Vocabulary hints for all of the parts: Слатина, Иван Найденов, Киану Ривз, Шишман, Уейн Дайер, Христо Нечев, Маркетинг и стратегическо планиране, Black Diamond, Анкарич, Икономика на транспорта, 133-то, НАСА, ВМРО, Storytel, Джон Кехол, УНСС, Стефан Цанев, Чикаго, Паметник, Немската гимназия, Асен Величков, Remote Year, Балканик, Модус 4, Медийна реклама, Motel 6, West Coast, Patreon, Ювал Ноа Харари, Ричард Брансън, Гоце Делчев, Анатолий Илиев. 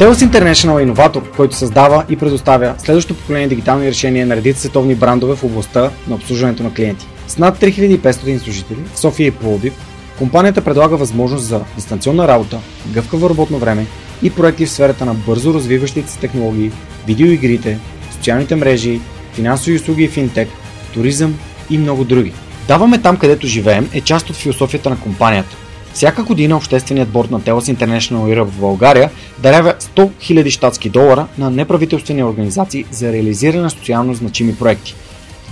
TELUS International е иноватор, който създава и предоставя следващото поколение дигитални решения на редица световни брандове в областта на обслужването на клиенти. С над 3500 служители в София и Пловдив, компанията предлага възможност за дистанционна работа, гъвкаво работно време и проекти в сферата на бързо развиващите се технологии, видеоигрите, социалните мрежи, финансови услуги и финтек, туризъм и много други. Даваме там, където живеем е част от философията на компанията. Всяка година общественият борд на TELUS International Europe в България дарява 100 000 щатски долара на неправителствени организации за реализиране на социално значими проекти.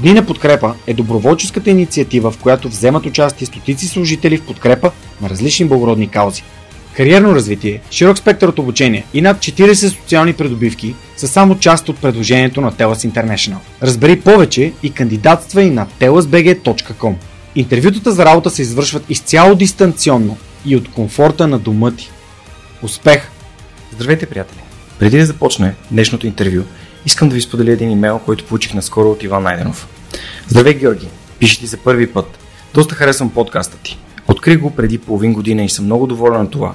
Дни на подкрепа е доброволческата инициатива, в която вземат участие стотици служители в подкрепа на различни благородни каузи. Кариерно развитие, широк спектър от обучение и над 40 социални придобивки са само част от предложението на TELUS International. Разбери повече и кандидатства и на telusbg.com. Интервютата за работа се извършват изцяло дистанционно и от комфорта на дома ти. Успех! Здравейте, приятели! Преди да започне днешното интервю, искам да ви споделя един имейл, който получих наскоро от Иван Найденов. Здравей, Георги! Пиша ти за първи път. Доста харесвам подкаста ти. Открих го преди половин година и съм много доволен на това.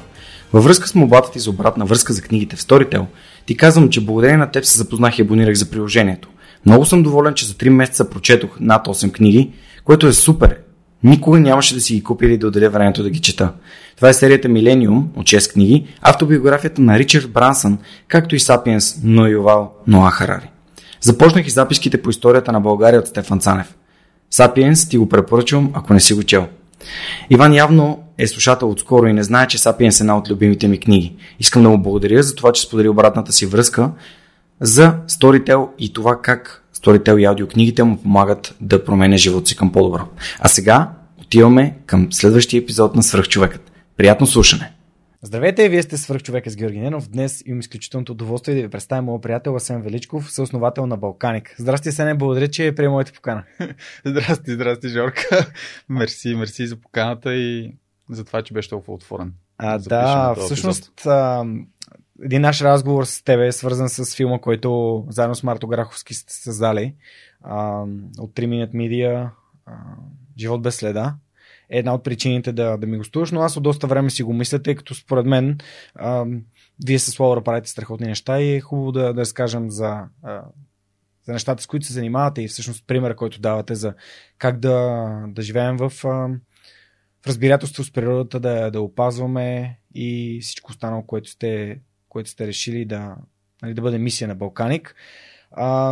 Във връзка с молбата ти за обратна връзка за книгите в Storytel, ти казвам, че благодарение на теб се запознах и абонирах за приложението. Много съм доволен, че за 3 месеца прочетох над 8 книги, което е супер. Никога нямаше да си ги купя или да отделя времето да ги чета. Това е серията Милениум от 6 книги, автобиографията на Ричард Брансън, както и Сапиенс, но и Ювал Ноа Харари. Започнах и записките по историята на България от Стефан Цанев. Сапиенс ти го препоръчвам, ако не си го чел. Иван явно е слушател отскоро и не знае, че Сапиенс е една от любимите ми книги. Искам да му благодаря за това, че сподели обратната си връзка за Storytel и това как Storytel и аудиокнигите му помагат да променя живота си към по-добро. А сега отиваме към следващия епизод на Свърхчовекът. Приятно слушане! Здравейте, вие сте Свърхчовекът с Георги Ненов. Днес имам изключителното удоволствие да ви представя моят приятел Асен Величков, съосновател на Балканик. Здрасти, Асене, благодаря, че прие моята покана. Здрасти, Жорка. Мерси за поканата и за това, че беше толкова отворен. Да, всъщност... Един наш разговор с тебе е свързан с филма, който заедно с Марто Граховски сте създали от 3 Minute Media, Живот без следа. Е една от причините да ми гостуваш, но аз от доста време си го мисля, тъй като според мен вие с Лаура правите страхотни неща и е хубаво да разкажем за нещата, с които се занимавате и всъщност примера, който давате за как да живеем в разбирателство с природата, да опазваме и всичко останало, което сте решили да бъде мисия на Балканик.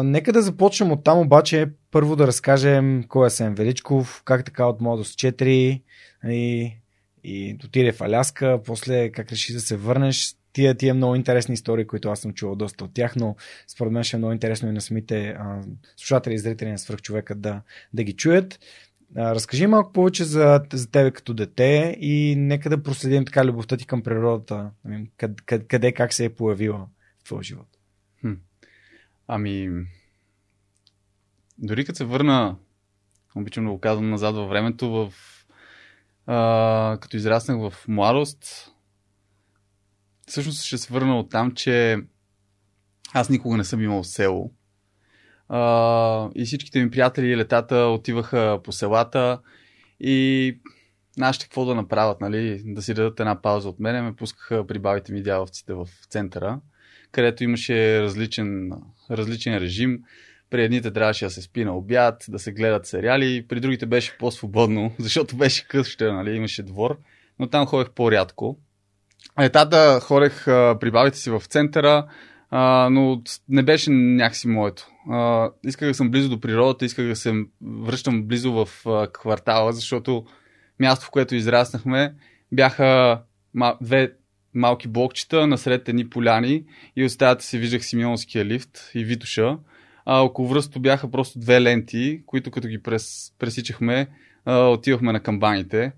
Нека да започнем от там, обаче първо да разкажем кой е Асен Величков, как така от Модус 4 и отиде в Аляска, после как реши да се върнеш. Тия много интересни истории, които аз съм чувал доста от тях, но според мен ще е много интересно и на самите слушатели и зрители на Свърхчовека да ги чуят. Разкажи малко повече за тебе като дете и нека да проследим така любовта ти към природата. Къде как се е появила в твоя живот? Дори като се върна, обичам да го казвам назад във времето, като израснах в младост, всъщност ще се върна от там, че аз никога не съм имал село. И всичките ми приятели и летата отиваха по селата и нашите какво да направят, нали? Да си дадат една пауза от мене, ме пускаха при бабите ми дядовците в центъра, където имаше различен режим. При едните трябваше да се спи на обяд, да се гледат сериали, при другите беше по-свободно, защото беше къща, нали? Имаше двор, но там ходех по-рядко. Летата ходех при бабите си в центъра, но не беше някакси моето. Исках да съм близо до природата, исках да се връщам близо в квартала, защото място, в което израснахме, бяха две малки блокчета насред едни поляни и от стаята си виждах Симеонския лифт и Витоша. Около връзто бяха просто две ленти, които като ги пресичахме, отивахме на камбаните.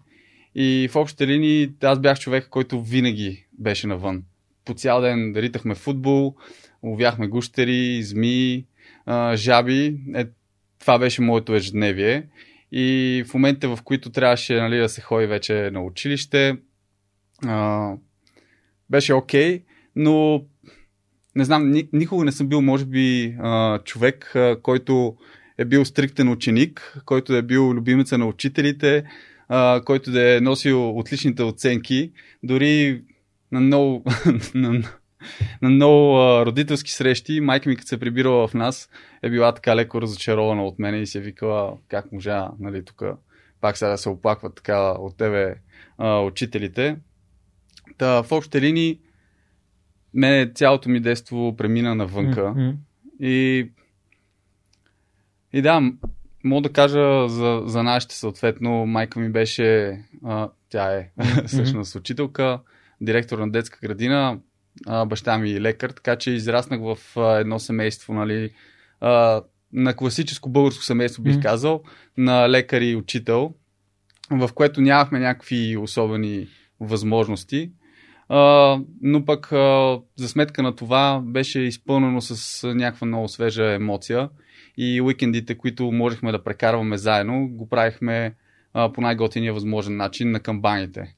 И в общите линии аз бях човек, който винаги беше навън. по цял ден ритахме футбол, ловяхме гущери, змии, жаби. Това беше моето ежедневие. И в момента, в които трябваше, нали, да се ходи вече на училище, беше окей, но не знам, никога не съм бил, може би, човек, който е бил стриктен ученик, който е бил любимеца на учителите, който да е носил отличните оценки. Дори на много, на много родителски срещи майка ми, като се прибирала в нас, е била така леко разочарована от мене и се е викала как можа, нали, тук пак сега да се оплакват така от тебе учителите. Та в общите линии мене цялото ми детство премина навънка. Mm-hmm. И да, мога да кажа за нашите съответно. Майка ми беше, тя е всъщност учителка, директор на детска градина, баща ми е лекар, така че израснах в едно семейство, нали, на класическо българско семейство, бих казал, на лекар и учител, в което нямахме някакви особени възможности. Но пък за сметка на това беше изпълнено с някаква много свежа емоция и уикендите, които можехме да прекарваме заедно, го правихме по най-готиния възможен начин на камбаните.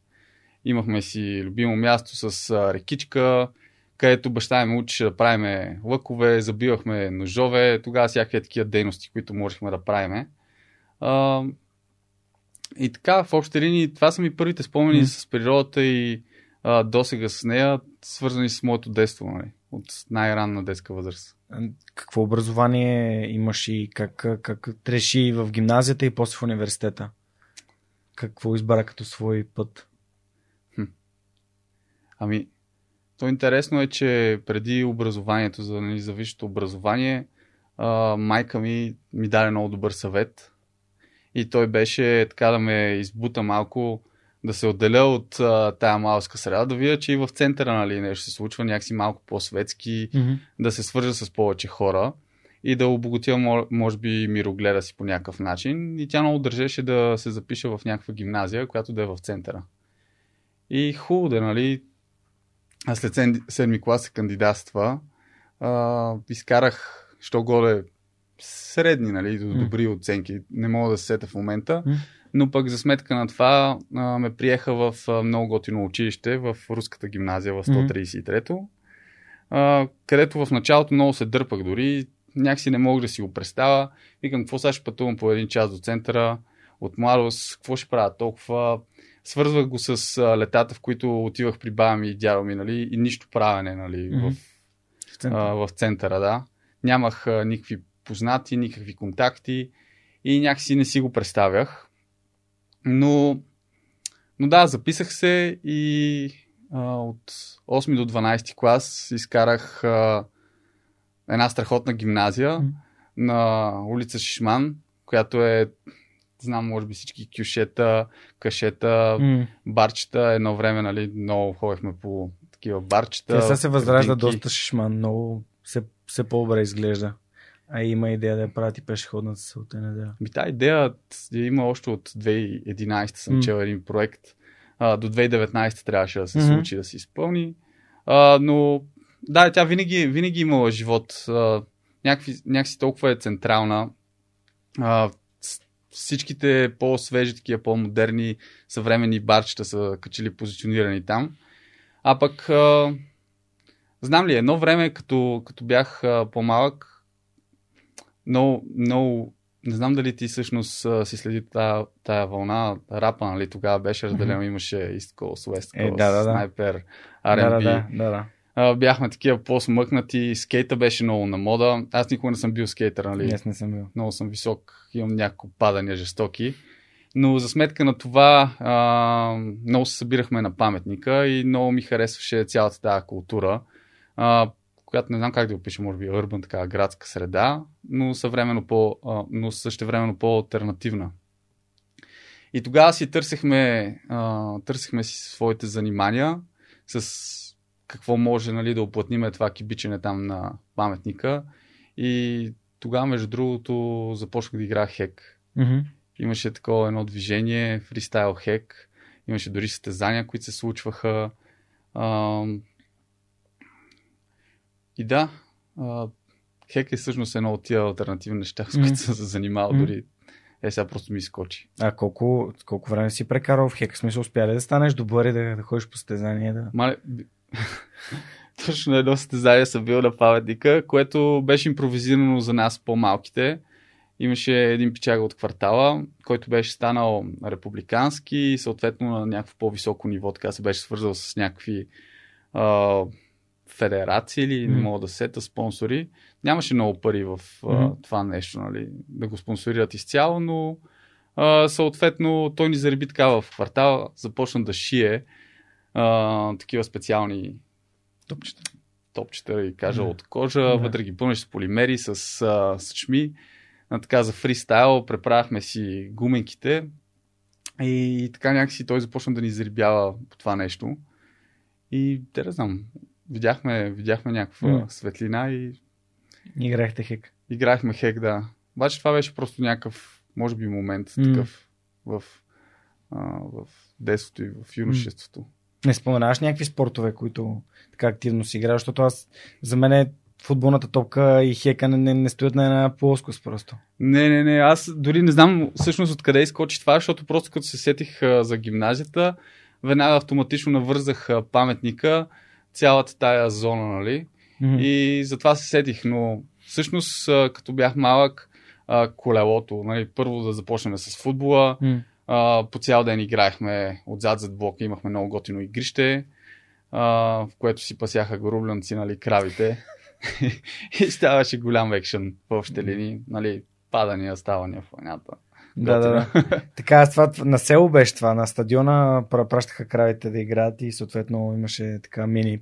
Имахме си любимо място с рекичка, където баща ми учеше да правиме лъкове, забивахме ножове, тогава всякакви такива дейности, които можехме да правиме. И така, в общи линии, това са ми първите спомени с природата и досега с нея, свързани с моето детство, нали, от най-ранна детска възраст. Какво образование имаш и как реши в гимназията и после в университета? Какво избра като свой път? Ами, то интересно е, че преди образованието, за висшето образование, майка ми даде много добър съвет. И той беше така да ме избута малко, да се отделя от тая малска среда, да видя, че и в центъра, нали, нещо се случва, някакси малко по-светски, да се свържа с повече хора и да обогатя, може би, мирогледа си по някакъв начин. И тя много държеше да се запише в някаква гимназия, която да е в центъра. И хубаво да, нали, аз след 7-ми клас се кандидатства, изкарах що-годе средни, нали, добри оценки. Не мога да се сета в момента, но пък за сметка на това ме приеха в много готино училище в Руската гимназия в 133-то, където в началото много се дърпах дори, някакси не мога да си го представя. Викам, какво сега ще пътувам по един час до центъра, от младост, какво ще правя толкова? Свързвах го с летата, в които отивах при баба ми и дядо ми, нали, и нищо правене, нали, в центъра, да. Нямах никакви познати, никакви контакти и някакси не си го представях. Но да, записах се и от 8 до 12 клас изкарах една страхотна гимназия на улица Шишман, която е, знам, може би всички кюшета, кашета, барчета. Едно време, нали, много ходихме по такива барчета. Сега се възражда доста Шишман, много се по-добре изглежда. А има идея да я правят и пешеходната сълтена. Та идея има още от 2011 съм чел един проект. До 2019 трябваше да се случи, да се изпълни. Но да, тя винаги имала живот. Някакси толкова е централна. Всичките по-свежи, такива по-модерни, съвременни барчета са качили позиционирани там. А пък, знам ли, едно време, като бях по-малък, но не знам дали ти всъщност си следи тая вълна, рапа, нали, тогава беше разделено, имаше East Coast, West Coast, Sniper, R&B. Бяхме такива по-смъкнати, скейта беше много на мода. Аз никога не съм бил скейтър, нали? Не съм бил. Много съм висок, имам някакво падания жестоки. Но за сметка на това много се събирахме на паметника и много ми харесваше цялата тази култура. Която не знам как да го пиша, може би urban, така градска среда, но същевременно по-алтернативна. И тогава си търсихме си своите занимания с какво може, нали, да уплътниме това кибичене там на паметника. И тогава, между другото, започнах да играя хек. Имаше такова едно движение, фристайл хек, имаше дори състезания, които се случваха. И да, Хек е всъщност едно от тия алтернативни неща, с които съм се занимавал дори. Сега просто ми изкочи. А колко време си прекарал в Хек? В смисъл, успя ли да станеш добър и да ходиш по състезание? Да... Точно едно състезание съм бил на Паметника, което беше импровизирано за нас по-малките. Имаше един пичага от квартала, който беше станал републикански и съответно на някакво по-високо ниво, така се беше свързал с някакви федерации или не мога да сета, спонсори. Нямаше много пари в това нещо, нали, да го спонсорират изцяло, но съответно той ни зареби така в квартала, започна да шие такива специални топчета и кажа от кожа, вътре ги пълнеш с полимери, с чми. Така за фристайл, преправяхме си гуменките и така някакси той започна да ни заребява по това нещо и да знам, видяхме някаква светлина и... Играхте Хек. Играхме Хек, да. Обаче това беше просто някакъв, може би момент такъв в детството и в юношеството. Не споменаваш някакви спортове, които така активно си играеш, защото за мен е футболната топка и Хека не стоят на една плоскост просто. Не, аз дори не знам всъщност откъде изкочи това, защото просто като се сетих за гимназията, веднага автоматично навързах Паметника, цялата тая зона, нали? И затова се сетих, но всъщност като бях малък, колелото, нали? Първо да започнем с футбола, по цял ден играехме отзад зад блока, имахме много готино игрище, в което си пасяха горублянци, нали, кравите. И ставаше голям екшън в общи линии, нали, падания, ставания в войната. Да. Така, това на село беше това, на стадиона пращаха кравите да играят и съответно имаше така мини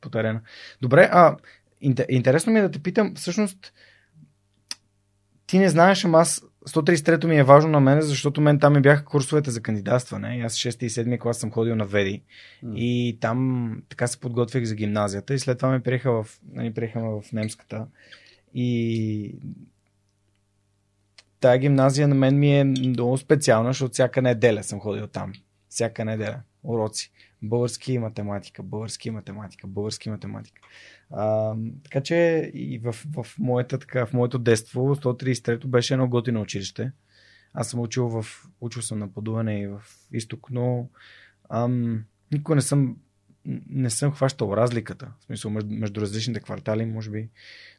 по терена. Добре, интересно ми е да те питам, всъщност ти не знаеш, ама аз 133-то ми е важно на мен, защото мен там ми бяха курсовете за кандидатстване. Аз 6 и 7 клас съм ходил на Веди и там така се подготвих за гимназията и след това ме приехаме в немската. И тая гимназия на мен ми е много специална, защото всяка неделя съм ходил там. Всяка неделя. Уроци. Български и математика. Така че и в моето детство 133-то беше едно готино училище. Аз съм учил съм на подуване и в изток, но никога не съм хващал разликата. В смисъл между различните квартали, може би.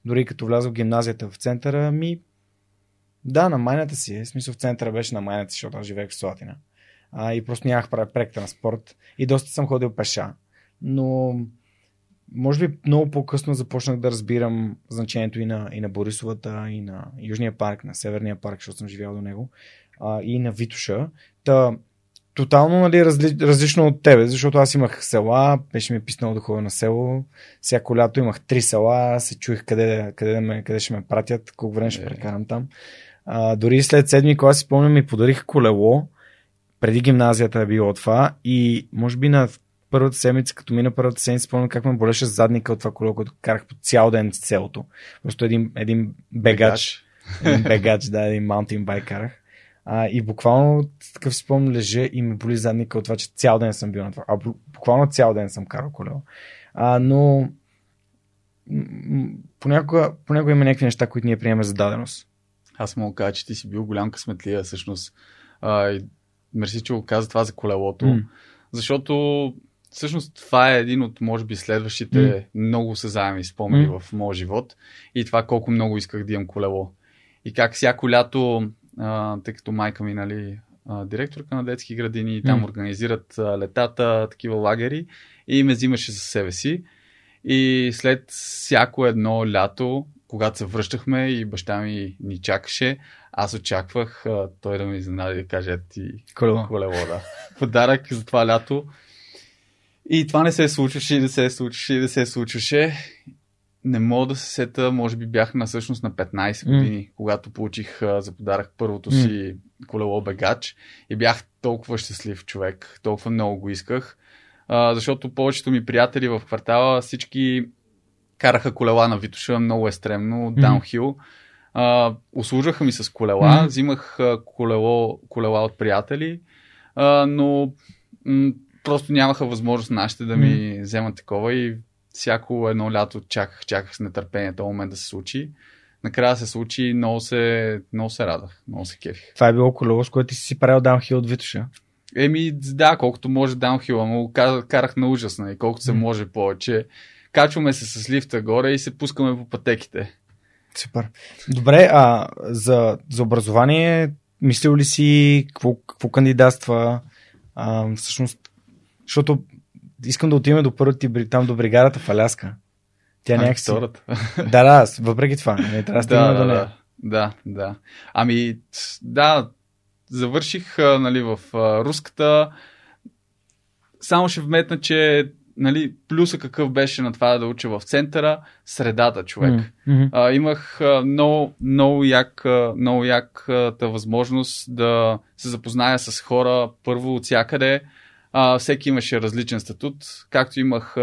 Дори като влязох в гимназията в центъра, да, на майната си. В смисъл в центъра беше на майната си, защото аз живеех в Слатина. И просто нямах прек транспорт. И доста съм ходил пеша. Но може би много по-късно започнах да разбирам значението и на Борисовата, и на Южния парк, на Северния парк, защото съм живял до него, и на Витоша. Тотално, нали, различно от тебе, защото аз имах села, беше ми писнало да ходя на село. Всяко лято имах 3 села, се чуих къде ще ме пратят, колко време ще прекарам там. Дори след 7-ми клас, си помня, ми подариха колело. Преди гимназията е било това и може би на първата седмица, като мина първата седмица, спомням как ме болеше задника от това колело, което карах по цял ден с селото. Просто един бегач. Един маунтин байк карах. И буквално такъв си помня, леже и ме боли задника от това, че цял ден съм бил на това. Буквално цял ден съм карал колело. Но понякога има някакви неща, които ние приемаме за даденост. Аз мога да кажа, че ти си бил голям късметлия всъщност. Мерси, че го каза това за колелото, защото всъщност това е един от, може би, следващите много съзаеми спомени в моя живот и това колко много исках да имам колело. И как всяко лято, тъй като майка ми, нали, директорка на детски градини, там организират летата, такива лагери и ме взимаше за себе си. И след всяко едно лято, когато се връщахме и баща ми ни чакаше, аз очаквах той да ми изненади и да каже ти колело, да. Подарък за това лято. И това не се случваше. Не мога да се сета, може би бях на всъщност на 15 години, когато получих за подарък първото си колело бегач и бях толкова щастлив човек, толкова много го исках, защото повечето ми приятели в квартала всички караха колела на Витоша, много екстремно, даунхил. Услужваха ми с колела, взимах колела от приятели, но просто нямаха възможност нашите да ми вземат такова и Всяко едно лято чаках с нетърпение този момент да се случи. Накрая се случи, много се радах, много се кефих. Това е било колело, с което ти си правил даунхил от Витоша? Еми да, колкото може даунхила, но карах на ужасна и колкото се може повече. Качваме се с лифта горе и се пускаме по пътеките. Супер. Добре, а за образование мислил ли си какво кандидатства? Всъщност, защото искам да отиваме до първата ти там до бригарата в Аляска. Тя някакси... Втората. Да, въпреки това. Не трябва да стигна до нея. Да. Ами, да, завърших в руската. Само ще вметна, че плюса какъв беше на това да уча в центъра, средата, човек. Mm-hmm. Имах много яката възможност да се запозная с хора първо от всякъде. Всеки имаше различен статут, както имах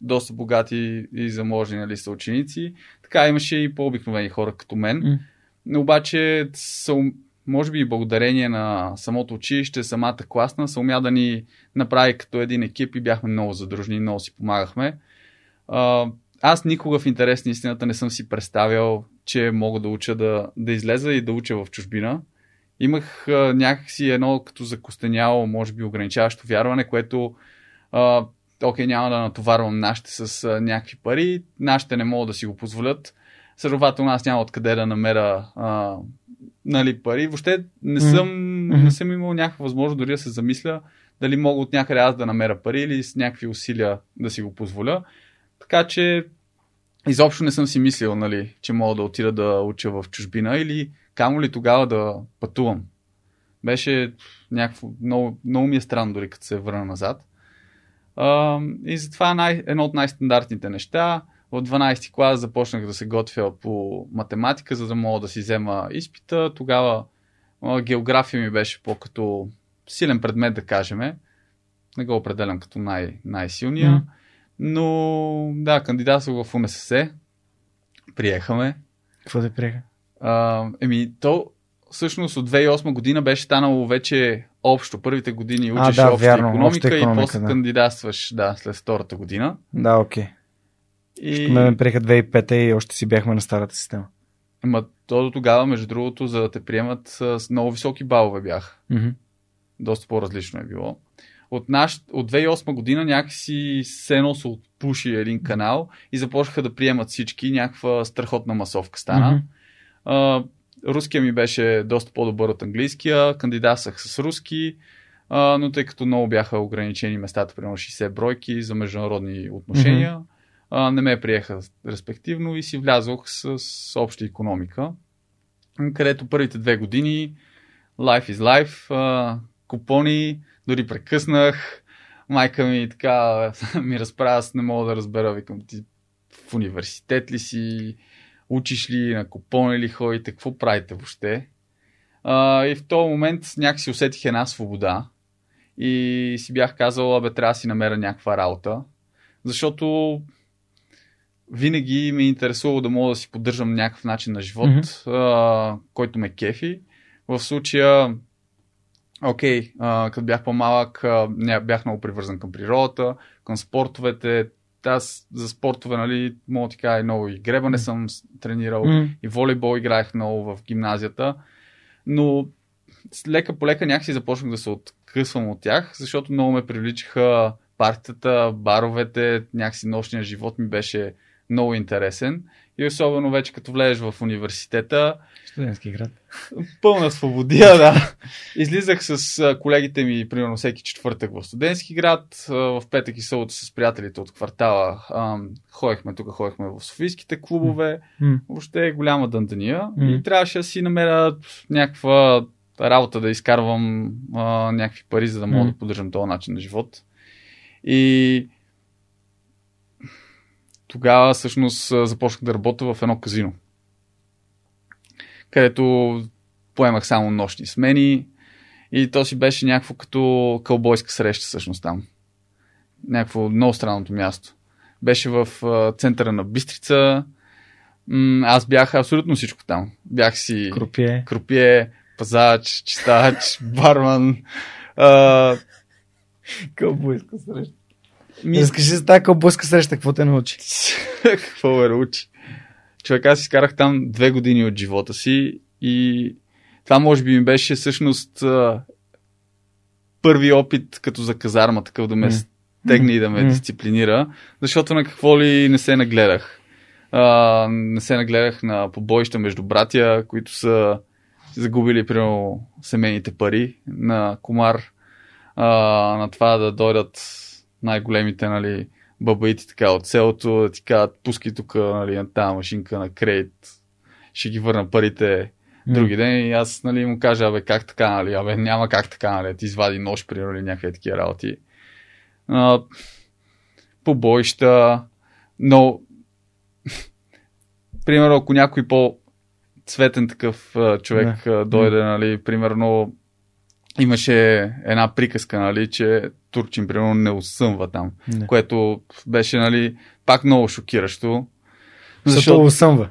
доста богати и заможни съученици, така имаше и по-обикновени хора като мен. Mm. Но обаче, може би благодарение на самото училище, самата класна, се умя да ни направи като един екип и бяхме много задружни, много си помагахме. Аз никога в интерес на истината не съм си представял, че мога да уча да излеза и да уча в чужбина. Имах някакси едно като закостеняло, може би ограничаващо вярване, което няма да натоварвам нашите с някакви пари, нашите не могат да си го позволят, следователно аз няма откъде да намеря пари. Въобще не съм имал някаква възможност дори да се замисля дали мога от някъде аз да намеря пари или с някакви усилия да си го позволя. Така че изобщо не съм си мислил, че мога да отида да уча в чужбина или камо ли тогава да пътувам. Беше някакво... Много ми е странно дори като се върна назад. И затова едно от най-стандартните неща. В 12-ти клас започнах да се готвя по математика, за да мога да си взема изпита. Тогава география ми беше по-като силен предмет, да кажем. Не го определям като най-силния. Mm-hmm. Но да, кандидатствах в УНСС. Приехаме. Какво да приеха? То всъщност от 2008 година беше станало вече общо. Първите години учиш обща икономика и после кандидатстваш след втората година. Да, окей. Защото ме приеха 2005 и още си бяхме на старата система. То до тогава, между другото, за да те приемат с много високи балове бях. Mm-hmm. Доста по-различно е било. От 2008 година някакси сено се отпуши един канал и започнаха да приемат всички. Някаква страхотна масовка стана. Mm-hmm. Руския ми беше доста по-добър от английския, кандидатствах с руски, но тъй като много бяха ограничени местата, примерно 60 бройки за международни отношения, mm-hmm. Не ме приеха респективно и си влязох с обща икономика, където първите 2 години life is life, купони, дори прекъснах, майка ми така ми разправя, аз не мога да разбера, викам ти в университет ли си, учиш ли, на купони ли ходите, какво правите въобще. И в този момент някакси усетих една свобода и си бях казал, трябва да си намеря някаква работа, защото винаги ме е интересувало да мога да си поддържам някакъв начин на живот, mm-hmm. Който ме кефи. В случая, като бях по-малък, бях много привързан към природата, към спортовете. Аз за спортове, мога да ти кажа, много и гребане съм тренирал, и волейбол играех много в гимназията, но лека по лека някакси започнах да се откъсвам от тях, защото много ме привличаха партията, баровете, някакси нощния живот ми беше много интересен и особено вече като влезеш в университета. Студентски град. Пълна свободия, да. Излизах с колегите ми, примерно всеки четвъртък в Студентски град, в петък и събота с приятелите от квартала ходихме в софийските клубове, въобще е голяма дъндания и трябваше да си намеря някаква работа да изкарвам някакви пари, за да мога да поддържам този начин на живот. И тогава всъщност започнах да работя в едно казино, където поемах само нощни смени и то си беше някакво като кълбойска среща всъщност там. Някакво много странното място. Беше в центъра на Бистрица. Аз бях абсолютно всичко там. Бях си крупие, пазач, чистач, барман. Кълбойска среща. Разкажи за тази кълбойска среща, какво те научи? Какво ме научи? Човек, аз изкарах там 2 години от живота си и това може би ми беше всъщност първи опит като за казарма, такъв да ме стегне и да ме дисциплинира, защото на какво ли не се нагледах. Не се нагледах на побоища между братия, които са загубили, примерно, семейните пари на комар, на това да дойдат най-големите, нали, бабаите така от селото, да ти кажат, пускай тук, нали, на тази машинка на кредит, ще ги върна парите други ден. И аз, нали, му кажа, абе, как така, нали, абе, няма как така, нали, ти извади нож, примерно, или някакви такива работи. Побоища, но примерно, ако някой по-цветен такъв човек дойде, нали, примерно, имаше една приказка, нали, че турчин, примерно, не осъмва там, което беше, нали, пак много шокиращо. Защото осъмва.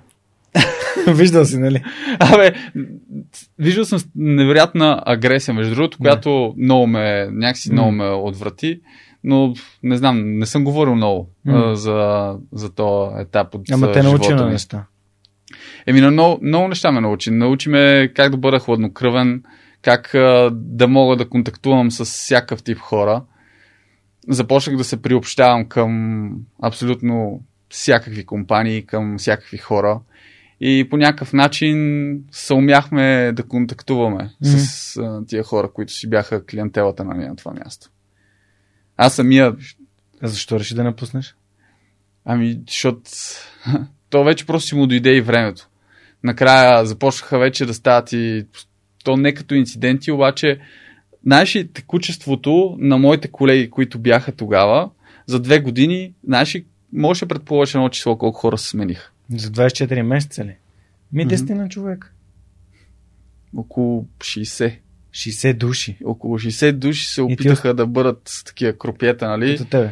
Виждал си, нали? Абе, виждал съм невероятна агресия, между другото, която много ме, някакси много ме отврати, но не знам, не съм говорил много за този етап от живота ми. Ама те научи на неща. Еми, много неща ме научи. Научи ме как да бъда хладнокръвен, как да мога да контактувам с всякакъв тип хора. Започнах да се приобщавам към абсолютно всякакви компании, към всякакви хора. И по някакъв начин съумяхме да контактуваме с тия хора, които си бяха клиентелата на нея на това място. Аз самия... А защо реши да напуснеш? Ами, защото то вече просто си му дойде и времето. Накрая започнаха вече да стават и... То не като инциденти, обаче знаеш ли текучеството на моите колеги, които бяха тогава, за 2 години, знаеш ли, можеш да предположиш едно число колко хора се смениха. За 24 месеца ли? Ми 10 на човек. Около 60. 60 души. Около 60 души се опитаха да бъдат такива крупиета, нали? Като тебе.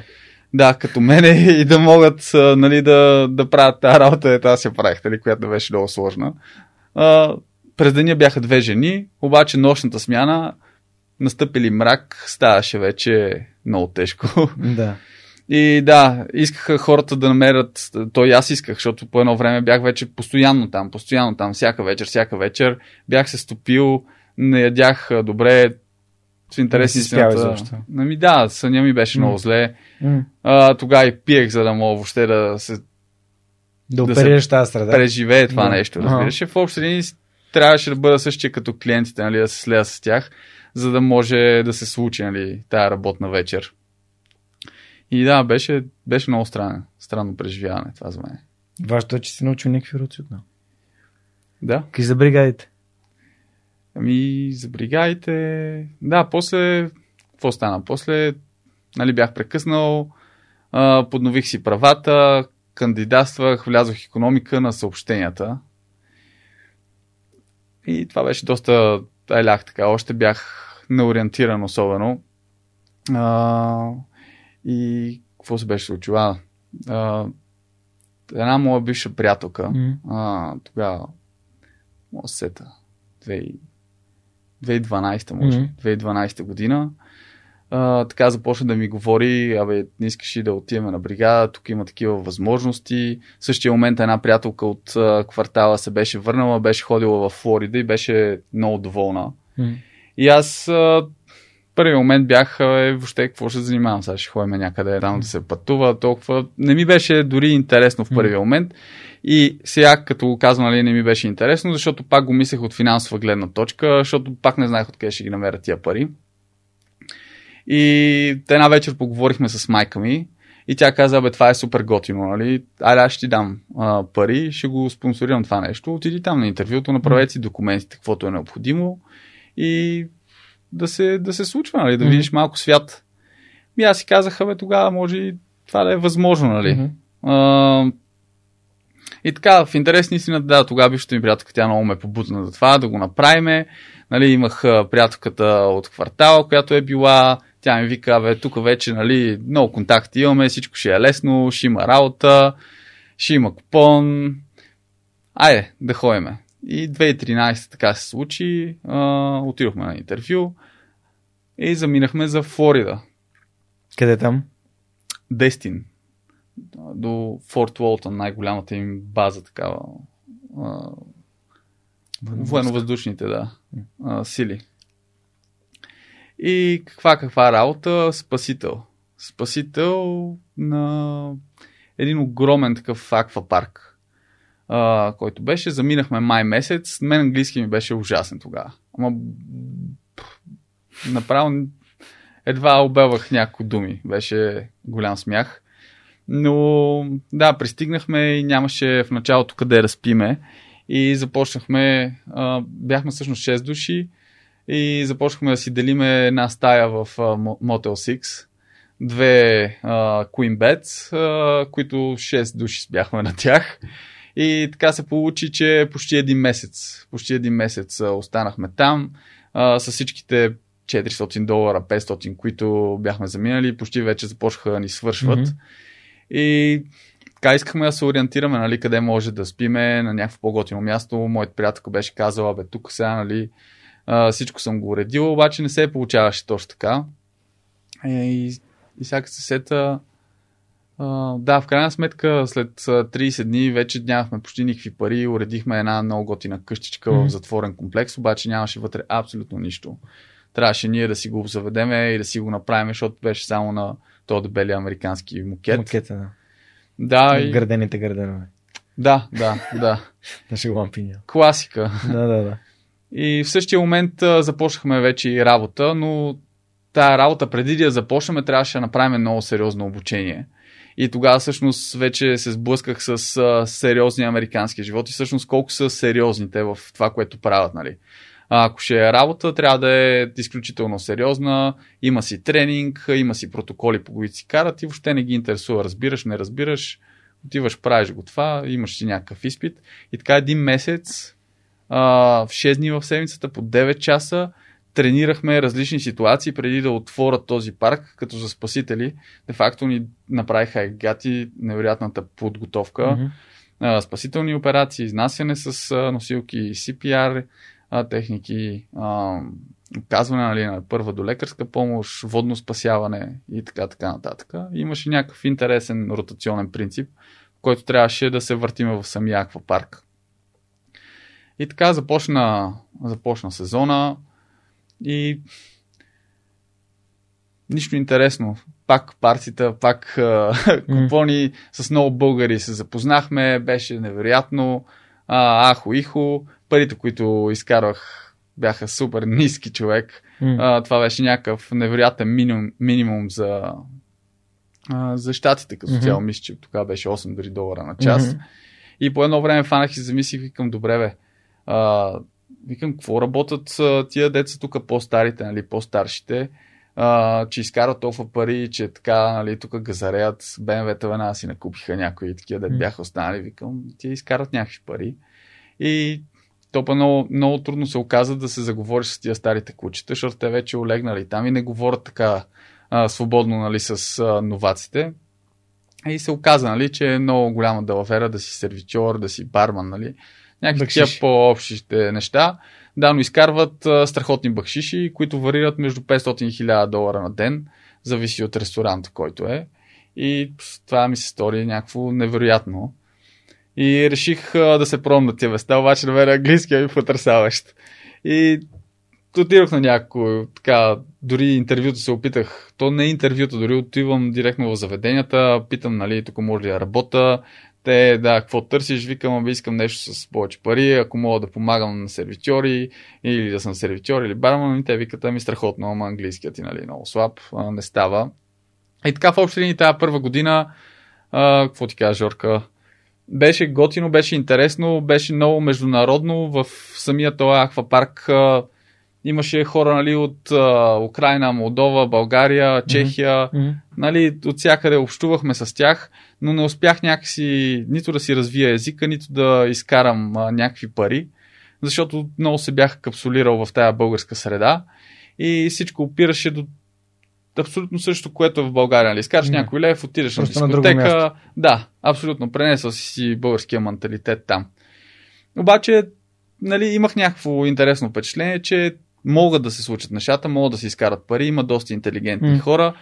Да, като мене, и да могат, нали, да правят тази работа, тази си я правих, нали, която беше много сложна. През деня бяха 2 жени, обаче нощната смяна, настъпили мрак, ставаше вече много тежко. Да. И да, искаха хората да намерят, той аз исках, защото по едно време бях вече постоянно там, всяка вечер, бях се стопил, не ядях добре, с интересни сената. Ами да, съня ми беше много зле. Тогава и пиех, за да мога въобще да се... Да преживее това нещо, разбираш. В общи линии трябваше да бъда същия като клиентите, нали, да се следя с тях, за да може да се случи, нали, тая работна вечер. И да, беше много странно преживяване това за мен. Важното е, че си научил някакви уроци отново. Да. Какви за бригадите? Ами, за бригадите... Да, после... Какво стана? После, нали, бях прекъснал, поднових си правата, кандидатствах, влязох в икономика на съобщенията. И това беше доста елях така. Още бях неориентиран особено. И какво се беше случило? Една моя бивша приятелка, тогава, може сета, 2012 може, 2012 година, така започна да ми говори, абе, не искаш ли да отиваме на бригада, тук има такива възможности. В същия момент една приятелка от квартала се беше върнала, беше ходила във Флорида и беше много доволна. И аз... първи момент бях, въобще какво ще занимавам, сега ще ходим някъде рано да се пътува, толкова не ми беше дори интересно в първия момент, и сега като го казвам, нали, не ми беше интересно, защото пак го мислех от финансова гледна точка, защото пак не знаех откъде ще ги намеря тия пари. И една вечер поговорихме с майка ми и тя каза, бе, това е супер готино, нали, айде аз ще ти дам пари, ще го спонсорирам това нещо, отиди там на интервюто, направете си документите, каквото е необходимо и да се случва, нали, да видиш малко свят. И аз си казах, бе, тогава може и това да е възможно, нали. И така, в интерес на истина, да, тогава бившата ми приятелка, тя много ме побутна за това, да го направиме. Нали, имах приятелката от квартала, която е била, тя ми вика, бе, тук вече, нали, много контакти имаме, всичко ще е лесно, ще има работа, ще има купон. Айде, да ходиме. И 2013 така се случи, отидохме на интервю и заминахме за Флорида. Къде там? Дестин до Форт Уолтън, най-голямата им база такава. Военновъздушните, да, сили. И каква работа? Спасител. Спасител на един огромен такъв аквапарк, който беше. Заминахме май месец. Мен английски ми беше ужасен тогава. Ама направо едва обелвах няколко думи. Беше голям смях. Но да, пристигнахме и нямаше в началото къде разпиме. И започнахме, бяхме всъщност 6 души и започнахме да си делиме една стая в Motel 6. Две Queen Beds, които 6 души бяхме на тях. И така се получи, че почти един месец останахме там с всичките $400, $500, които бяхме заминали, почти вече започнаха да ни свършват. Mm-hmm. И така искахме да се ориентираме, нали, къде може да спиме, на някакво по-готино място. Моят приятел беше казала, бе, тук сега, нали, всичко съм го уредила, обаче не се получаваше точно така. И всяка съсета... Да, в крайна сметка след 30 дни вече нямахме почти никакви пари, уредихме една много готина къщичка в затворен комплекс, обаче нямаше вътре абсолютно нищо. Трябваше ние да си го заведеме и да си го направим, защото беше само на този дебели американски мукет. Мукета, да. Да, и... Градените гардероби. Да. Наши лампи. Класика. Да. И в същия момент започнахме вече и работа, но тая работа преди да я започнем, трябваше да направим много сериозно обучение. И тогава всъщност вече се сблъсках с сериозни американски животи. Всъщност колко са сериозни те в това, което правят, нали? Ако ще е работа, трябва да е изключително сериозна, има си тренинг, има си протоколи, по които си карат и въобще не ги интересува. Разбираш, не разбираш, отиваш, правиш го това, имаш си някакъв изпит. И така един месец, в 6 дни в седмицата, по 9 часа, тренирахме различни ситуации преди да отворят този парк, като за спасители. Де факто ни направиха егати, невероятната подготовка, спасителни операции, изнасяне с носилки, CPR, техники, оказване, нали, на първа долекарска помощ, водно спасяване и така нататък. Имаше някакъв интересен ротационен принцип, който трябваше да се въртиме в самия аквапарк. И така започна сезона и нищо интересно. Пак партита, пак купони, с много българи се запознахме, беше невероятно. Ахо-ихо. Парите, които изкарвах, бяха супер ниски, човек. Това беше някакъв невероятен минимум за щатите като цяло. Мисля, че тогава беше $8 на час. И по едно време фанах и замислих, викам, добре бе, викам, какво работят тия деца тук, по-старите, нали, по-старшите, че изкарват толкова пари, че така, нали, тук газареят, БМВ-та веднага си накупиха някои такива, дет бяха останали, викам, тия изкарват някакви пари. И топа много трудно се оказа да се заговориш с тия старите кучета, защото те вече олегнали там и не говорят така свободно, нали, с новаците. И се оказа, нали, че е много голяма далавера да си сервичор, да си барман, нали. Някакви тия по-общите неща. Да, но изкарват страхотни бакшиши, които варират между $500 и $1000 на ден, зависи от ресторанта, който е. И това ми се стори някакво невероятно. И реших да се пробвам на тия места, обаче да веря английския ми потърсаващ. И отидох на някой, така, дори интервюто се опитах. То не е интервюто, дори отивам директно в заведенията, питам, нали, тук може ли да работя. Те, да, какво търсиш, викам, бе, искам нещо с повече пари, ако мога да помагам на сервитьори или да съм сервитьор или барман, и те викат, ами страхотно, ама английският ти, нали, много слаб, не става. И така в общи линии тази първа година, какво ти кажа, Жорка, беше готино, беше интересно, беше много международно. В самия този аквапарк имаше хора, нали, от Украйна, Молдова, България, Чехия. Нали, от всякъде общувахме с тях, но не успях някакси нито да си развия езика, нито да изкарам някакви пари, защото много се бях капсулирал в тая българска среда и всичко опираше до абсолютно също, което е в България. Нали? Изкараш някой лев, отидеш просто на дискотека. На да, абсолютно. Пренесъл си българския менталитет там. Обаче, нали, имах някакво интересно впечатление, че могат да се случат нещата, могат да се изкарат пари, има доста интелигентни хора.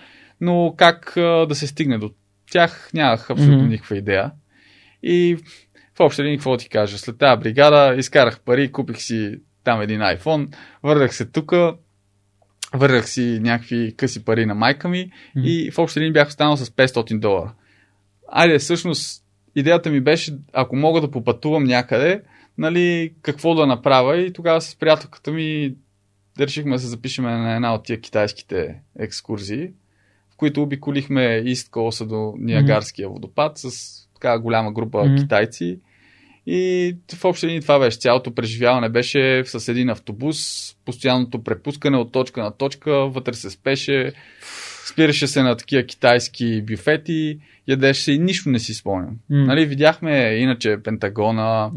но как да се стигне до тях, нямах абсолютно никаква идея. И въобще ли никакво ти кажа, след тази бригада изкарах пари, купих си там един iPhone, върнах се тука, върнах си някакви къси пари на майка ми и въобще ли бях останал с $500. Айде, всъщност, идеята ми беше, ако мога да попътувам някъде, нали, какво да направя, и тогава с приятелката ми решихме да се запишеме на една от тия китайските екскурзии, в които обиколихме East Coast до Ниагарския водопад с така голяма група китайци. И в общи линии това беше цялото преживяване. Беше с един автобус, постоянното препускане от точка на точка, вътре се спеше, спираше се на такива китайски бюфети, ядеше се и нищо не си спомням. Нали, видяхме иначе Пентагона,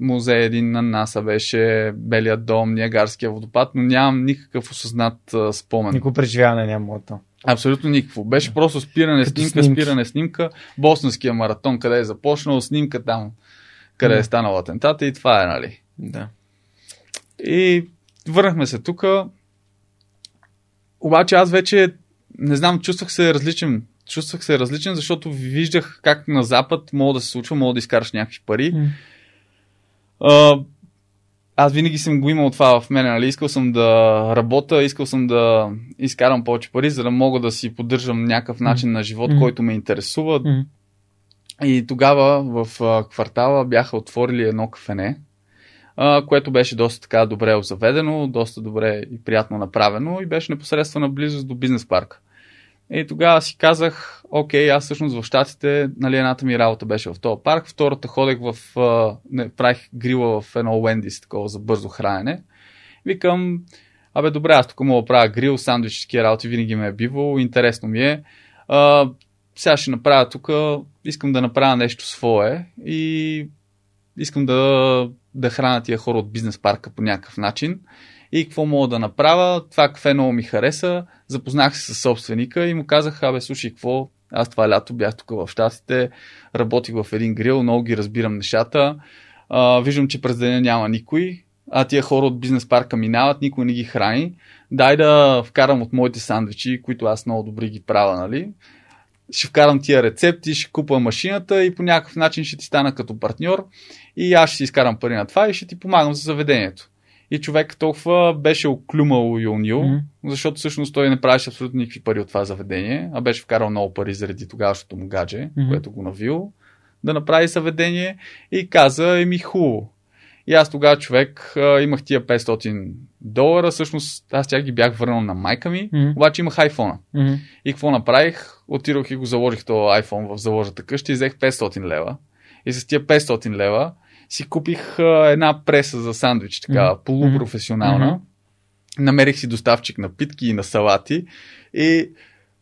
музей един на НАСА беше, Белия дом, Ниагарския водопад, но нямам никакъв осъзнат спомен. Никакво преживяване няма от това. Абсолютно никакво. Беше просто спиране, снимка, Босненския маратон, къде е започнал, снимка там, къде е станал атентата, и това е, нали? Да. И върнахме се тука. Обаче аз вече, не знам, чувствах се различен. Чувствах се различен, защото виждах как на Запад мога да се случва, мога да изкараш някакви пари. Аз винаги съм го имал това в мен, нали? Искал съм да работя, искал съм да изкарам повече пари, за да мога да си поддържам някакъв начин на живот, който ме интересува. И тогава в квартала бяха отворили едно кафене, което беше доста така добре заведено, доста добре и приятно направено, и беше непосредствена близост до бизнес парка. И тогава си казах, окей, аз всъщност в Щатите, нали, едната ми работа беше в този парк, втората ходех правих грила в едно Уендис, такова за бързо хранене. Викам, абе добре, аз тук мога да правя грил, сандвички работи, винаги ме е бивало, интересно ми е. Сега ще направя тук, искам да направя нещо свое и искам да храня тия хора от бизнес парка по някакъв начин. И какво мога да направя? Това кафе много ми хареса. Запознах се с собственика и му казах, абе, слушай, какво? Аз това лято бях тук в Щатите, работих в един грил, много ги разбирам нещата. Виждам, че през деня няма никой, а тия хора от бизнес парка минават, никой не ги храни. Дай да вкарам от моите сандвичи, които аз много добри ги правя, нали? Ще вкарам тия рецепти, ще купа машината и по някакъв начин ще ти стана като партньор и аз ще си изкарам пари на това и ще ти помагам за заведението. И човек толкова беше оклюмал и унил, защото всъщност той не правеше абсолютно никакви пари от това заведение, а беше вкарал много пари заради тогавашното му гадже, което го навил да направи заведение, и каза, еми хубаво. И аз тогава, човек, имах тия $500, всъщност аз тя ги бях върнал на майка ми, обаче имах iPhone-а. И какво направих? Отидох и го заложих този iPhone в заложата къща и взех $500. И с тия $500 си купих една преса за сандвич, така полупрофесионална. Намерих си доставчик на питки и на салати. И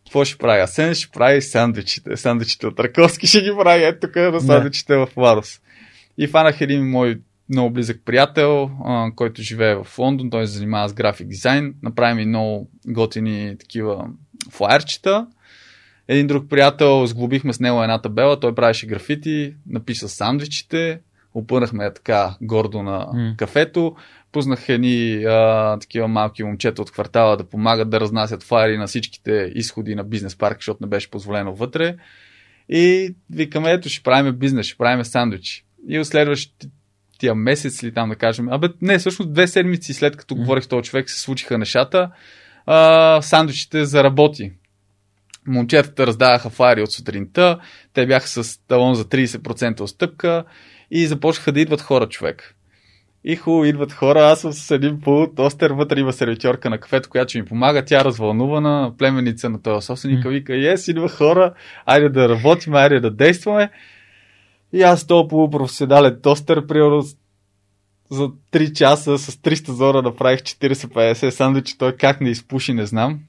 какво ще правя? Асен ще прави сандвичите. Сандвичите от Раковски ще ги прави. Ето тук на сандвичите в Ларос. И фанах един мой много близък приятел, който живее в Лондон. Той се занимава с график дизайн. Направи ми много готини такива флаерчета. Един друг приятел, сглобихме с него една табела. Той правеше графити, написа сандвичите. Опънахме така гордо на кафето. Пуснах едни такива малки момчета от квартала да помагат да разнасят флаери на всичките изходи на бизнес парк, защото не беше позволено вътре. И викаме, ето ще правим бизнес, ще правим сандвичи. И от следващия месец ли там да кажем, всъщност 2 седмици след като говорих този човек, се случиха нещата. Сандвичите заработи. Момчетата раздаваха флаери от сутринта, те бяха с талон за 30% отстъпка. И започнаха да идват хора, човек. И хубаво идват хора. Аз съм с един пулт остер, вътре има сервитьорка на кафето, която ми помага. Тя развълнувана, племеница на този собственика, вика, идва хора, айде да работим, айде да действаме. И аз този полупрофесионален тостер, примерно за 3 часа с 300 зора направих 40-50 сандвичи. Той как не изпуши, не знам.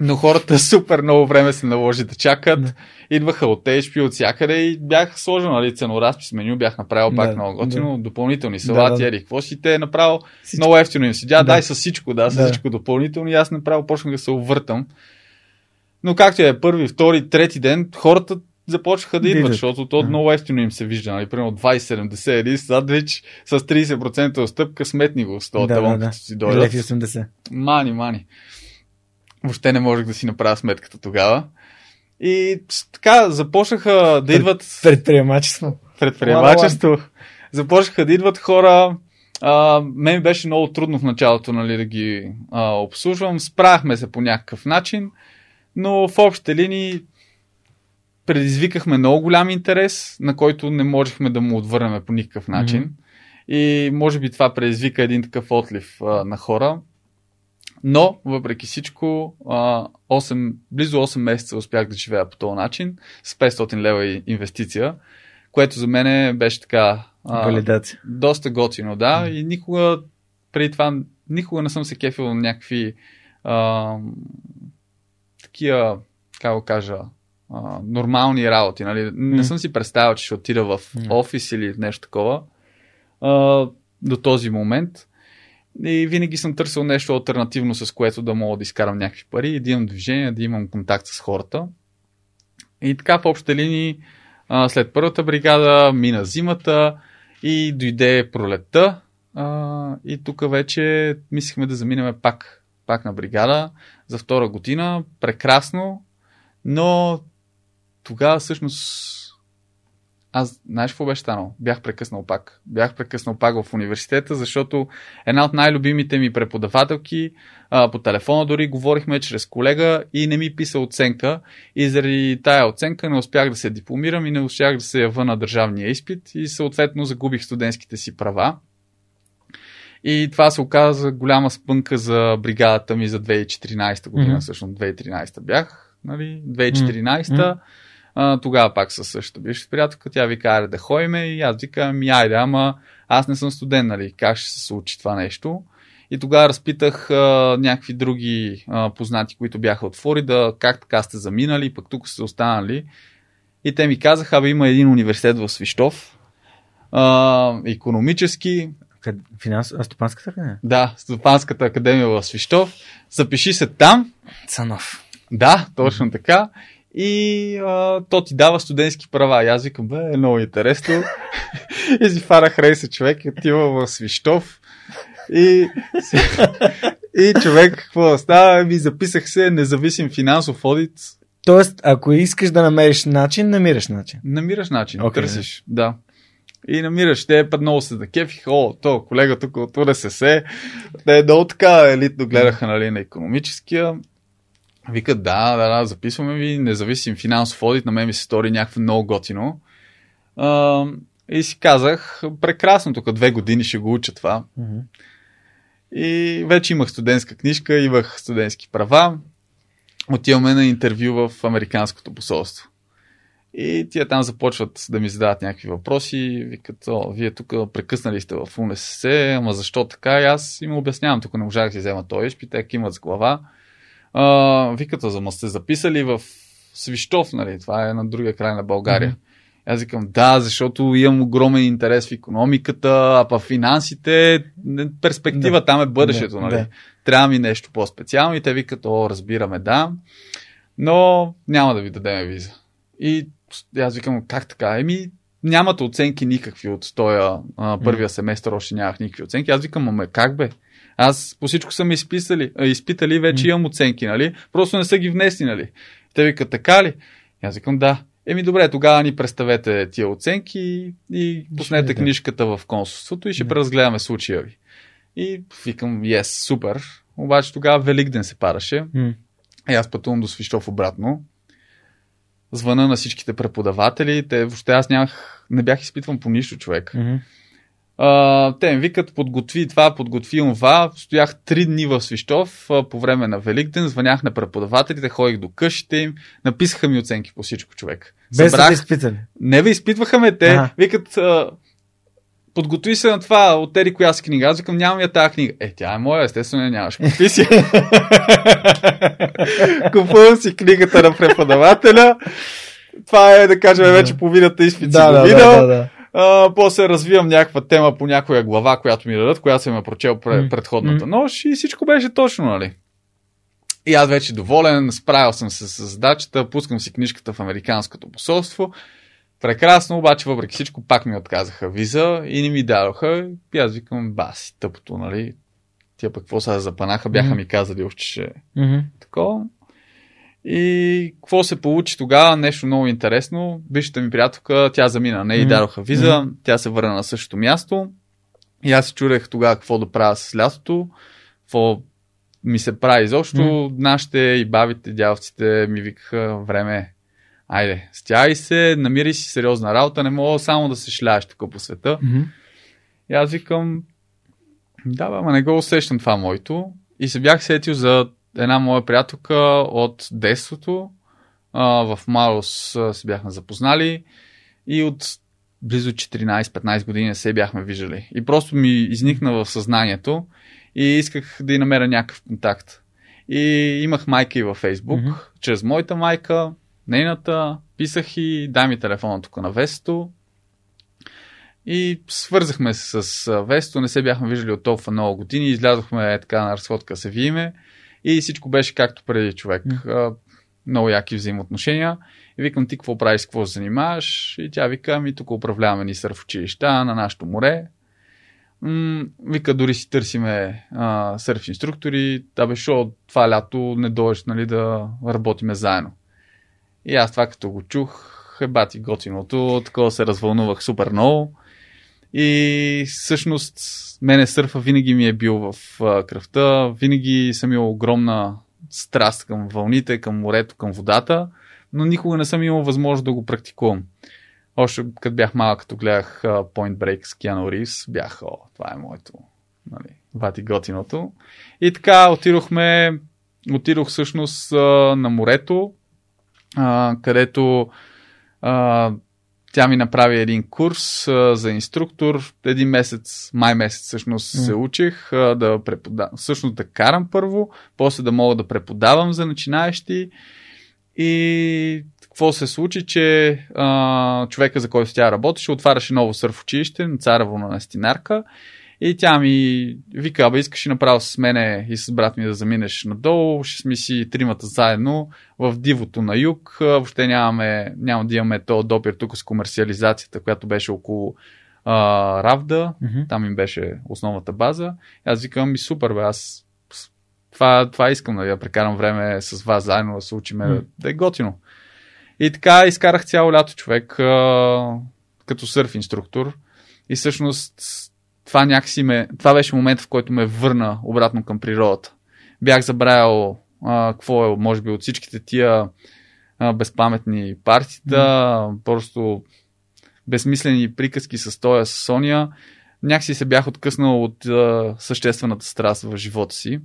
Но хората супер много време се наложи да чакат. Идваха от HP, от всякъде, и бях сложил, нали, ценоразпис меню, бях направил пак много готино, допълнителни салати, какво си те направил, всичко. Много ефтино им седя, дай с всичко, с всичко допълнително, и аз направо почнах да се увъртам. Но както е, първи, втори, трети ден, хората започнаха да идват, защото то много ефтино им се вижда, нали, примерно 20-70 сандвич с 30% отстъпка, сметни го с този талон, като си дойдат. Мани. Въобще не можех да си направя сметката тогава. И така започнаха да идват... Предприемачество. Започнаха да идват хора. Мен беше много трудно в началото, нали, да ги обслужвам. Справяхме се по някакъв начин, но в общите линии предизвикахме много голям интерес, на който не можехме да му отвърнем по никакъв начин. Mm-hmm. И може би това предизвика един такъв отлив на хора. Но, въпреки всичко, близо 8 месеца успях да живея по този начин, с 500 лева инвестиция, което за мен беше така... валидация. Доста готино, да. Mm. И никога, преди това, никога не съм се кефил на някакви такива, как го кажа, нормални работи. Нали? Не съм си представил, че ще отида в офис или нещо такова до този момент. И винаги съм търсил нещо алтернативно, с което да мога да изкарам някакви пари, да имам движение, да имам контакт с хората. И така, в общи линии, след първата бригада мина зимата и дойде пролетта. И тук вече мислихме да заминем пак на бригада за втора година. Прекрасно, но тогава всъщност аз, знаеш какво беше станало? Бях прекъснал пак в университета, защото една от най-любимите ми преподавателки, по телефона дори говорихме чрез колега и не ми писа оценка. И заради тая оценка не успях да се дипломирам и не успях да се явя на държавния изпит и съответно загубих студентските си права. И това се оказа голяма спънка за бригадата ми за 2014 година. Mm-hmm. Всъщност 2013 бях, нали? 2014 mm-hmm. Тогава пак със същата бивша приятелка, тя вика, аре да ходиме, и аз викам, айде, ама аз не съм студент, нали, как ще се случи това нещо. И тогава разпитах някакви други познати, които бяха от Флорида, как така сте заминали, пък тук сте останали. И те ми казаха, има един университет в Свищов, икономически. Стопанската академия? Да, Стопанската академия в Свищов. Запиши се там. Цанов. Да, точно така. И то ти дава студентски права. И аз викам, бе, е много интересно. И си фарах рейса човек, отива в Свищов. И човек, какво става? Ми записах се, независим финансов одит. Тоест, ако искаш да намериш начин, намираш начин. Намираш начин, okay, търсиш, да. И намираш, те път много се закефих, то колега тук от УНСС, те много така елитно гледаха, нали, на икономическия. Викат, да, записваме ви независим финансов одит, на мен ми се стори някакво много готино. И си казах, прекрасно, тук 2 години ще го уча това. Mm-hmm. И вече имах студентска книжка, имах студентски права. Отиваме на интервю в Американското посолство. И тия там започват да ми задават някакви въпроси. Викат, вие тук прекъснали сте в УНСС, ама защо така? И аз им обяснявам, тук не можах да си взема този изпит, те кимат с глава. Виката, ама сте записали в Свищов, нали? Това е на другия край на България. Mm-hmm. Аз викам, да, защото имам огромен интерес в икономиката, а по финансите, перспектива там е бъдещето, нали? Да. Трябва ми нещо по-специално и те викат, разбираме, да, но няма да ви дадем виза. И аз викам, как така? Нямате оценки никакви от този първия семестър, още нямах никакви оценки. Аз викам, как бе? Аз по всичко съм изпитали, вече имам оценки, нали? Просто не са ги внесли, нали? Те викат, така ли? Аз викам, да. Добре, тогава ни представете тия оценки и пуснете книжката в консулството и ще преразгледаме случая ви. И викам, супер. Обаче тогава Великден се падаше. И аз пътувам до Свищов обратно. Звъна на всичките преподаватели. Въобще аз не бях изпитван по нищо, човек. Те ми викат, подготви това, подготви онова. Стоях 3 дни в Свищов по време на Великден, звънях на преподавателите, ходих до къщите им, написаха ми оценки по всичко, човек. Без да изпитали? Не ви изпитваха ме те. Ага. Викат, подготви се на това, отери коя си книга. Аз викам, нямам я тази книга. Тя е моя, естествено, нямаш. Купи си. Купувам си книгата на преподавателя. Това е, да кажем, вече половината изпит си го видал. После развивам някаква тема по някоя глава, която ми дадат, която съм я прочел предходната нощ и всичко беше точно, нали? И аз вече доволен, справил съм се с задачата, пускам си книжката в Американското посолство. Прекрасно, обаче въпреки всичко пак ми отказаха виза и не ми дадоха. И аз викам, баси, тъпото, нали? тия пък какво сега запанаха, бяха ми казали още, че такова. И какво се получи тогава? Нещо много интересно. Бившата ми приятелка, тя замина, не ѝ дадоха виза, тя се върна на същото място. И аз се чудех тогава какво да правя с лятото, какво ми се прави изобщо. Нашите и бабите, дядовците ми викаха, време, айде, стягай се, намирай си сериозна работа, не мога само да се шляеш така по света. И аз викам, да бе, ама не го усещам това моето. И се бях сетил за една моя приятелка от детството. В Марос се бяхме запознали и от близо 14-15 години не се бяхме виждали. И просто ми изникна в съзнанието и исках да й намеря някакъв контакт. И имах майка и във Фейсбук. Чрез моята майка, нейната, писах и дай ми телефона тук на Весто. И свързахме се с Весто, не се бяхме виждали от толкова много години, излязохме така на разходка се видиме и всичко беше както преди, човек. Много яки взаимоотношения. И викам, ти какво правиш, какво занимаваш? И тя вика, ми тук управляваме ни сърф училища на нашето море. Вика, дори си търсиме сърф инструктори. Та беше от това лято не дойдеш, нали, да работиме заедно. И аз това като го чух, ебати готиното, такова се развълнувах супер много. И всъщност мене сърфа винаги ми е бил в кръвта, винаги съм имал огромна страст към вълните, към морето, към водата, но никога не съм имал възможност да го практикувам. Още като бях малък, като гледах Point Break с Киану Ривз, бях, това е моето, нали, бати готиното. И така отидох всъщност на морето, където тя ми направи един курс за инструктор. Един месец, май месец всъщност се учих да преподавам. Всъщност да карам първо, после да мога да преподавам за начинаещи. И какво се случи, че човека, за който тя работеше, отваряше ново сърф училище на Царево на Настинарка. И тя ми вика, абе, искаш и направо с мене и с брат ми да заминеш надолу, ще сме си тримата заедно в дивото на юг. Въобще няма да имаме този допир тук с комерциализацията, която беше около Равда, там им беше основната база. И аз викам, ми супер, бе, аз това искам да я прекарам време с вас заедно, да се учиме, да е готино. И така изкарах цяло лято, човек, като сърф инструктор. И всъщност това беше момент, в който ме върна обратно към природата. Бях забравял какво е, може би, от всичките тия безпаметни партита, просто безсмислени приказки с тоя, с Соня. Някакси се бях откъснал от съществената страст в живота си.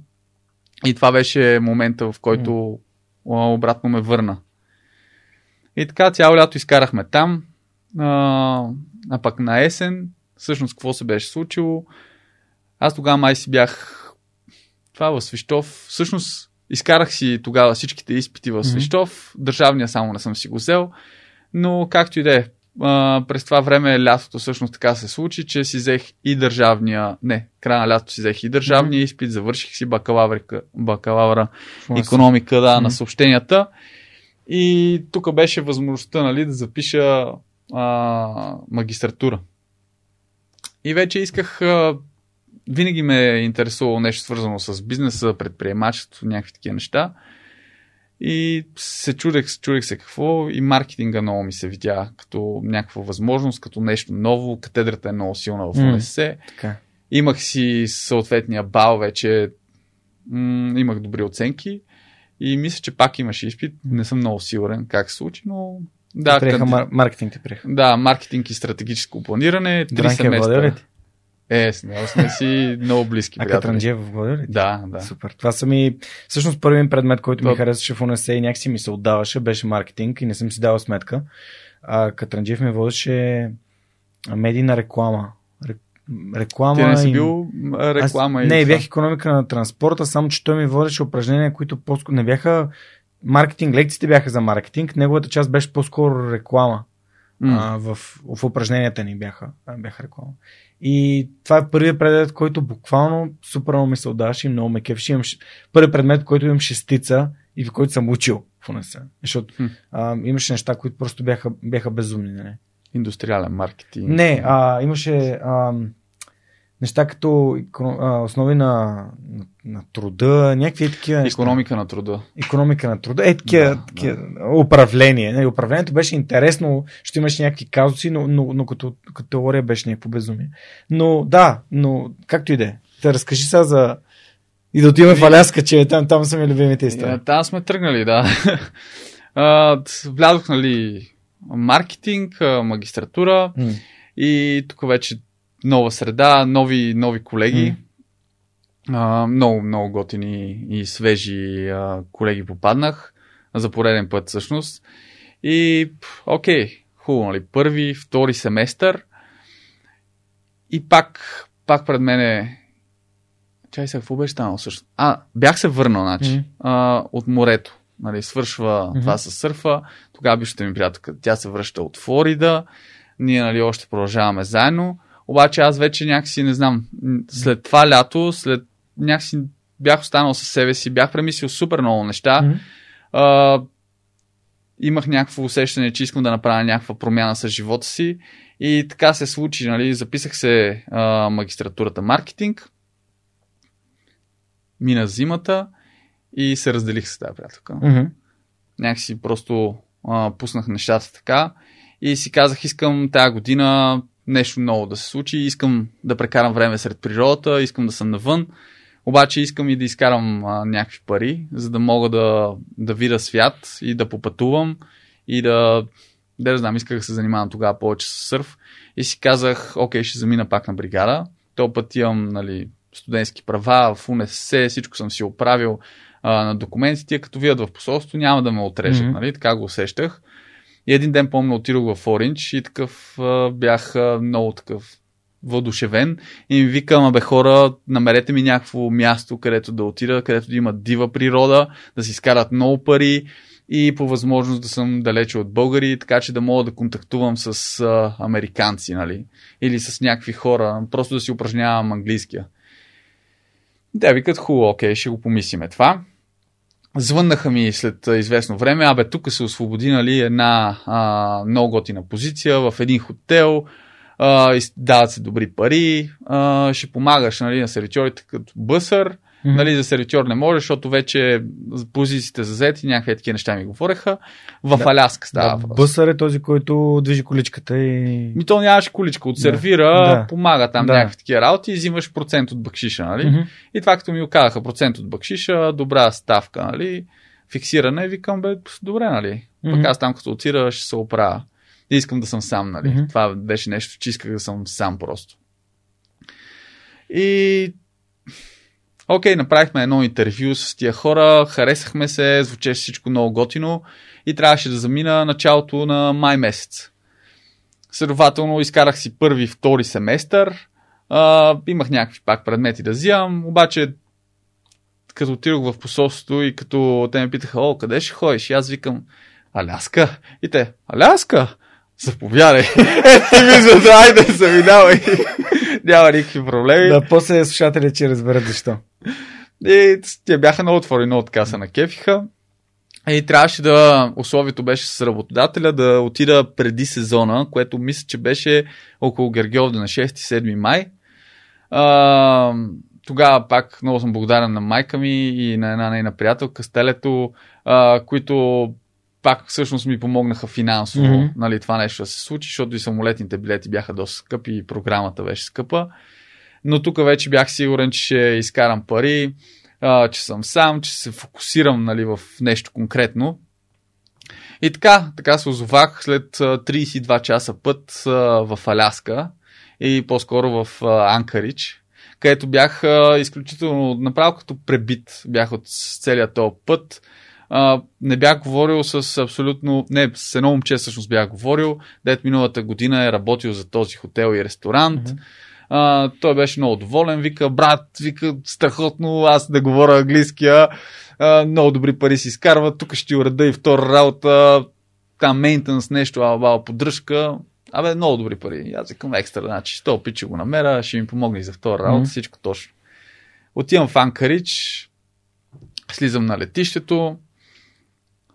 И това беше момента, в който обратно ме върна. И така цяло лято изкарахме там. А пък на есен всъщност какво се беше случило. Аз тогава май си бях това в Свищов. Всъщност изкарах си тогава всичките изпити в Свищов. Държавния само не съм си го взел. Но както и да е, през това време лятото всъщност така се случи, че си взех и държавния... Не, края на лятото си взех и държавния изпит. Завърших си бакалавра икономика на съобщенията. И тук беше възможността, нали, да запиша магистратура. И вече исках, винаги ме е интересувало нещо свързано с бизнеса, предприемачеството, някакви такива неща. И се чудех се какво, и маркетинга много ми се видя като някаква възможност, като нещо ново. Катедрата е много силна в УНСС. Имах си съответния бал вече, имах добри оценки и мисля, че пак имаше изпит. Не съм много сигурен как се случи, но... Да, маркетинг те приеха. Да, маркетинг и стратегическо планиране. 3 семестра. Сме си много близки приятели. А Катранджиев владел ли? Да. Супер. Това са ми... Всъщност първият предмет, който ми харесваше в УНСС и някакси ми се отдаваше, беше маркетинг и не съм си давал сметка. Катранджиев ми водеше медийна реклама. Реклама. Ти не си бил реклама? Не, бях икономика на транспорта, само че той ми водеше упражнения, които по-скоро не бяха... Маркетинг, лекциите бяха за маркетинг, неговата част беше по-скоро реклама. В упражненията ни бяха реклама. И това е първият предмет, който буквално супер много ми се отдаваше и много ме кефши. Първият предмет, който имам шестица и в който съм учил в УНСС. Защото имаше неща, които просто бяха безумни. Не? Индустриален маркетинг. Не, имаше неща като основи на труда, някакви такива неща. Икономика на труда. Управление. Управлението беше интересно, защото имаше някакви казуси, но като теория беше някакво безумие. Но както и да е. Та разкажи сега за... И да отиваме в Аляска, че там са ми любимите истории. Там сме тръгнали, да. Влязох, маркетинг, магистратура и тук вече нова среда, нови колеги. Много, много готини и свежи колеги попаднах. За пореден път всъщност. И хубаво, първи, втори семестър. И пак пред мен е... Чай сега, какво беше станало също? Бях се върнал, от морето. Свършва това със сърфа. Тогава бившата ми приятелка, тя се връща от Флорида. Ние още продължаваме заедно. Обаче аз вече някакси, не знам, след това лято, някакси бях останал със себе си, бях премислил супер много неща. Имах някакво усещане, че искам да направя някаква промяна с живота си. И така се случи, записах се магистратурата маркетинг. Мина зимата и се разделих с тази приятелка. Някакси просто пуснах нещата така и си казах, искам тази година нещо ново да се случи, искам да прекарам време сред природата, искам да съм навън, обаче искам и да изкарам някакви пари, за да мога да видя свят и да попътувам и да знам, исках да се занимавам тогава повече с сърф и си казах, ще замина пак на бригада, този път имам, студентски права, в УНСС, всичко съм си оправил на документите, като видят в посолството, няма да ме отрежат, така го усещах. И един ден помня, отидох в Оринч и такъв бях много такъв въодушевен и ми викам, хора, намерете ми някакво място, където да отида, където да има дива природа, да си изкарат много пари и по възможност да съм далече от българи, така че да мога да контактувам с американци, или с някакви хора, просто да си упражнявам английския. Да, викат, хубаво, ще го помислиме това. Звъннаха ми след известно време, тук се освободи, една много готина позиция в един хотел, дават се добри пари, ще помагаш, на сервитьорите като бъсър, за сервитьор не може, защото вече позициите са заети, някакви такива неща ми говореха. Аляска става въпрос. Бъсър е този, който движи количката и... То нямаше количка, отсервира, помага там някакви такива работи и взимаш процент от бакшиша, И това като ми оказаха процент от бакшиша, добра ставка, фиксиране, викам, добре, Пък аз там като отира ще се оправя. И искам да съм сам, Това беше нещо, че исках да съм сам просто. И... направихме едно интервю с тия хора, харесахме се, звучеше всичко много готино и трябваше да замина началото на май месец. Следователно изкарах си първи, втори семестър, имах някакви пак предмети да взимам, обаче като отидох в посолството и като те ме питаха, къде ще ходиш? И аз викам, Аляска. И те, Аляска? Заповядай. Ти ми задай да се минавай. Няма никакви проблеми. После слушателите ще разберат защо. И те бяха много отворени, много така се накефиха. И трябваше условието беше с работодателя да отида преди сезона, което мисля, че беше около Гергьовда на 6-7 май. Тогава пак много съм благодарен на майка ми и на една нейна приятелка, Стелето, които пак всъщност ми помогнаха финансово, това нещо да се случи, защото и самолетните билети бяха доста скъпи и програмата беше скъпа. Но тук вече бях сигурен, че ще изкарам пари, че съм сам, че се фокусирам в нещо конкретно. И така се озовах след 32 часа път в Аляска и по-скоро в Анкарич, където бях изключително направо като пребит. Бях от целия този път. Не бях говорил с едно момче всъщност бях говорил, дет миналата година е работил за този хотел и ресторант. Той беше много доволен, вика, брат, страхотно, аз да говоря английския, много добри пари си изкарват, тук ще уреда и втора работа, там мейнтънс, нещо, поддръжка, много добри пари. Аз викам екстра, значи, то пиче го намеря, ще ми помогне и за втора работа, всичко точно. Отивам в Анкарич, слизам на летището,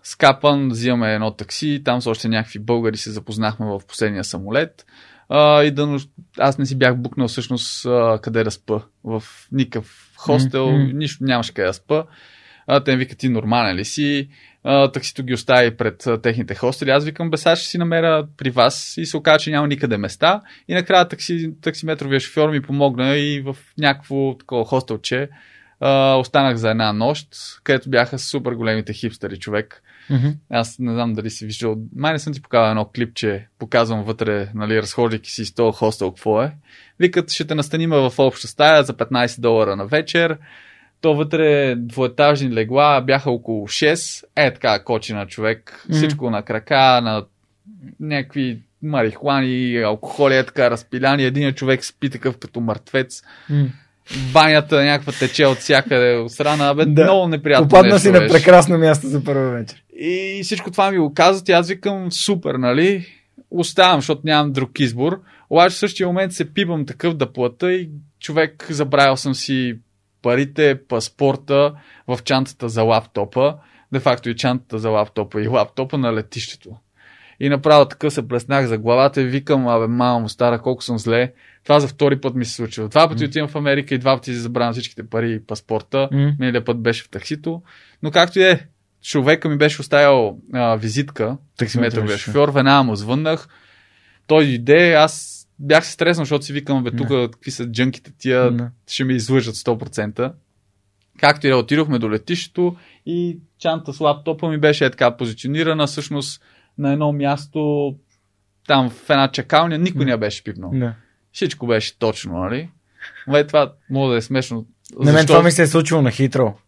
скапан, взимаме едно такси, там са още някакви българи, се запознахме в последния самолет. И да, аз не си бях букнал всъщност къде да спа. В никакъв хостел, нищо нямаше къде да спа. Те ми викат, ти нормален ли си? Таксито ги остави пред техните хостели. Аз викам, беса, ще си намеря при вас, и се оказа, че няма никъде места. И накрая таксиметровия шофьор ми помогна и в някакво такова хостелче останах за една нощ, където бяха супер големите хипстери, човек. Аз не знам дали си виждал. Май не съм ти показал едно клипче, показвам вътре, нали, разхождайки си с този хостел, какво е. Викат, ще те настаним в обща стая за $15 на вечер. То вътре двоетажни легла бяха около 6. Е, така, кочина, човек. Всичко на крака, на някакви марихуани, алкохоли, е така, разпиляни. Един човек спи такъв като мъртвец. Банята някаква тече от всякъде, от страна. Бе, да. Много неприятно. Попадна си на прекрасно място за първа вечер. И всичко това ми го казват и аз викам, супер, нали? Оставам, защото нямам друг избор. Обаче в същия момент се пипам такъв да плата и човек, забравил съм си парите, паспорта в чантата за лаптопа, де факто и чантата за лаптопа и лаптопа на летището. И направо така се плеснах за главата и викам, абе, мамо стара, колко съм зле. Това за втори път ми се случило. Два пъти отивам в Америка и два пъти си забравям всичките пари и паспорта. Миналия път беше в таксито. Но както и е, човека ми беше оставил визитка, таксиметровия шофьор, веднага му звъннах. Той дойде, аз бях се стреснал, защото си викам, бе, тук какви са джънките тия, ще ме излъжат 100%. Както и да, отидохме до летището и чанта с лаптопа ми беше така позиционирана, всъщност на едно място, там в една чакалня, никой не я беше пипнал. Всичко беше точно, нали? Ве, това може да е смешно. На мен това ми се е случило на Хитро.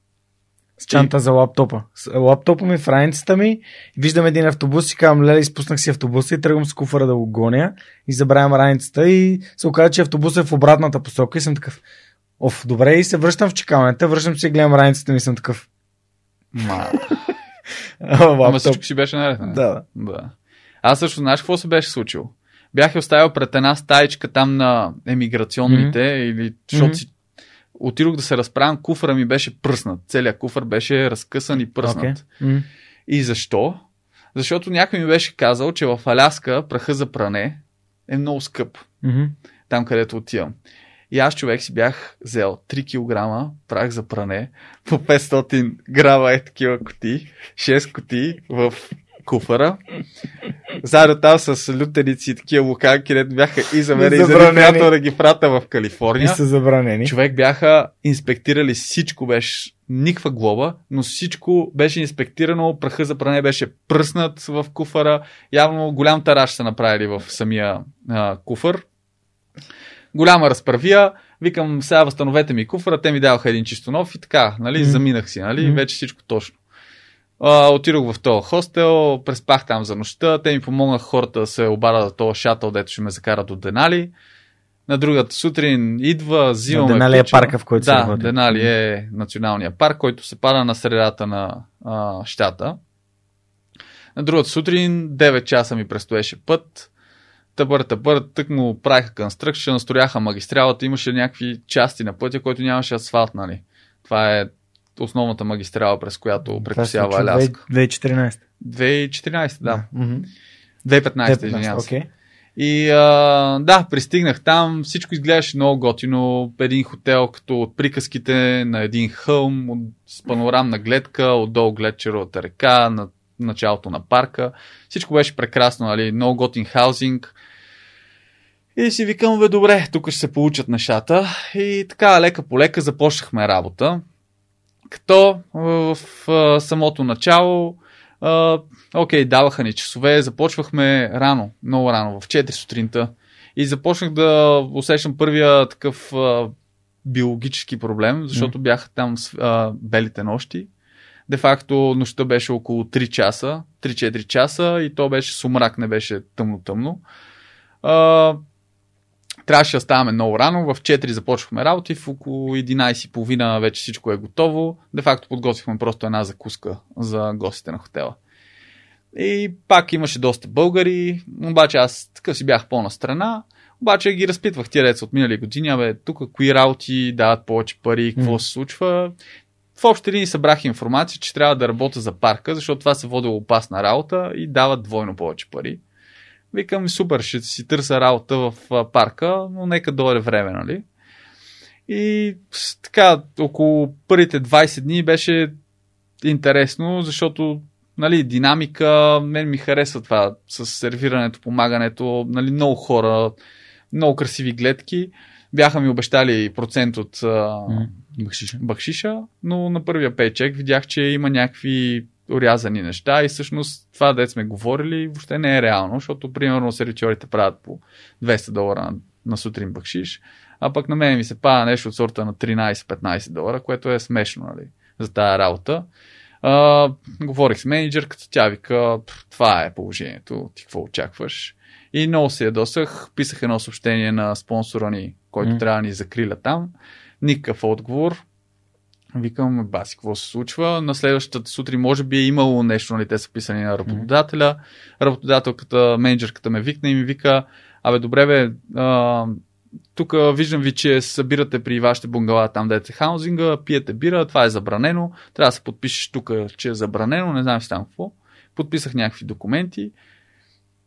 С чанта за лаптопа. С лаптопа ми, францата ми, виждам един автобус и казвам, леле, изпуснах си автобуса и тръгвам с куфара да го гоня и забравям раницата и се оказа, че автобусът е в обратната посока и съм такъв, оф, добре, и се връщам в чекалнята, връщам се и гледам раницата ми и съм такъв. Ама всичко си беше наред. Да. Аз също, знаеш какво се беше случило? Бях я оставил пред една стаичка там на емиграционните или защото си отидох да се разправям, куфъра ми беше пръснат. Целият куфър беше разкъсан и пръснат. И защо? Защото някой ми беше казал, че в Аляска праха за пране е много скъп. Там, където отивам. И аз, човек, си бях взел 3 кг прах за пране по 500 грама е такива кутии, 6 кутии в куфъра. Заедно там с лютеници и такива луканки, където бяха и за мен, и за приятел да ги прата в Калифорния. И са забранени. Човек, бяха инспектирали всичко, беше никаква глоба, но всичко беше инспектирано, праха за пране беше пръснат в куфъра. Явно голям тараж са направили в самия куфър. Голяма разправия, викам, сега възстановете ми куфъра, те ми даваха един чисто нов и така, нали, заминах си, нали, вече всичко точно. Отидох в този хостел, преспах там за нощта, те ми помогнаха хората да се обадят за този шатъл, дето ще ме закара до Денали. На другата сутрин идва, взимаме... Денали е парка, в който се води. Да, Денали е националния парк, който се пада на средата на щата. На другата сутрин 9 часа ми престоеше път. Тъбър, тък му правиха конструкция, настрояха магистралата, имаше някакви части на пътя, който нямаше асфалт, нали. Това е основната магистрала, през която прекосява Аляска. 2014, да. 2015, извинявам се. Okay. И да, пристигнах там, всичко изглеждаше много готино. Един хотел, като от приказките на един хълм, с панорамна гледка, отдолу глед червата река, на началото на парка. Всичко беше прекрасно, нали? Много готин хаузинг. И си викам, бе, добре, тук ще се получат нещата. И така, лека по лека започнахме работа. Като в самото начало, даваха ни часове, започвахме рано, много рано, в 4 сутринта. И започнах да усещам първия такъв биологически проблем, защото бяха там белите нощи. Де факто нощта беше около 3-4 часа и то беше сумрак, не беше тъмно-тъмно. Трябваше да ставаме много рано, в 4 започвахме работа и в около 11:30 вече всичко е готово. Де факто подготвихме просто една закуска за гостите на хотела. И пак имаше доста българи, обаче аз такъв си бях по-настрана, обаче ги разпитвах тия деца от минали години, тук кои работи дават повече пари, какво се случва. В общи линии събрах информация, че трябва да работя за парка, защото това се водило опасна работа и дава двойно повече пари. Викам, супер, ще си търся работа в парка, но нека дойде време, нали? И така, около първите 20 дни беше интересно, защото, нали, динамика, мен ми харесва това с сервирането, помагането, нали, много хора, много красиви гледки. Бяха ми обещали процент от бакшиша, но на първия пейчек видях, че има някакви орязани неща и всъщност това, дето сме говорили, въобще не е реално, защото примерно сервитьорите правят по $200 на сутрин бакшиш, а пък на мен ми се пада нещо от сорта на $13-15, което е смешно, нали, за тази работа. Говорих с менеджерката, тя вика, това е положението, ти какво очакваш? И много се ядосах, писах едно съобщение на спонсора ни, който трябва да ни закриля там. Никакъв отговор. Викам, баси, какво се случва? На следващата сутрин може би е имало нещо, нали, те са писани на работодателя. Работодателката, менеджерката ме викна и ми вика, абе, добре бе, тук виждам ви, че събирате при вашите бунгала там, дете хаузинга, пиете бира, това е забранено, трябва да се подпишеш тук, че е забранено, не знам си там какво. Подписах някакви документи.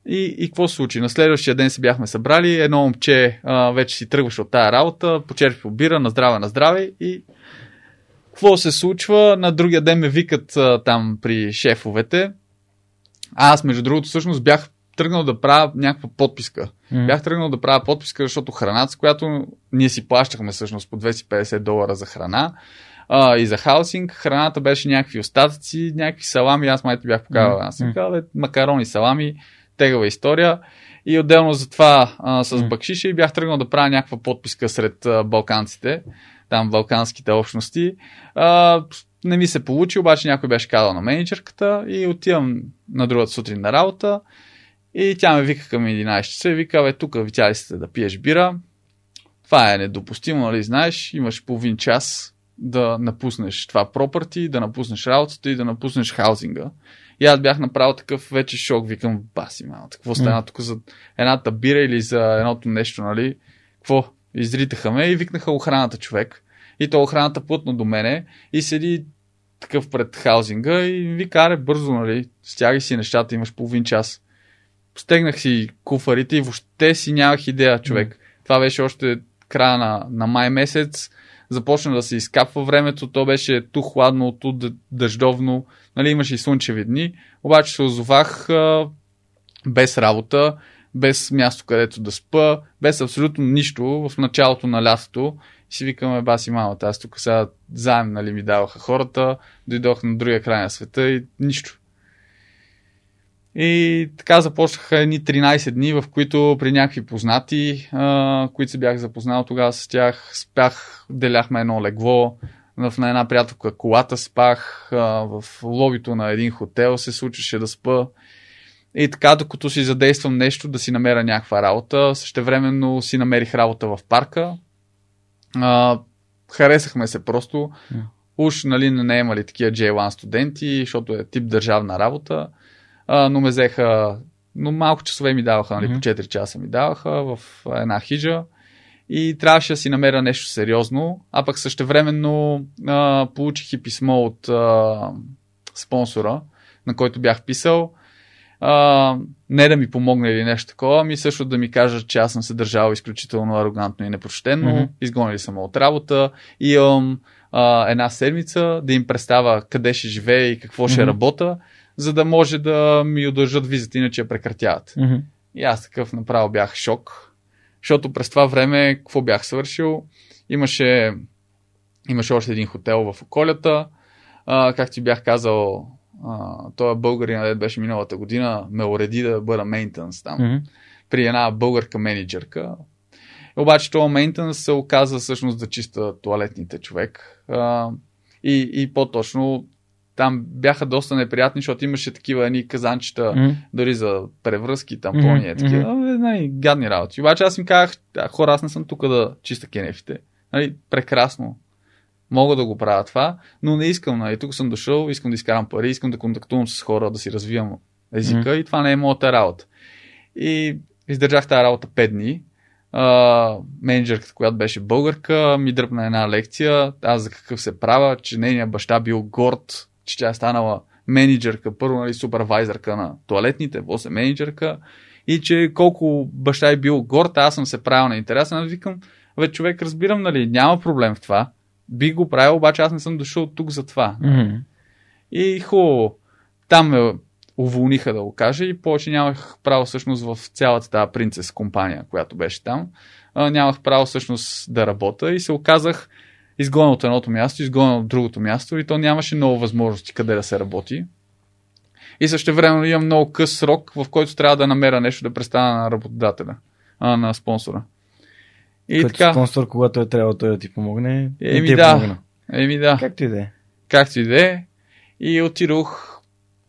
И какво се случи? На следващия ден се бяхме събрали, едно момче вече си тръгваше от тая работа, почерпи бира, на здраве и какво се случва? На другия ден ме викат там при шефовете. Аз, между другото, всъщност бях тръгнал да правя някаква подписка. Бях тръгнал да правя подписка, защото храната, с която ние си плащахме всъщност по $250 за храна и за хаусинг, храната беше някакви остатъци, някакви салами, аз майто бях показал. Аз съм казал, макарони, салами, тегава история. И отделно за това с бакшиша и бях тръгнал да правя някаква подписка сред балканците, там балканските общности. Не ми се получи, обаче някой беше казал на менеджерката и отивам на другата сутрин на работа и тя ме вика към 11 часа и вика, бе, тук видяли сте да пиеш бира. Това е недопустимо, нали знаеш, имаш половин час да напуснеш това пропърти, да напуснеш работата и да напуснеш хаузинга. И аз бях направил такъв вече шок, викам, баси малко, какво стана тук за едната бира или за едното нещо, нали? Какво? Изритаха ме и викнаха охраната, човек. И то охраната плътно до мене и седи такъв пред хаузинга и ми вика, аре, бързо, нали? Стягай си нещата, имаш половин час. Стегнах си куфарите и въобще си нямах идея, човек. Това беше още края на май месец. Започна да се изкапва времето, то беше ту хладно, ту дъждовно, нали, имаше и слънчеви дни, обаче се озовах без работа, без място където да спа, без абсолютно нищо в началото на лятото и си викаме, баси малата, аз тук сега заем, нали, ми даваха хората, дойдох на другия край на света и нищо. И така започнаха едни 13 дни, в които при някакви познати, които се бях запознал тогава с тях, спях, деляхме едно легло, на една приятелка колата спах, в лобито на един хотел се случваше да спа. И така, докато си задействам нещо, да си намеря някаква работа, същевременно си намерих работа в парка. Харесахме се просто. Уж, нали, не имали такива J1 студенти, защото е тип държавна работа. Но ме взеха, но малко часове ми даваха, нали, по 4 часа ми даваха в една хижа и трябваше да си намеря нещо сериозно, а пък същевременно получих и писмо от спонсора, на който бях писал, не да ми помогне или нещо такова, ами също да ми кажа, че аз съм се държал изключително арогантно и непрочтено, изгонили съм от работа и имам една седмица да им представя къде ще живее и какво ще работя, за да може да ми удържат визата, иначе я прекратяват. И аз такъв направо бях шок, защото през това време, какво бях свършил, имаше още един хотел в околята, как ти бях казал, той българин беше миналата година, ме уреди да бъда мейнтънс там, при една българка менеджерка. Обаче това мейнтънс се оказа всъщност да чиста тоалетните, човек. И по-точно там бяха доста неприятни, защото имаше такива едни казанчета, дори за превръзки, тампони, такива, гадни работи. Обаче аз им казах, хора, аз не съм тук да чиста кенефите. Нали, прекрасно. Мога да го правя това, но не искам. Нали, тук съм дошъл, искам да изкарам пари, искам да контактувам с хора, да си развивам езика и това не е моята работа. И издържах тази работа 5 дни. Менеджерката, която беше българка, ми дръпна една лекция, аз за какъв се правя, че нейният баща бил горд, че тя е станала менеджерка, първо, нали, супервайзърка на тоалетните, после менеджерка и че колко баща е бил горд, аз съм се правил на интересен. Аз викам, бе, човек, разбирам, нали, няма проблем в това. Би го правил, обаче аз не съм дошъл тук за това. Mm-hmm. И хубаво, там ме уволниха, да го кажа, и повече нямах право всъщност в цялата тази принцес компания, която беше там. Нямах право всъщност да работя и се оказах изгонен от едното място, изгонен от другото място, и то нямаше много възможности къде да се работи. И същевременно имам много къс срок, в който трябва да намеря нещо да престана на работодателя, на спонсора. И като така, спонсор, когато е трябвало той да ти помогне, и ти е помогна. Еми да. Както и да е. Както и да е. И отидох,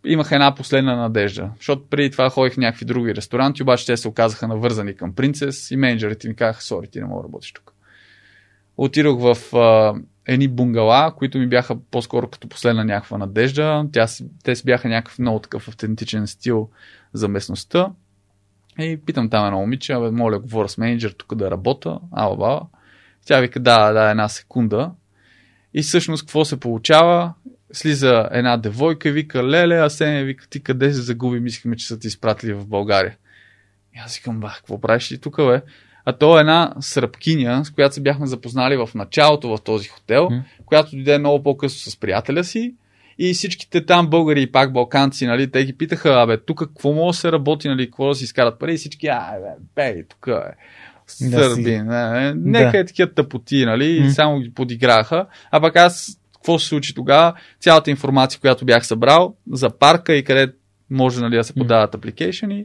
имах една последна надежда, защото преди това ходих в някакви други ресторанти, обаче те се оказаха навързани към принцес и менеджерите ми казаха, сори, ти не мога да работиш тук. Отидох в едни бунгала, които ми бяха по-скоро като последна някаква надежда. Те си бяха някакъв много такъв автентичен стил за местността. И питам там едно момиче, моля, говоря с менеджер тук да работя, ала-бала. Тя вика, да, една секунда. И всъщност какво се получава? Слиза една девойка и вика, леле, Асен, вика, ти къде се загуби? Мислихме, че са ти изпратили в България. И аз викам, бах, какво правиш ли тук, бе? А то е една сръбкиня, с която се бяхме запознали в началото в този хотел, която дойде много по-късно с приятеля си, и всичките там българи и пак балканци, нали, те ги питаха, абе, тук какво мога да се работи, нали, какво да си изкарат пари, и всички, бе, тук е сърби, нека е такива тъпоти, нали, и само ги подиграха, а пък аз, какво се случи тогава, цялата информация, която бях събрал за парка и къде може, нали, да се подават апликейшени,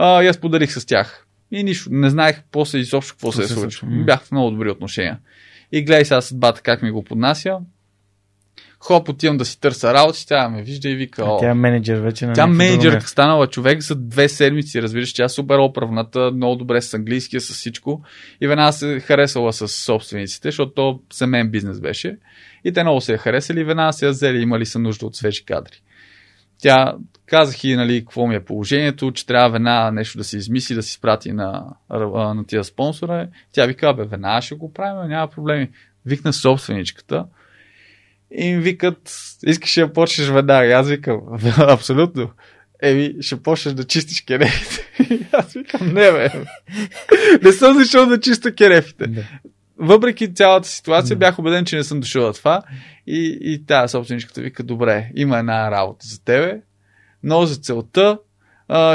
я споделих с тях. И нищо, не знаех после изобщо какво се е случило. Бях в много добри отношения. И гледай сега съдбата как ми го поднася. Хоп, отивам да си търся работи, тя ме вижда и вика... Тя е менеджер вече на... Тя менеджер станала човек за 2 седмици, разбираш, тя е супер оправната, много добре с английския, с всичко. И веднага се харесала с собствениците, защото то семейен бизнес беше. И те много се я харесали и веднага се я взели, имали са нужда от свежи кадри. Тя казах и, нали, какво ми е положението, че трябва веднага нещо да се измисли, да се изпрати на тия спонсора. Тя вика, бе, веднага ще го правим, няма проблеми. Викна собственичката и им викат, искаш да почнеш веднага. Аз викам, абсолютно. Еми, ще почнеш да чистиш керефите. Аз викам, не, бе. Не съм зашъл да чиста керефите. Да. Въпреки цялата ситуация, бях убеден, че не съм дошъл от това. И тая собственичката вика, добре, има една работа за тебе, но за целта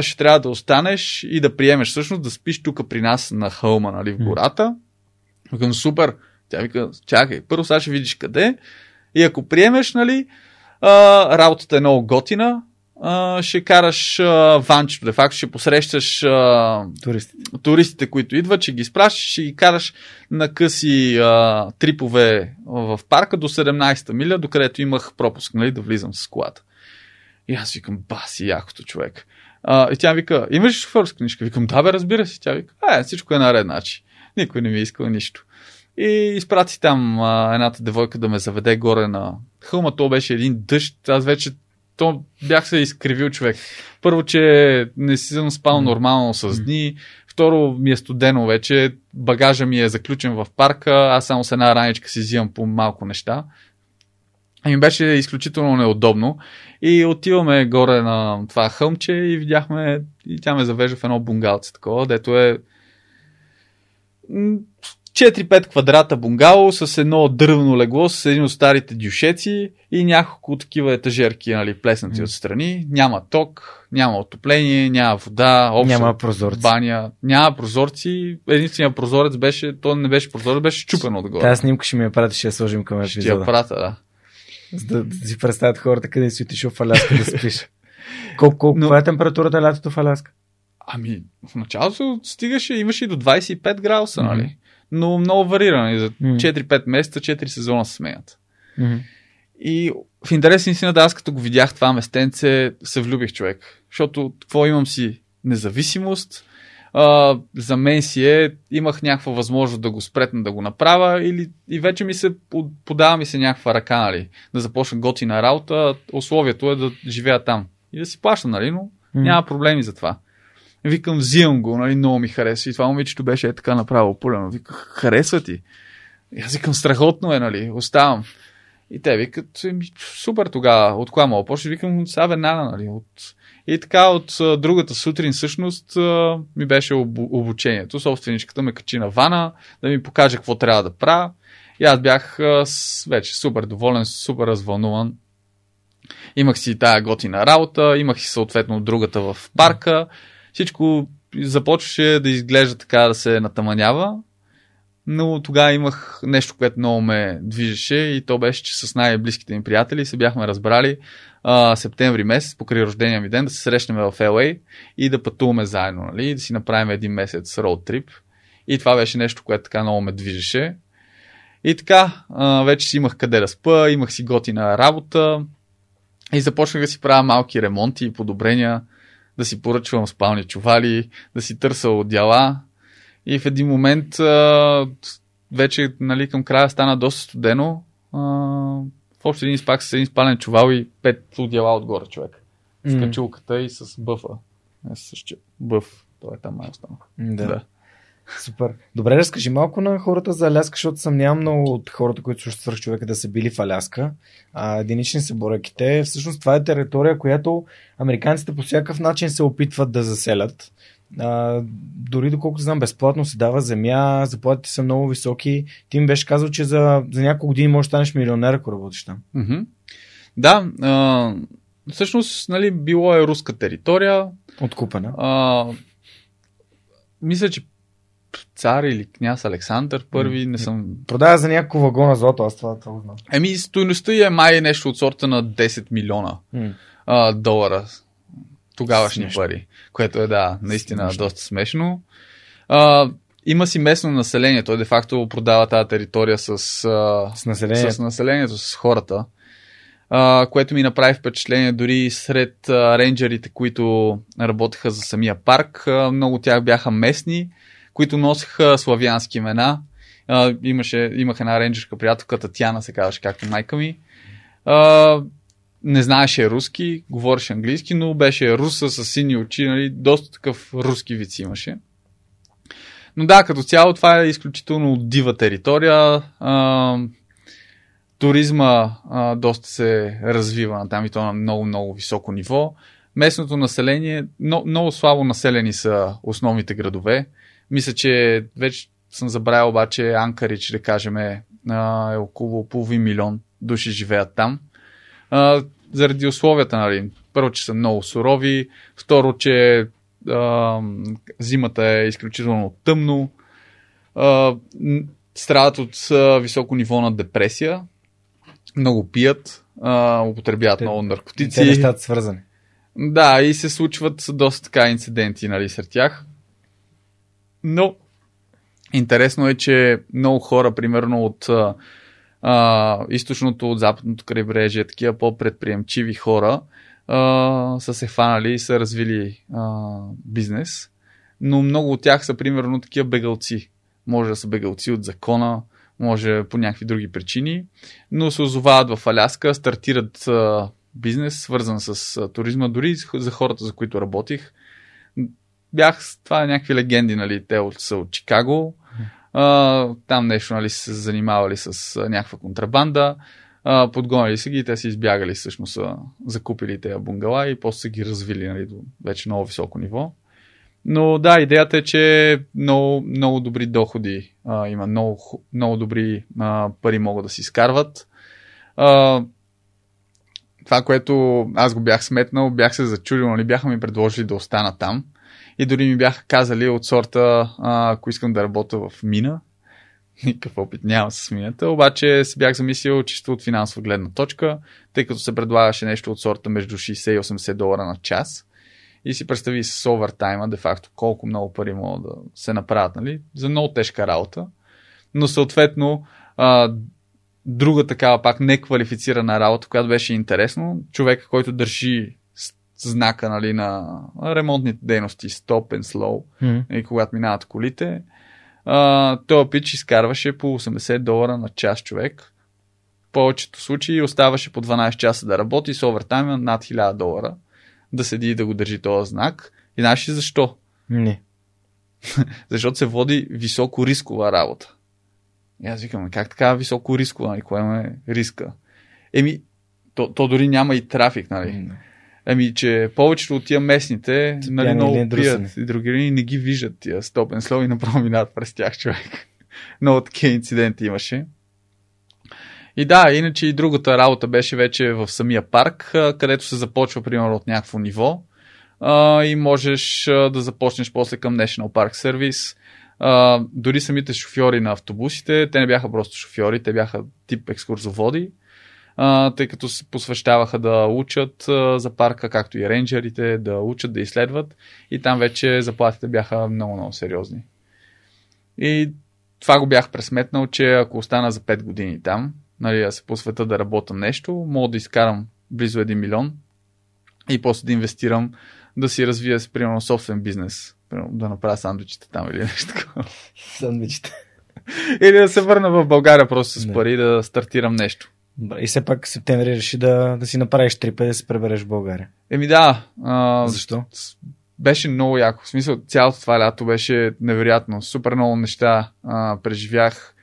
ще трябва да останеш и да приемеш всъщност да спиш тук при нас на хълма, нали, в гората. Викам, супер. Тя вика, чакай, първо сега ще видиш къде. И ако приемеш, нали, работата е много готина, ще караш ванчето, де факто ще посрещаш туристите, които идват, ще ги изпращаш, ще ги караш на къси трипове в парка до 17-та миля, докъдето имах пропуск, нали, да влизам с колата. И аз викам, баси, якото, човек. И тя вика, имаш ли шофьорска книжка? Викам, да, бе, разбира се. Тя вика, всичко е наред, значи. Никой не ми е искал нищо. И изпрати там едната девойка да ме заведе горе на хълма. То беше един дъжд. Аз вече бях се изкривил, човек. Първо, че не си съм спал нормално с дни. Второ, ми е студено вече. Багажа ми е заключен в парка. Аз само с една раничка си взимам по малко неща. Ми беше изключително неудобно. И отиваме горе на това хълмче и видяхме, и тя ме завежда в едно бунгалце такова, дето е 4-5 квадрата бунгало с едно дървено легло, с един от старите дюшеци и няколко такива етажерки, нали, плеснати отстрани. Няма ток, няма отопление, няма вода, няма прозорци. Баня, няма прозорци. Единственият прозорец беше, то не беше прозорец, беше чупен отгоре. Тая снимка ще ми я пратиш, ще я сложим към епизода. Ще я прата, да. За да си представят хората къде си отишъл в Аляска да спиш. Каква е температурата лятото в Аляска? Ами, в началото стигаше, имаше и до 25 градуса, нали? Но много варирано. За 4-5 месеца, 4 сезона се сменят. И в интерес истина, да, аз като го видях това местенце, се влюбих, човек. Защото какво имам си? Независимост. За мен си имах някаква възможност да го спретна, да го направя, и вече ми се подава ми се някаква ръка, нали, да започна готина работа, условието е да живея там и да си плаща, нали, но няма проблеми за това. Викам, взимам го, нали, много ми хареса, и това момичето беше така направо пулено, виках, харесва ти? И аз викам, страхотно е, нали, оставам. И те викат, супер тогава, от кога мога почне? Викам, сега веднага, нали, И така от другата сутрин всъщност ми беше обучението. Собственичката ме качи на вана да ми покаже какво трябва да правя. И аз бях вече супер доволен, супер развълнуван. Имах си тая готина работа, имах си съответно другата в парка. Всичко започваше да изглежда така, да се натъманява. Но тогава имах нещо, което много ме движеше и то беше, че с най-близките ми приятели се бяхме разбрали септември месец, покрай рождения ми ден, да се срещнем в LA и да пътуваме заедно, нали? Да си направим един месец road trip. И това беше нещо, което така много ме движеше. И така, вече си имах къде да спа, имах си готина работа и започнах да си правя малки ремонти и подобрения, да си поръчвам спални чували, да си търся одеяла. И в един момент вече, нали, към края стана доста студено. В общи един спак с един спален чувал и 5 одеяла отгоре човек. С качулката и с бъфа. Бъф, това е там май остана. Да. Супер. Добре, разкажи малко на хората за Аляска, защото съмнявам много от хората, които слушат Свърхчовека, да са били в Аляска. Единични са бореките. Всъщност това е територия, която американците по всякакъв начин се опитват да заселят. Дори доколкото знам, безплатно се дава земя, заплатите са много високи. Ти ми беше казал, че за няколко години можеш да станеш милионер, ако работиш там. Да, всъщност, нали, било е руска територия. Откупена. Мисля, че цар или княз Александър I, не съм... Продава за някакво вагона злато, аз това знам. Стойността е май нещо от сорта на 10 милиона долара. Тогавашни смешно пари, което е, да, наистина смешно, доста смешно. Има си местно население, той де-факто продава тази територия с населението, с хората, което ми направи впечатление дори сред рейнджерите, които работеха за самия парк. Много тях бяха местни, които носеха славянски имена. Имах една рейнджерка приятелка, Татяна се казваше, както майка ми. Не знаеше руски, говореше английски, но беше руса с сини очи, нали, доста такъв руски вид имаше. Но да, като цяло това е изключително дива територия. Туризма доста се развива на там и то на много-много високо ниво. Местното население, много слабо населени са основните градове. Мисля, че вече съм забравил обаче Анкарич, да кажем, е около половин милион души живеят там. Заради условията, нали, първо, че са много сурови, второ, че зимата е изключително тъмно, страдат от високо ниво на депресия, много пият, употребяват много наркотици. Те нещата свързани. Да, и се случват доста така инциденти, нали, сред тях. Но интересно е, че много хора, примерно от източното, от западното крайбрежие, такива по-предприемчиви хора са се хванали и са развили бизнес, но много от тях са примерно такива бегалци. Може да са бегалци от закона, може по някакви други причини, но се озовават в Аляска, стартират бизнес, свързан с туризма, дори за хората, за които работих. Това е някакви легенди, нали, те са от Чикаго. Там нещо, нали, се занимавали с някаква контрабанда, подгонили са ги и те са избягали, всъщност са закупили тези бунгала и после са ги развили, нали, до вече много високо ниво. Но да, идеята е, че много, много добри доходи има, много, много добри пари могат да се изкарват. Това, което аз го бях сметнал, бях се зачудил, нали, бяха ми предложили да остана там. И дори ми бяха казали от сорта, ако искам да работя в мина, никакъв опит нямам с мината, обаче се бях замислил чисто от финансова гледна точка, тъй като се предлагаше нещо от сорта между 60 и 80 долара на час и си представи с овертайма, де-факто, колко много пари могат да се направят, нали, за много тежка работа, но съответно друга такава пак неквалифицирана работа, която беше интересно, човека, който държи знака, нали, на ремонтните дейности Stop and Slow, и когато минават колите, този пич изкарваше по 80 долара на час човек. В повечето случаи оставаше по 12 часа да работи с овертайма над 1000 долара да седи и да го държи този знак. И знаеш ли защо? Не. Защото се води високо рискова работа. И аз викам, как така високо рискова? Нали? Кое е риска? Дори няма и трафик, нали? Ами, че повечето от тия местните, нали, много пият и други не ги виждат тия стопен слов и направо минават през тях, човек. Много такива инциденти имаше. И да, иначе и другата работа беше вече в самия парк, където се започва, примерно, от някакво ниво и можеш да започнеш после към National Park Service. Дори самите шофьори на автобусите, те не бяха просто шофьори, те бяха тип екскурзоводи, тъй като се посвещаваха да учат за парка, както и рейнджерите, да учат, да изследват, и там вече заплатите бяха много-много сериозни. И това го бях пресметнал, че ако остана за 5 години там, нали, да се посвета да работя нещо, мога да изкарам близо 1 милион и после да инвестирам, да си развия, примерно, собствен бизнес. Примерно, да направя сандвичите там или нещо такова. Сандвичите. Или да се върна в България просто с пари, да стартирам нещо. И все пак в септември реши да си направиш трипа, да се пребереш в България. Еми да. Защо? Беше много яко. В смисъл, цялото това лято беше невероятно. Супер много неща преживях.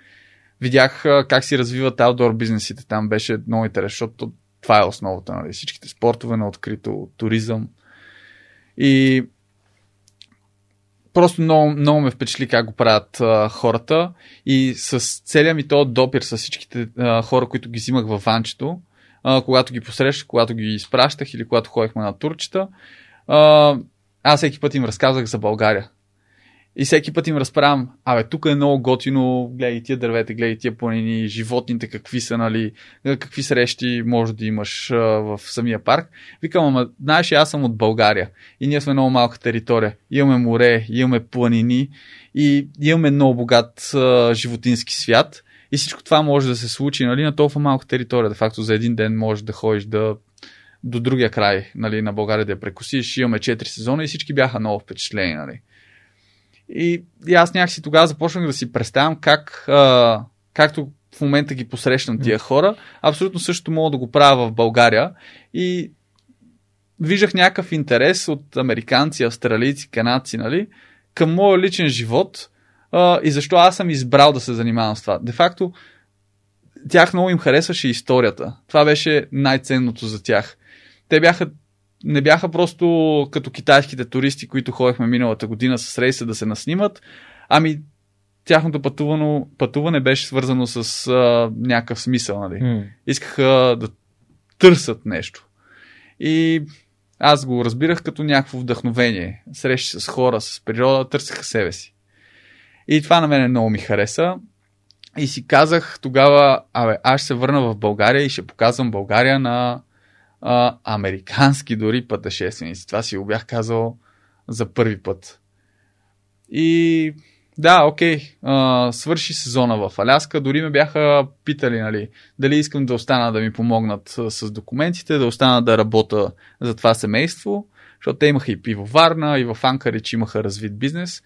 Видях как си развиват аутдор бизнесите. Там беше много интересно, защото това е основата, нали? Всичките спортове на открито, туризъм. И просто много ме впечатли как го правят хората. И с целия ми този допир с всичките хора, които ги взимах във ванчето, когато ги посрещах, когато ги изпращах или когато ходихме на турчета, аз всеки път им разказах за България. И всеки път им разправям, абе, тук е много готино, гледай тия дървета, гледай тия планини, животните какви са, нали, какви срещи може да имаш в самия парк. Викам, ама, знаеш, аз съм от България и ние сме много малка територия. Имаме море, имаме планини и имаме много богат животински свят и всичко това може да се случи, нали, на толкова малка територия. Де факто за един ден можеш да ходиш до другия край, нали, на България да я прекусиш. Имаме 4 сезона и всички бяха много впечатлени, нали. И аз някакси тогава започнах да си представям както в момента ги посрещам тия хора, абсолютно също мога да го правя в България. И виждах някакъв интерес от американци, австралийци, канадци, нали, към моя личен живот и защо аз съм избрал да се занимавам с това. Де факто, тях много им харесваше историята. Това беше най-ценното за тях. Те не бяха просто като китайските туристи, които ходихме миналата година с рейса да се наснимат, ами тяхното пътуване беше свързано с някакъв смисъл, нали? Искаха да търсят нещо. И аз го разбирах като някакво вдъхновение. Срещи с хора, с природа, търсеха себе си. И това на мен много ми хареса. И си казах тогава, аз ще се върна в България и ще показвам България на американски дори пътешественици. Това си го бях казал за първи път. И да, окей, свърши сезона в Аляска. Дори ме бяха питали, нали, дали искам да остана да ми помогнат с документите, да остана да работя за това семейство, защото те имаха и пивоварна, и в Анкарич имаха развит бизнес.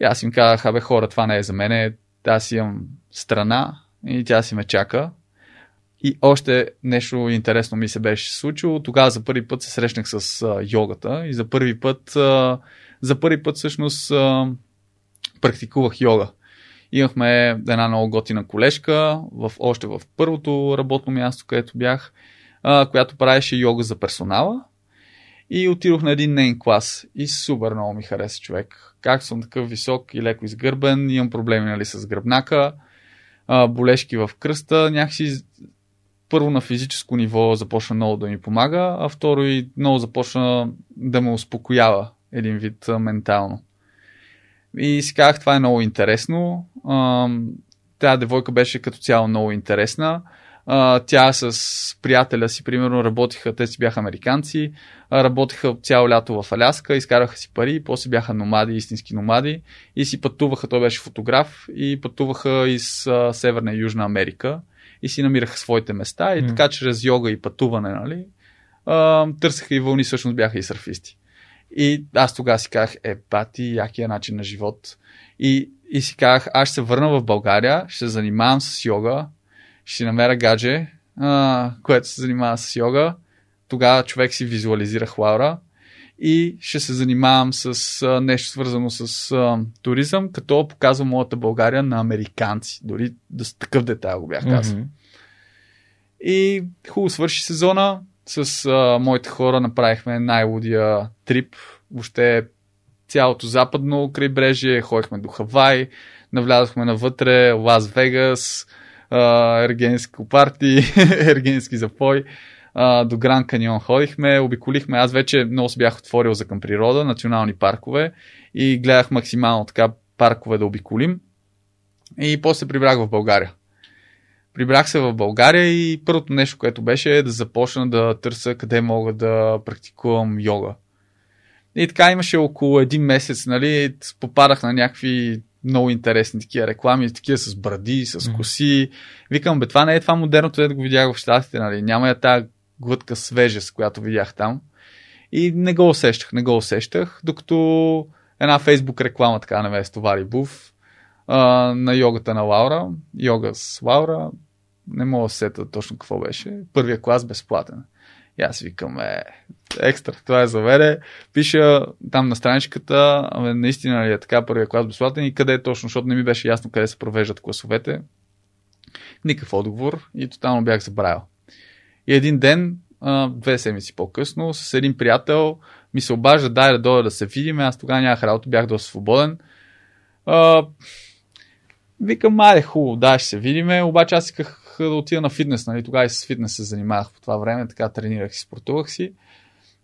И аз им казах, абе хора, това не е за мене, аз си имам страна и тя си ме чака. И още нещо интересно ми се беше случило. Тогава за първи път се срещнах с йогата и за първи път всъщност практикувах йога. Имахме една много готина колежка, още в първото работно място, където бях, която правеше йога за персонала. И отидох на един нейн клас и супер много ми хареса, човек. Как съм такъв висок и леко изгърбен, имам проблеми, нали, с гръбнака, болешки в кръста, някакси. Първо на физическо ниво започна много да ми помага, а второ и много започна да ме успокоява един вид ментално. И си казах, това е много интересно. Тая девойка беше като цяло много интересна. Тя с приятеля си, примерно, работиха, те си бяха американци, работиха цяло лято в Аляска, изкараха си пари, после бяха номади, истински номади и си пътуваха, той беше фотограф, и пътуваха из Северна и Южна Америка. И си намираха своите места и така чрез йога и пътуване, нали, търсеха и вълни, всъщност бяха и сърфисти. И аз тогава си казах, бати, якия начин на живот. И си казах, аз ще се върна в България, ще се занимавам с йога, ще намеря гадже, което се занимава с йога. Тогава човек си визуализирах Лаура и ще се занимавам с нещо свързано с туризъм, като показвам моята България на американци. Дори да с такъв детайл го бях казал. И хубаво свърши сезона, С моите хора направихме най-лудия трип. Въобще цялото западно крайбрежие, ходихме до Хавай, навлязохме навътре, Лас Вегас, ергенско парти, ергенски запой. До Гранд Каньон ходихме, обиколихме. Аз вече много се бях отворил за към природа, национални паркове и гледах максимално така паркове да обиколим. И после прибрах в България. Прибрах се в България и първото нещо, което беше е да започна да търся къде мога да практикувам йога. И така имаше около един месец, нали, попадах на някакви много интересни такива реклами, такива с бради, с коси. Викам, бе, това не е това модерното, да го видях в щатите, нали, няма я тази глътка свежест, която видях там. И не го усещах, докато една Фейсбук реклама така не ме стовари буф. На йогата на Лаура, йога с Лаура, не мога да сета точно какво беше. Първия клас безплатен. И аз викам, екстра, това е за вере. Пиша там на страничката, наистина ли е така, първия клас безплатен и къде е точно, защото не ми беше ясно къде се провеждат класовете. Никакъв отговор и тотално бях забравил. И един ден, 2 седмици по-късно, с един приятел ми се обажда, дай да дойда да се видим. Аз тогава нямах работа, бях доста свободен. Викам, хубаво, да, ще се видиме, обаче аз исках да отида на фитнес, нали, тогава и с фитнес се занимавах по това време, така тренирах и спортувах си.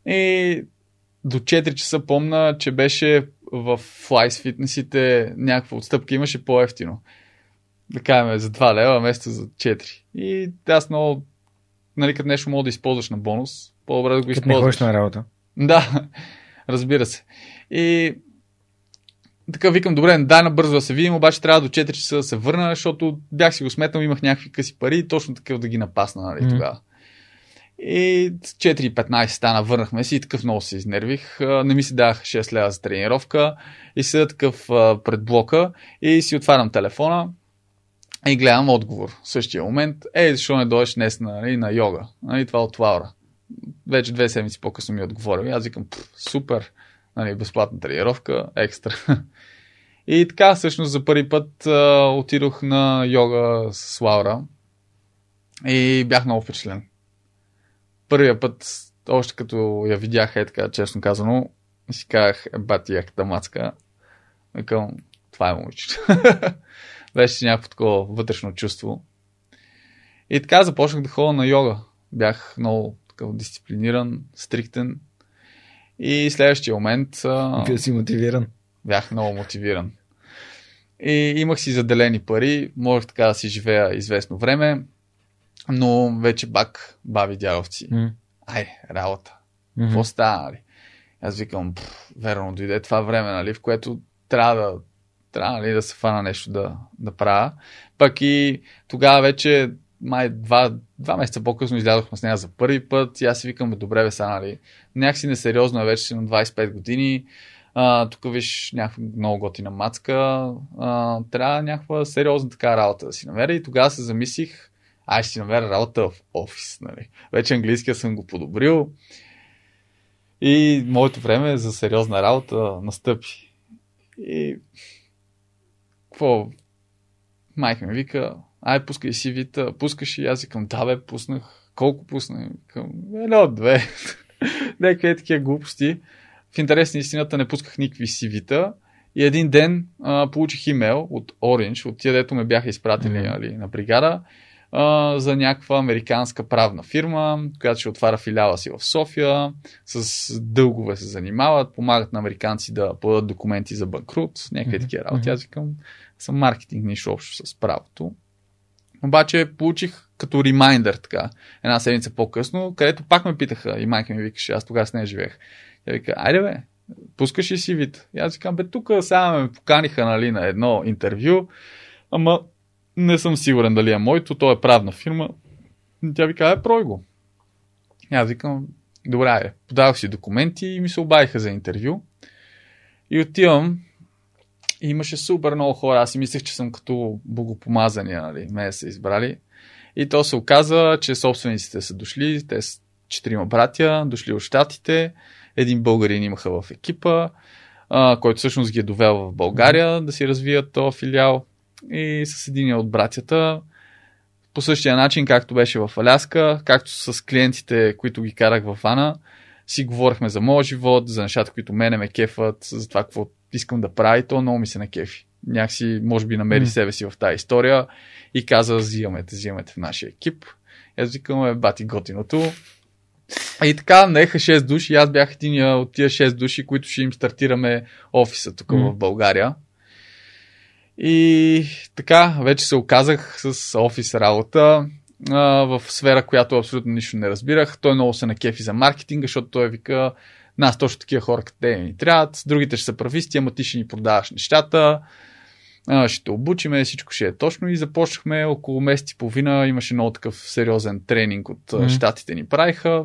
И до 4 часа помна, че беше в Flies фитнесите някаква отстъпка, имаше по-ефтино. Да кажем, за 2 лева, вместо за 4. И аз много, нали, като нещо мога да използваш на бонус, по-добре да го използваш. Като не ходиш на работа. Да, разбира се. И така викам, добре, дай набързо да се видим, обаче трябва до 4 часа да се върна, защото бях си го сметнал, имах някакви къси пари и точно такъв да ги напасна, нали, тогава. И 4.15 стана, върнахме си и такъв много се изнервих. Не ми се давах 6 лева за тренировка и седа такъв пред блока и си отварям телефона и гледам отговор. В същия момент, защо не дойдеш днес на йога? Нали, това от Лаура. Вече 2 седмици по-късно ми отговорил. Аз викам, супер! Нали, безплатна тренировка, екстра. И така, всъщност, за първи път отидох на йога с Лаура и бях много впечатлен. Първия път, още като я видях, така, честно казано, си казах, бати, яката мацка. Викам, това е момичето. Беше някакво такова вътрешно чувство. И така започнах да ходя на йога. Бях много такъв дисциплиниран, стриктен. И следващия момент... Бях си мотивиран. Бях много мотивиран. И имах си заделени пари, можех така да си живея известно време, но вече пак бави дядовци. Работа. Какво става, нали? Аз викам, верно, дойде това време, нали, в което трябва нали, да се фана нещо да правя. Пък и тогава вече май 2 месеца по-късно излязохме с нея за първи път и аз си викам, добре бе са, нали, някакси несериозно е вече си на 25 години, тук виж някаква много готина мацка, трябва някаква сериозна така работа да си намеря и тогава се замислих, ще си намеря работа в офис, нали, вече английския съм го подобрил и моето време за сериозна работа настъпи. И какво? Майка ми вика, пускай си вита, пускаш и аз викам, да бе, пуснах. Колко пуснах? Викам, 1-2. Някакви такива глупости. В интерес на истината не пусках никакви си вита. И един ден получих имейл от Orange, от тия, дето ме бяха изпратили нали, на бригада, за някаква американска правна фирма, която ще отваря филиала си в София, с дългове се занимават, помагат на американци да подадат документи за банкрут, някакви такива работи. Аз викам, съм маркетинг, нищо общо с правото. Обаче получих като ремайндър така, 1 седмица по-късно, където пак ме питаха и майка ми викаше, аз тогава с нея живеех. Тя вика, айде бе, пускаш ли си вид? И аз викам, тук сега ме поканиха нали, на едно интервю, ама не съм сигурен дали е моето, то е правна фирма. Тя вика, прой го. И аз викам, добре, подавах си документи и ми се обадиха за интервю. И отивам. И имаше супер много хора. Аз си мислех, че съм като богопомазания, нали, мене са избрали. И то се оказа, че собствениците са дошли, те са 4 братя, дошли от щатите, 1 българин имаха в екипа, който всъщност ги е довел в България да си развият този филиал. И с един от братята по същия начин, както беше в Аляска, както с клиентите, които ги карах в Ана, си говорихме за моя живот, за нещата, които мене ме кефат, за това какво искам да прави, то много ми се накефи. Някакси, може би, намери себе си в тази история и каза, взимаме те в нашия екип. Ето викаме, бати готиното. И така, наеха 6 души. Аз бях единия от тия 6 души, които ще им стартираме офиса тук в България. И така, вече се оказах с офис работа в сфера, която абсолютно нищо не разбирах. Той много се накефи за маркетинга, защото той вика, нас точно такива хора като те ни трябват, другите ще са прависти, ама ти ще ни продаваш нещата, ще те обучиме, всичко ще е точно. И започнахме около месец и половина, имаше много такъв сериозен тренинг от щатите ни правиха.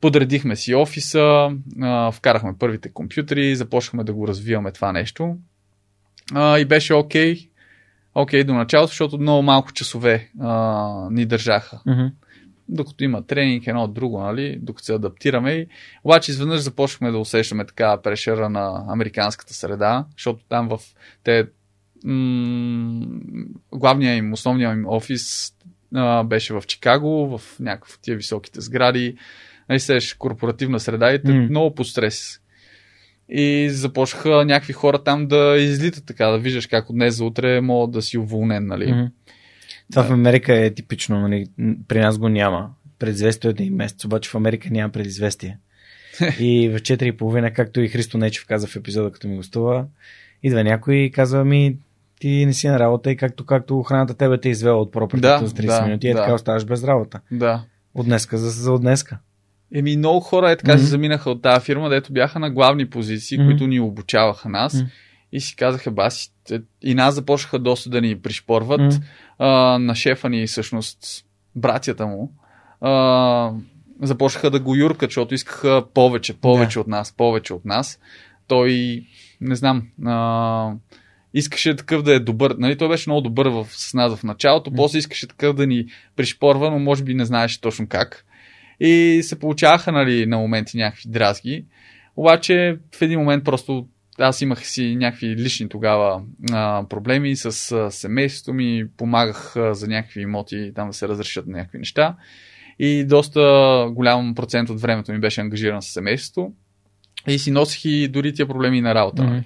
Подредихме си офиса, вкарахме първите компютри, започнахме да го развиваме това нещо. И беше окей до началото, защото много малко часове ни държаха. Mm-hmm. Докато има тренинг, едно от друго, нали? Докато се адаптираме. И обаче изведнъж започнахме да усещаме така прешера на американската среда, защото там в те главния им, основният им офис беше в Чикаго, в някакви тия високите сгради. Нали, сеш корпоративна среда и много под стрес. И започнаха някакви хора там да излитат така, да виждаш как от днес за утре мога да си уволнен, нали. Mm-hmm. Това в Америка е типично, нали, при нас го няма. Предизвестието е и месец, обаче в Америка няма предизвестие. И в 4:30, както и Христо Нечев каза в епизода, като ми гостува, идва някой и казва ми, ти не си на работа и както храната тебе те извела от проприята за 30 минути, така оставаш без работа. Да. Отнеска за отнеска. Еми, много хора така се заминаха от тази фирма, дето бяха на главни позиции, които ни обучаваха нас. И си казаха, баси, и нас започнаха доста да ни пришпорват. На шефа ни, всъщност, братята му, започнаха да го юркат, защото искаха повече от нас, Той, не знам, искаше такъв да е добър, нали, той беше много добър с нас в началото, после искаше такъв да ни пришпорва, но може би не знаеше точно как. И се получаваха, нали, на моменти някакви дразги, обаче в един момент просто аз имах си някакви лични тогава проблеми с семейството ми, помагах за някакви имоти там да се разрешат на някакви неща и доста голям процент от времето ми беше ангажиран с семейството и си носих и дори тия проблеми на работа.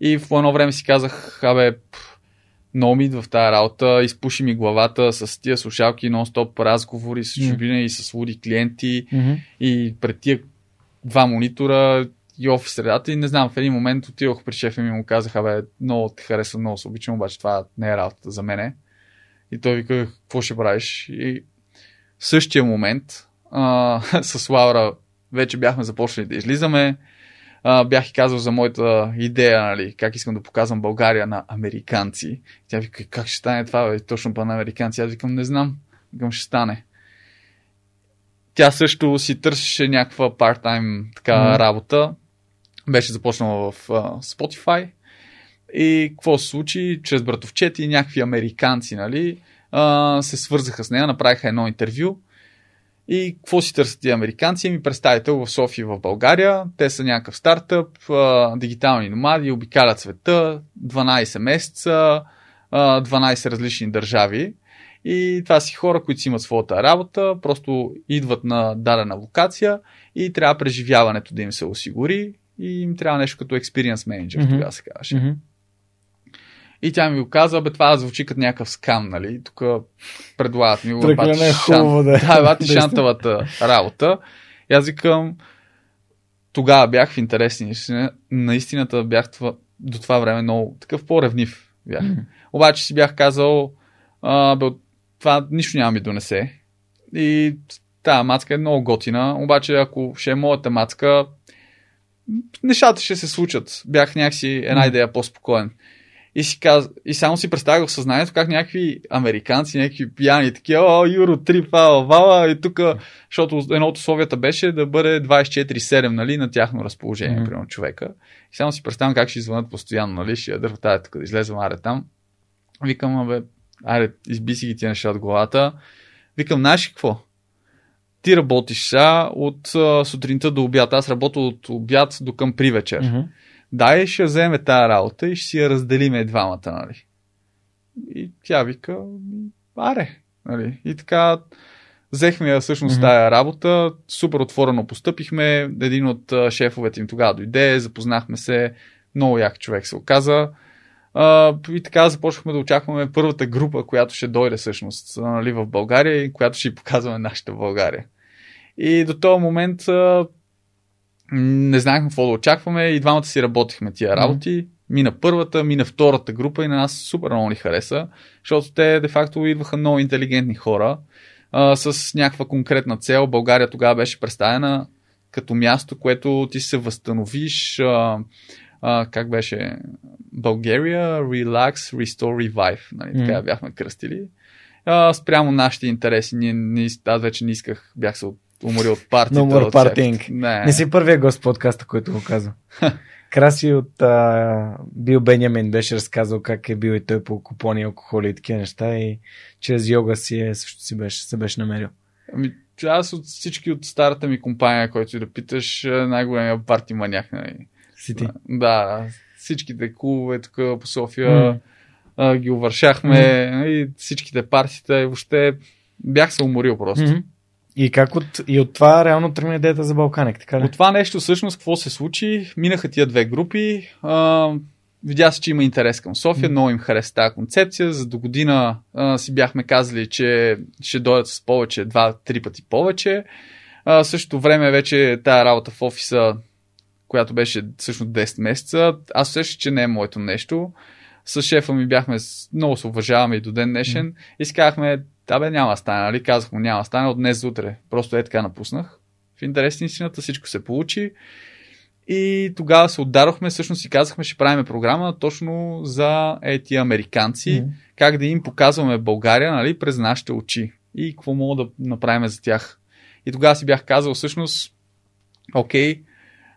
И в едно време си казах, много ми идва в тази работа, изпуши ми главата с тия слушалки, нон-стоп разговори с чужбина и с луди клиенти и пред тия два монитора и офис средата и не знам, в един момент отидох при шефа ми и му казах, много те харесва, много се обичам, обаче това не е работата за мене. И той вика, какво ще правиш? И в същия момент с Лаура вече бяхме започнали да излизаме. Бях и казал за моята идея, нали, как искам да показвам България на американци. Тя вика, как ще стане това, точно па на американци? Аз викам, не знам, ще стане. Тя също си търсеше някаква парт-тайм работа. Беше започнала в Spotify. И какво се случи? Чрез братовчети някакви американци, нали, се свързаха с нея, направиха едно интервю. И какво си търсят тия американци? Ми представител в София, в България. Те са някакъв стартъп, дигитални номади, обикалят света, 12 месеца, 12 различни държави. И това си хора, които си имат своята работа, просто идват на дадена локация и трябва преживяването да им се осигури и им трябва нещо като експириенс менеджер, тогава се казваше. И тя ми го казва, това звучи като някакъв скам, нали? Тук предлагат ми го, бати шантавата работа. И аз викам, тогава бях в интересни, наистината бях до това време много такъв по-ревнив бях. Обаче си бях казал, това нищо няма ми донесе. И тая мацка е много готина, обаче ако ще е моята мацка, нещата ще се случат. Бях някакси една идея по-спокоен. И само си представях в съзнанието как някакви американци, някакви пияни, такива, Юро-трип, вала, и тук, защото едно от условията беше да бъде 24/7, нали, на тяхно разположение, примерно човека. И само си представям как ще звънат постоянно, нали, ще я дърват, тук да излезвам, там. Викам, изби си ги тия неща от главата. Викам, знаеш какво? Ти работиш сега от сутринта до обяд. Аз работя от обяд до към при вечер. Дай, ще вземе тая работа и ще си я разделиме двамата, нали? И тя вика, Нали? И така, взехме всъщност тая работа, супер отворено постъпихме, един от шефовете им тогава дойде, запознахме се, много як човек се оказа. И така започнахме да очакваме първата група, която ще дойде всъщност, нали, в България и която ще й показваме нашата България. И до този момент не знаехме какво да очакваме и двамата си работихме тия работи. Мина първата, мина втората група и на нас супер много ни хареса, защото те де-факто идваха много интелигентни хора с някаква конкретна цел. България тогава беше представена като място, което ти се възстановиш. Как беше? Bulgaria, Relax, Restore, Revive. Нали, така бяхме кръстили. Спрямо нашите интереси. Аз вече не исках, бях се уморил от партията. No more partying. Не си първия гост в подкаста, който го казвам. Краси от Бил Бенямин беше разказал как е бил и той по купони, алкохоли и такива неща и чрез йога се беше намерил. Аз от всички от старата ми компания, който да питаш, най-големия парти маняк. Нали? Да, всичките клубове тук по София ги увършахме и всичките партита и въобще бях се уморил просто. И как от това реално тръгна идеята за Балканик, така ли? От това нещо всъщност какво се случи? Минаха тия две групи, видя се, че има интерес към София, много им хареса тази концепция, за до година си бяхме казали, че ще дойдат с повече, 2-3 пъти повече. В същото време вече тая работа в офиса, която беше всъщност 10 месеца, аз усещах, че не е моето нещо. С шефа ми бяхме, много се уважаваме и до ден днешен, и си казахме, няма да стане, нали? Казах му, няма да стане, от днес за утре. Просто така напуснах. В интерес на истината всичко се получи. И тогава се отдарохме, всъщност и казахме, ще правиме програма точно за тия американци, как да им показваме България, нали, през нашите очи и какво мога да направим за тях. И тогава си бях казал всъщност, окей,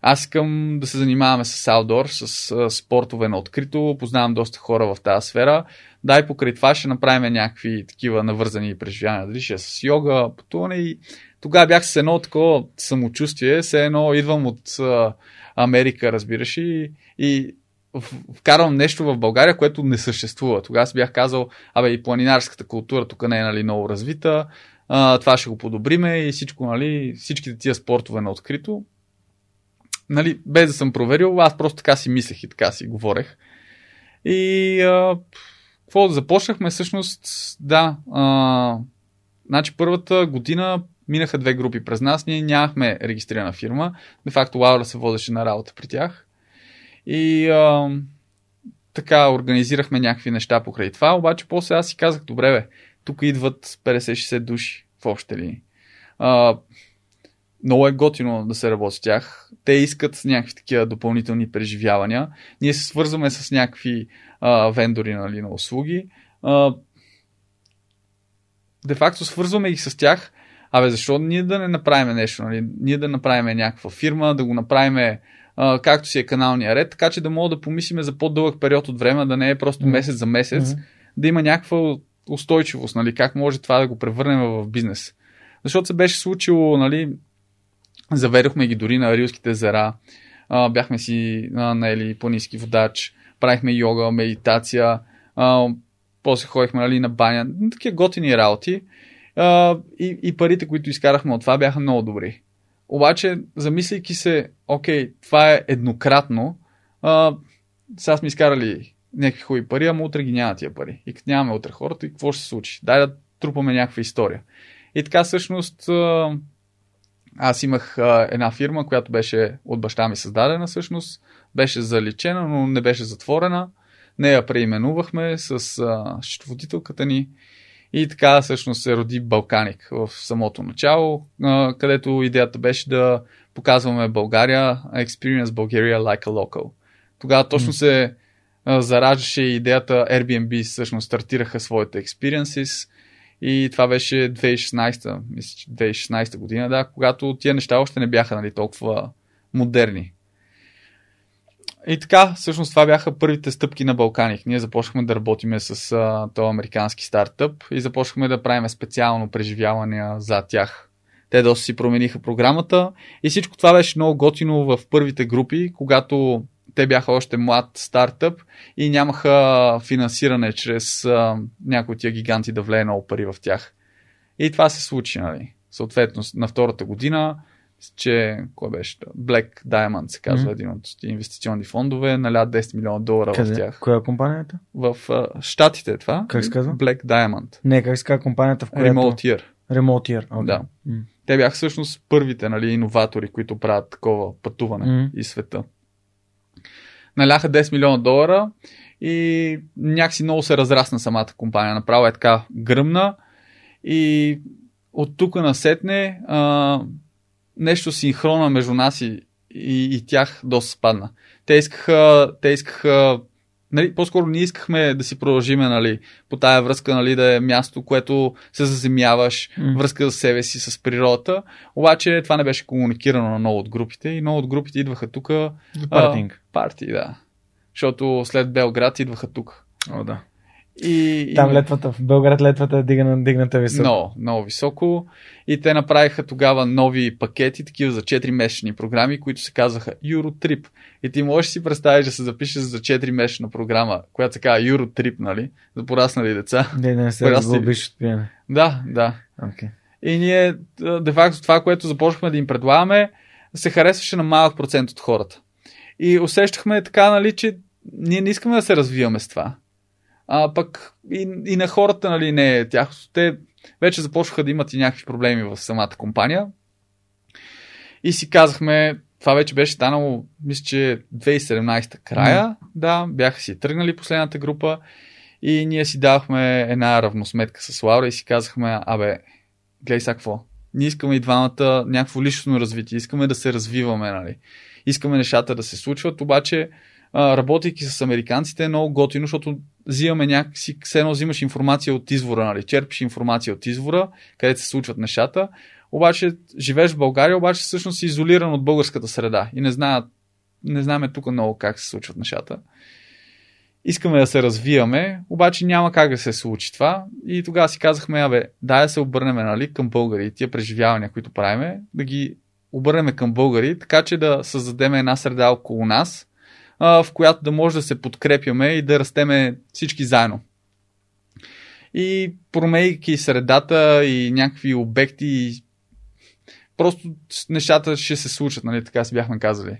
аз искам да се занимаваме с аутдор, с спортове на открито, познавам доста хора в тази сфера. Дай покрай това ще направим някакви такива навързани преживявания, дали ще с йога, пътуване и тогава бях с едно такова самочувствие, с едно идвам от Америка, разбираш, и вкарвам нещо в България, което не съществува. Тогава си бях казал, и планинарската култура тук не е, нали, много развита, това ще го подобриме и всичко, нали, всичките тия спортове на открито. Нали, без да съм проверил, аз просто така си мислех и така си говорех. И какво започнахме всъщност, значи първата година минаха две групи през нас, ние нямахме регистрирана фирма, де факто Лаура се водеше на работа при тях и така организирахме някакви неща покрай това, обаче после аз си казах, добре бе, тук идват 50-60 души в общи линии. Много е готино да се работи с тях. Те искат някакви такива допълнителни преживявания. Ние се свързваме с някакви вендори, нали, на услуги. Де-факто свързваме ги с тях. Защо ние да не направим нещо? Нали? Ние да направим някаква фирма, да го направим както си е каналния ред, така че да мога да помислиме за по-дълъг период от време, да не е просто месец за месец, да има някаква устойчивост. Нали? Как може това да го превърнем в бизнес? Защото се беше случило, нали, заведохме ги дори на Рилските езера, бяхме си наели планински водач, правихме йога, медитация, после ходихме, нали, на баня, такива готини работи и парите, които изкарахме от това, бяха много добри. Обаче, замисляйки се, окей, това е еднократно, сега сме изкарали някакви хубави пари, ама утре ги няма тия пари. И като нямаме утре хората, и какво ще се случи? Дай да трупаме някаква история. И така всъщност аз имах една фирма, която беше от баща ми създадена всъщност, беше заличена, но не беше затворена, не я преименувахме с счетоводителката ни и така всъщност се роди Балканик в самото начало, където идеята беше да показваме България, Experience Bulgaria like a local. Тогава точно се зараждаше идеята, Airbnb всъщност стартираха своите experiences. И това беше 2016 година, когато тия неща още не бяха, нали, толкова модерни. И така, всъщност това бяха първите стъпки на Балканик. Ние започнахме да работиме с този американски стартъп и започнахме да правим специално преживявания за тях. Те доста си промениха програмата и всичко това беше много готино в първите групи, когато те бяха още млад стартъп и нямаха финансиране чрез някои от тия гиганти да влее много пари в тях. И това се случи, нали? Съответно, на втората година, че кой беше? Black Diamond се казва, един от инвестиционни фондове, наля $10 милиона в тях. Коя е компанията? В Штатите е това. Как се казва? Black Diamond. Не, как се казва компанията, в която... Remote Year. Okay. Да. Те бяха всъщност първите, нали, иноватори, които правят такова пътуване из света. Наляха $10 милиона и някакси много се разрасна самата компания. Направо е така гръмна и от тук насетне нещо синхрона между нас и тях доста спадна. Те искаха нали, по-скоро ние искахме да си продължиме, нали, по тая връзка, нали, да е място, което се заземяваш, връзка с себе си, с природата. Обаче това не беше комуникирано на много от групите и много от групите идваха тук. Партии, да. Защото след Белград идваха тук. О, да. Там летвата, в Белград летвата е дигната високо. Много високо. И те направиха тогава нови пакети, такива за 4-месечни програми, които се казваха Eurotrip. И ти можеш да си представиш да се запишеш за 4-месечна програма, която се казва Eurotrip, нали? За пораснали деца. Не се разглобиш от пиене. Да. Okay. И ние, де факто, това, което започнахме да им предлагаме, се харесваше на малък процент от хората. И усещахме така, нали, че ние не искаме да се развиваме с това. Пък и на хората, нали, не тяхното. Те вече започнаха да имат и някакви проблеми в самата компания. И си казахме, това вече беше станало, мисля, че 2017 края. Да, бяха си тръгнали последната група и ние си давахме една равносметка с Лаура и си казахме, гледай сега какво. Ние искаме и двамата някакво личностно развитие, искаме да се развиваме, нали. Искаме нещата да се случват, обаче работейки с американците е много готино, защото взимаме някакси, все едно взимаш информация от извора, нали? Черпиш информация от извора, където се случват нещата, обаче живееш в България, обаче всъщност си изолиран от българската среда и не знаем тук много как се случват нещата. Искаме да се развиваме, обаче няма как да се случи това и тогава си казахме, да се обърнем, нали, към българи, тия преживявания, които правиме, да ги обърнем към българи, така че да създадем една среда около нас, в която да може да се подкрепяме и да растеме всички заедно. И промейки средата и някакви обекти, просто нещата ще се случат, нали, така си бяхме казали.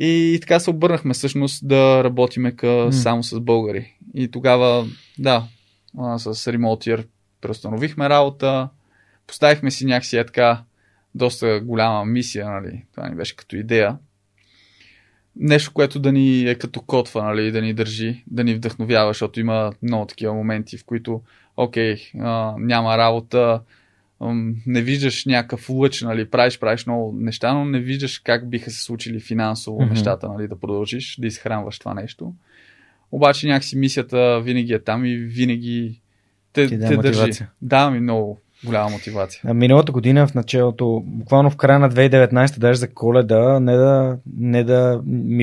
И така се обърнахме всъщност да работиме само с българи. И тогава, с Remote Year преустановихме работа, поставихме си някакси така доста голяма мисия, нали, това ни беше като идея. Нещо, което да ни е като котва, нали, да ни държи, да ни вдъхновява, защото има много такива моменти, в които няма работа, не виждаш някакъв лъч, нали, правиш много неща, но не виждаш как биха се случили финансово нещата, нали, да продължиш, да изхранваш това нещо. Обаче някакси мисията винаги е там и винаги те държи. Да, ми много голяма мотивация. Миналата година в началото, буквално в края на 2019, даже за Коледа, не да ни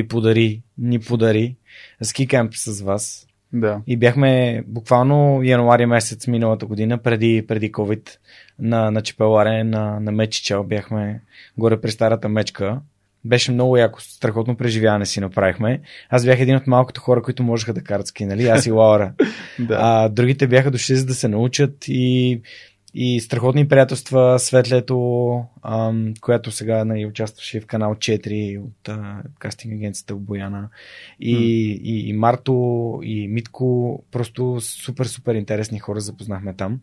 подари ски кемп с вас. Да. И бяхме буквално януари месец миналата година, преди COVID, на Чепеларе, на Мечичел, бяхме горе при старата мечка. Беше много яко, страхотно преживяване си направихме. Аз бях един от малкото хора, които можеха да карат ски, нали? Аз и Лаура. Другите бяха дошли, за да се научат и страхотни приятелства. Светлето, която сега, нали, участваше в канал 4 от кастинг агенцията в Бояна. И Марто, и Митко, просто супер интересни хора запознахме там.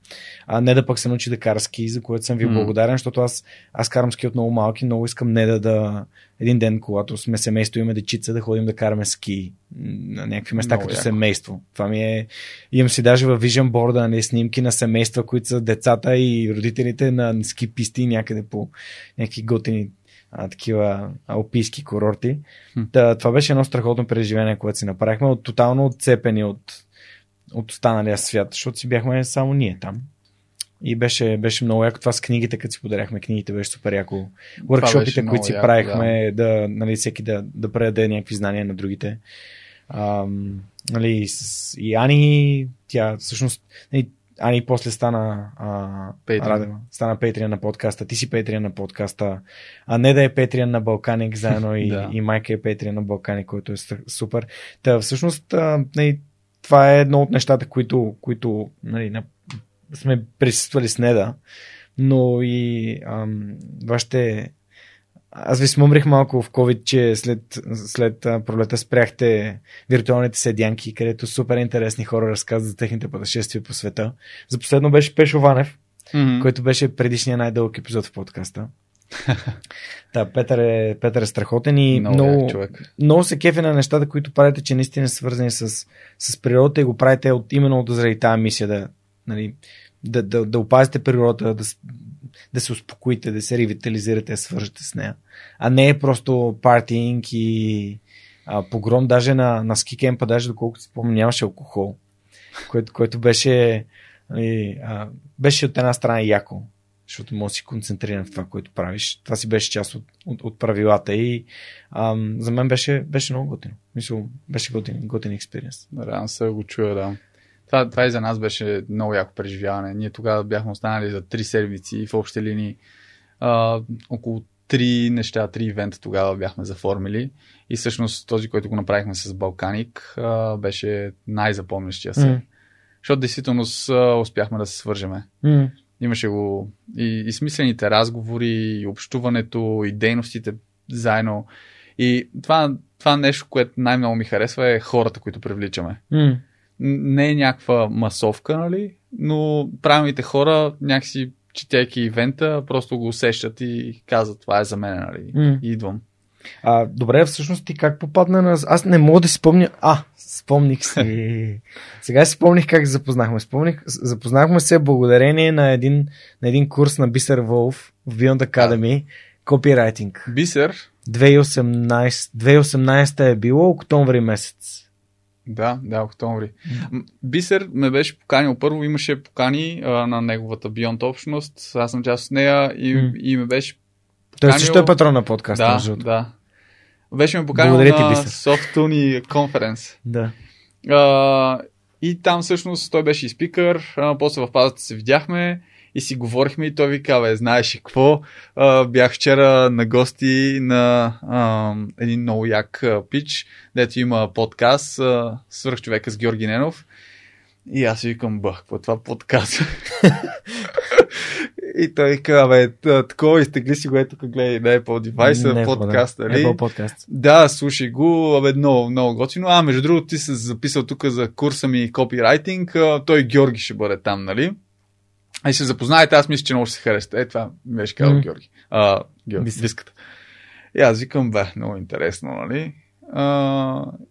Не да пък се научи да кара ски, за което съм ви благодарен, защото аз карам ски от много малки, много искам един ден, когато сме семейство, имаме дечица, да ходим да караме ски на някакви места, много като яко семейство. Това ми е... Имам си даже във Vision Board, нали, снимки на семейства, които са децата и родителите на ски писти някъде по някакви готини такива алпийски курорти. Това беше едно страхотно преживение, което си направихме, тотално отцепени от останалия свят, защото си бяхме само ние там. И беше много яко това с книгите, като си подаряхме книгите, беше супер яко. Workshopите, които си правихме, нали, всеки да предаде някакви знания на другите. Нали, и Ани, тя всъщност... Нали, Ани после стана Patreon на подкаста, ти си Patreon на подкаста, а не да е Patreon на Балканик заедно и майка е Patreon на Балканик, който е супер. Всъщност, нали, това е едно от нещата, които нали, сме присъствали с Неда, но и вашите... Аз ви смъмрих малко в COVID, че след пролета спряхте виртуалните седянки, където супер интересни хора разказват за техните пътешествия по света. За последно беше Пешо Ванев, който беше предишният най-дълъг епизод в подкаста. Да, Петър е страхотен и много се кефи на нещата, които правите, че наистина са свързани с природата и го правите именно заради тази мисия да опазите природата, да се успокоите, да се ревитализирате, да свържете с нея. А не е просто партиинг и погром, даже на ски кемпа, даже доколкото си помня, нямаше алкохол, което беше от една страна яко, защото може да си концентриран в това, което правиш. Това си беше част от правилата и за мен беше много готино. Мисля, беше готин експириенс. Радвам се да го чуя, да. Това и за нас беше много яко преживяване. Ние тогава бяхме останали за 3 седмици и в общи линии около 3 ивента тогава бяхме заформили. И всъщност този, който го направихме с Балканик, беше най-запомнящия се. Защото действително успяхме да се свържеме. Имаше го и смислените разговори, и общуването, и дейностите заедно. И това нещо, което най-много ми харесва, е хората, които привличаме. Не е някаква масовка, нали? Но правилните хора, някакси четейки ивента, просто го усещат и казват, това е за мен, нали? И идвам. Добре, всъщност ти как попадна на... Аз не мога да си спомня... Спомних си. Сега си спомних как запознахме. Запознахме се благодарение на един курс на Бисер Вълф в Beyond Academy. Копирайтинг. Бисер? 2018 е било октомври месец. Да, октомври. Бисер ме беше поканил. Първо имаше покани на неговата Beyond общност. Аз съм част от нея и ме беше поканил... Той също е патрон на подкаста. Да. Беше ме поканил на Softuni конференс. Да. И там всъщност той беше и спикър. После в пазата се видяхме и си говорихме и той ви казва, знаеш и какво? Бях вчера на гости на един много як пич, дето има подкаст Свърхчовека с Георги Ненов. И аз викам, какво е това подкаст? И той казва, такова изтегли си го, ето тук гледай на Apple девайса, подкаста. Apple подкаст. Да, слушай го, много готино. Между другото ти се записал тук за курса ми копирайтинг, той Георги ще бъде там, нали? И се запознаете, аз мисля, че много ще се харесате. Това ми беше казал Георги. Биската. И аз викам, много интересно, нали?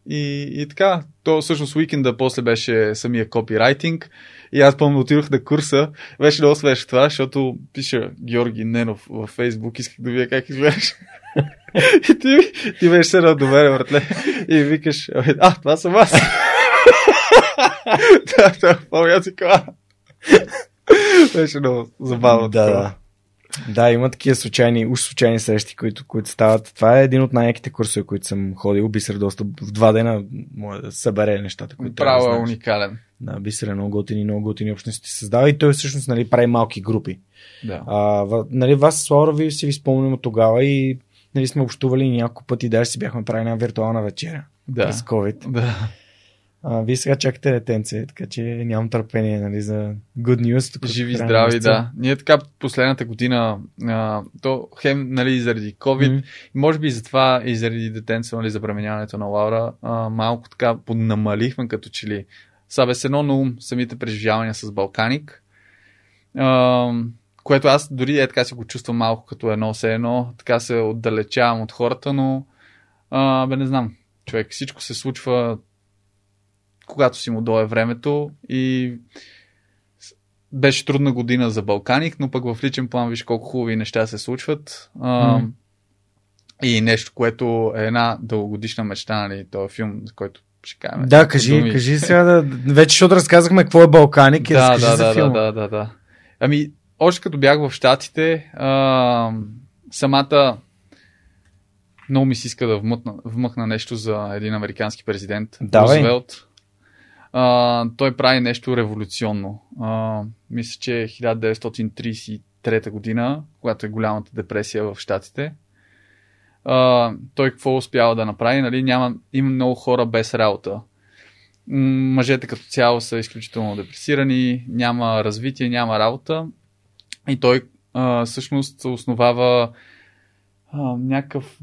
И така, то всъщност уикенда после беше самия копирайтинг и аз пълно отидох на курса. Беше много свежо това, защото пиша Георги Ненов във Фейсбук, исках да видя как изглеждаш. И ти беше се надоверен, братле. И викаш, това съм аз. Това помня си кога. Беше много забавно. Да, има такива случайни срещи, които стават. Това е един от най-яките курсове, които съм ходил. Бисер доста в 2 дена може да събере нещата, които трябва да знаеш. Право е уникален. Да, Бисер е много готини общности създава и той всъщност прави малки групи. Да. Вас с Лаура си ви спомням от тогава и сме общували няколко пъти, даже си бяхме правили една виртуална вечеря през COVID. Да. Вие сега чакате детенце, така че нямам търпение за good news. Тук живи и здрави, да. Ние така последната година, то хем заради COVID, може би затова и заради детенце, за бременяването на Лаура, малко така поднамалихме като че ли. Сега с едно на ум самите преживявания с Балканик, което аз дори така се го чувствам малко като едно, така се отдалечавам от хората, но не знам, човек, всичко се случва когато си му дойде времето и беше трудна година за Балканик, но пък в личен план виж колко хубави неща се случват. И нещо, което е една дългогодишна мечта, този филм, за който ще кажем. Да, кажи сега, вече защото разказахме какво е Балканик и разкажи за филма. Да. Още като бях в Щатите, самата... Много ми се иска да вмъкна нещо за един американски президент, Рузвелт. Той прави нещо революционно. Мисля, че 1933 година, когато е голямата депресия в Щатите. Той какво успява да направи? Има много хора без работа. Мъжете като цяло са изключително депресирани, няма развитие, няма работа и той всъщност основава някакъв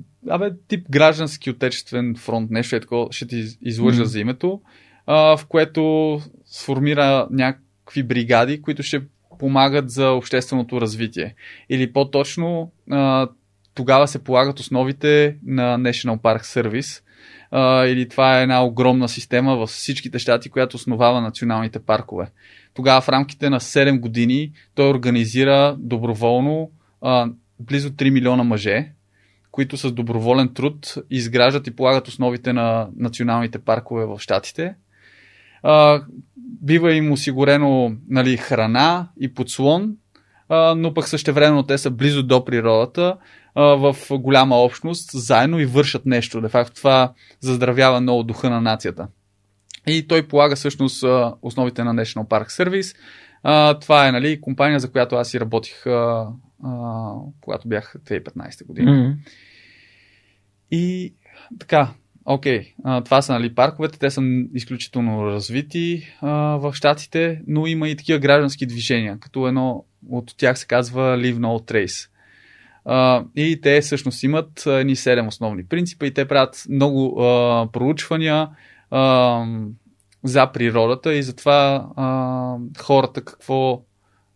тип граждански отечествен фронт, нещо е такова, ще ти излъжа за името, в което сформира някакви бригади, които ще помагат за общественото развитие. Или по-точно тогава се полагат основите на National Park Service, или това е една огромна система във всичките щати, която основава националните паркове. Тогава в рамките на 7 години той организира доброволно близо 3 милиона мъже, които с доброволен труд изграждат и полагат основите на националните паркове в щатите. Бива им осигурено храна и подслон, но пък същевременно те са близо до природата, в голяма общност, заедно и вършат нещо. Де факто това заздравява много духа на нацията. И той полага всъщност основите на National Park Service. Това е компания, за която аз и работих, когато бях 2015 година. Mm-hmm. И така, окей, това са парковете, те са изключително развити в щатите, но има и такива граждански движения, като едно от тях се казва Leave No Trace. И те всъщност имат едни 7 основни принципа и те правят много проучвания за природата и за това хората какво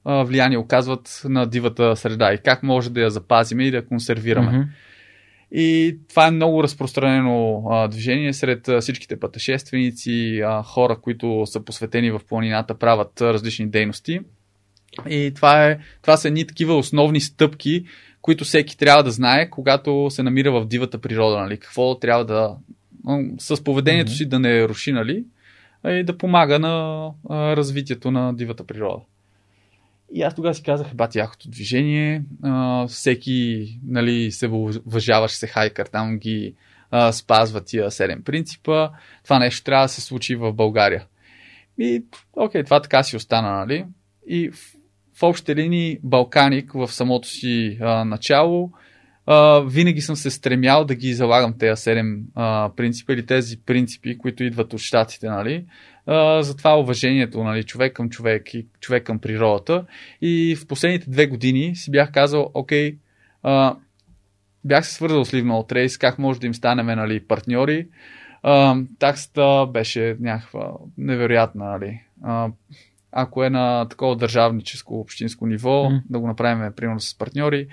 влияние оказват на дивата среда и как може да я запазим и да я консервираме. Mm-hmm. И това е много разпространено движение сред всичките пътешественици, хора, които са посветени в планината, правят различни дейности. И това са едни такива основни стъпки, които всеки трябва да знае, когато се намира в дивата природа, Какво трябва да с поведението си да не руши, и да помага на развитието на дивата природа. И аз тогава си казах, тяхното движение, всеки, се уважаваш се хайкър, там ги спазва тия 7 принципа, това нещо трябва да се случи в България. И окей, това така си остана, И в общи линии Балканик в самото си начало винаги съм се стремял да ги залагам тези 7 принципи или тези принципи, които идват от щатите, Затова уважението, човек към човек и човек към природата. И в последните 2 години си бях казал, окей, бях се свързал с Leave No Trace, как може да им станем партньори. Таксата беше някаква невероятна, Ако е на такова държавническо, общинско ниво, да го направим, примерно, с партньори,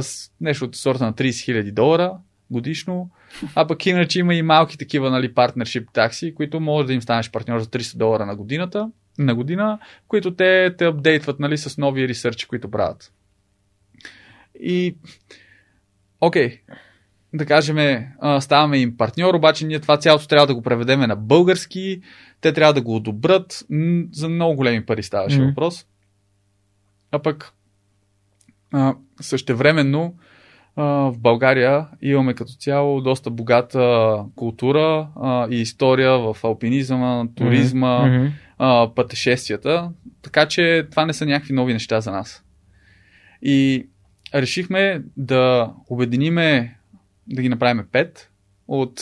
с нещо от сорта на $30,000 годишно, а пък иначе има и малки такива, партнершип такси, които може да им станеш партньор за $300 на година, които те апдейтват, с нови ресърчи, които правят. И, окей, да кажем, ставаме им партньор, обаче ние това цялото трябва да го преведеме на български, те трябва да го одобрят, за много големи пари ставаше въпрос. А пък същевременно в България имаме като цяло доста богата култура и история в алпинизма, туризма, пътешествията, така че това не са някакви нови неща за нас. И решихме да обединиме, да ги направим 5 от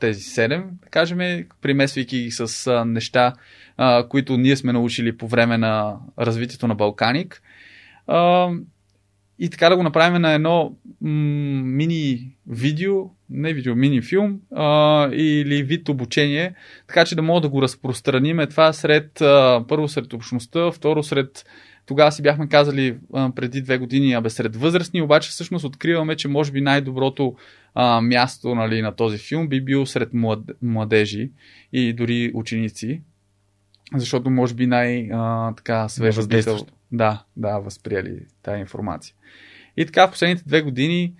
тези 7, да кажем, примесвайки ги с неща, които ние сме научили по време на развитието на Балканик. И така да го направим на едно мини филм или вид обучение, така че да мога да го разпространиме това сред, първо сред общността, второ сред, тогава си бяхме казали преди 2 години, сред възрастни, обаче всъщност откриваме, че може би най-доброто място на този филм би бил сред младежи и дори ученици, защото може би най-така свежо възприели тази информация. И така в последните 2 години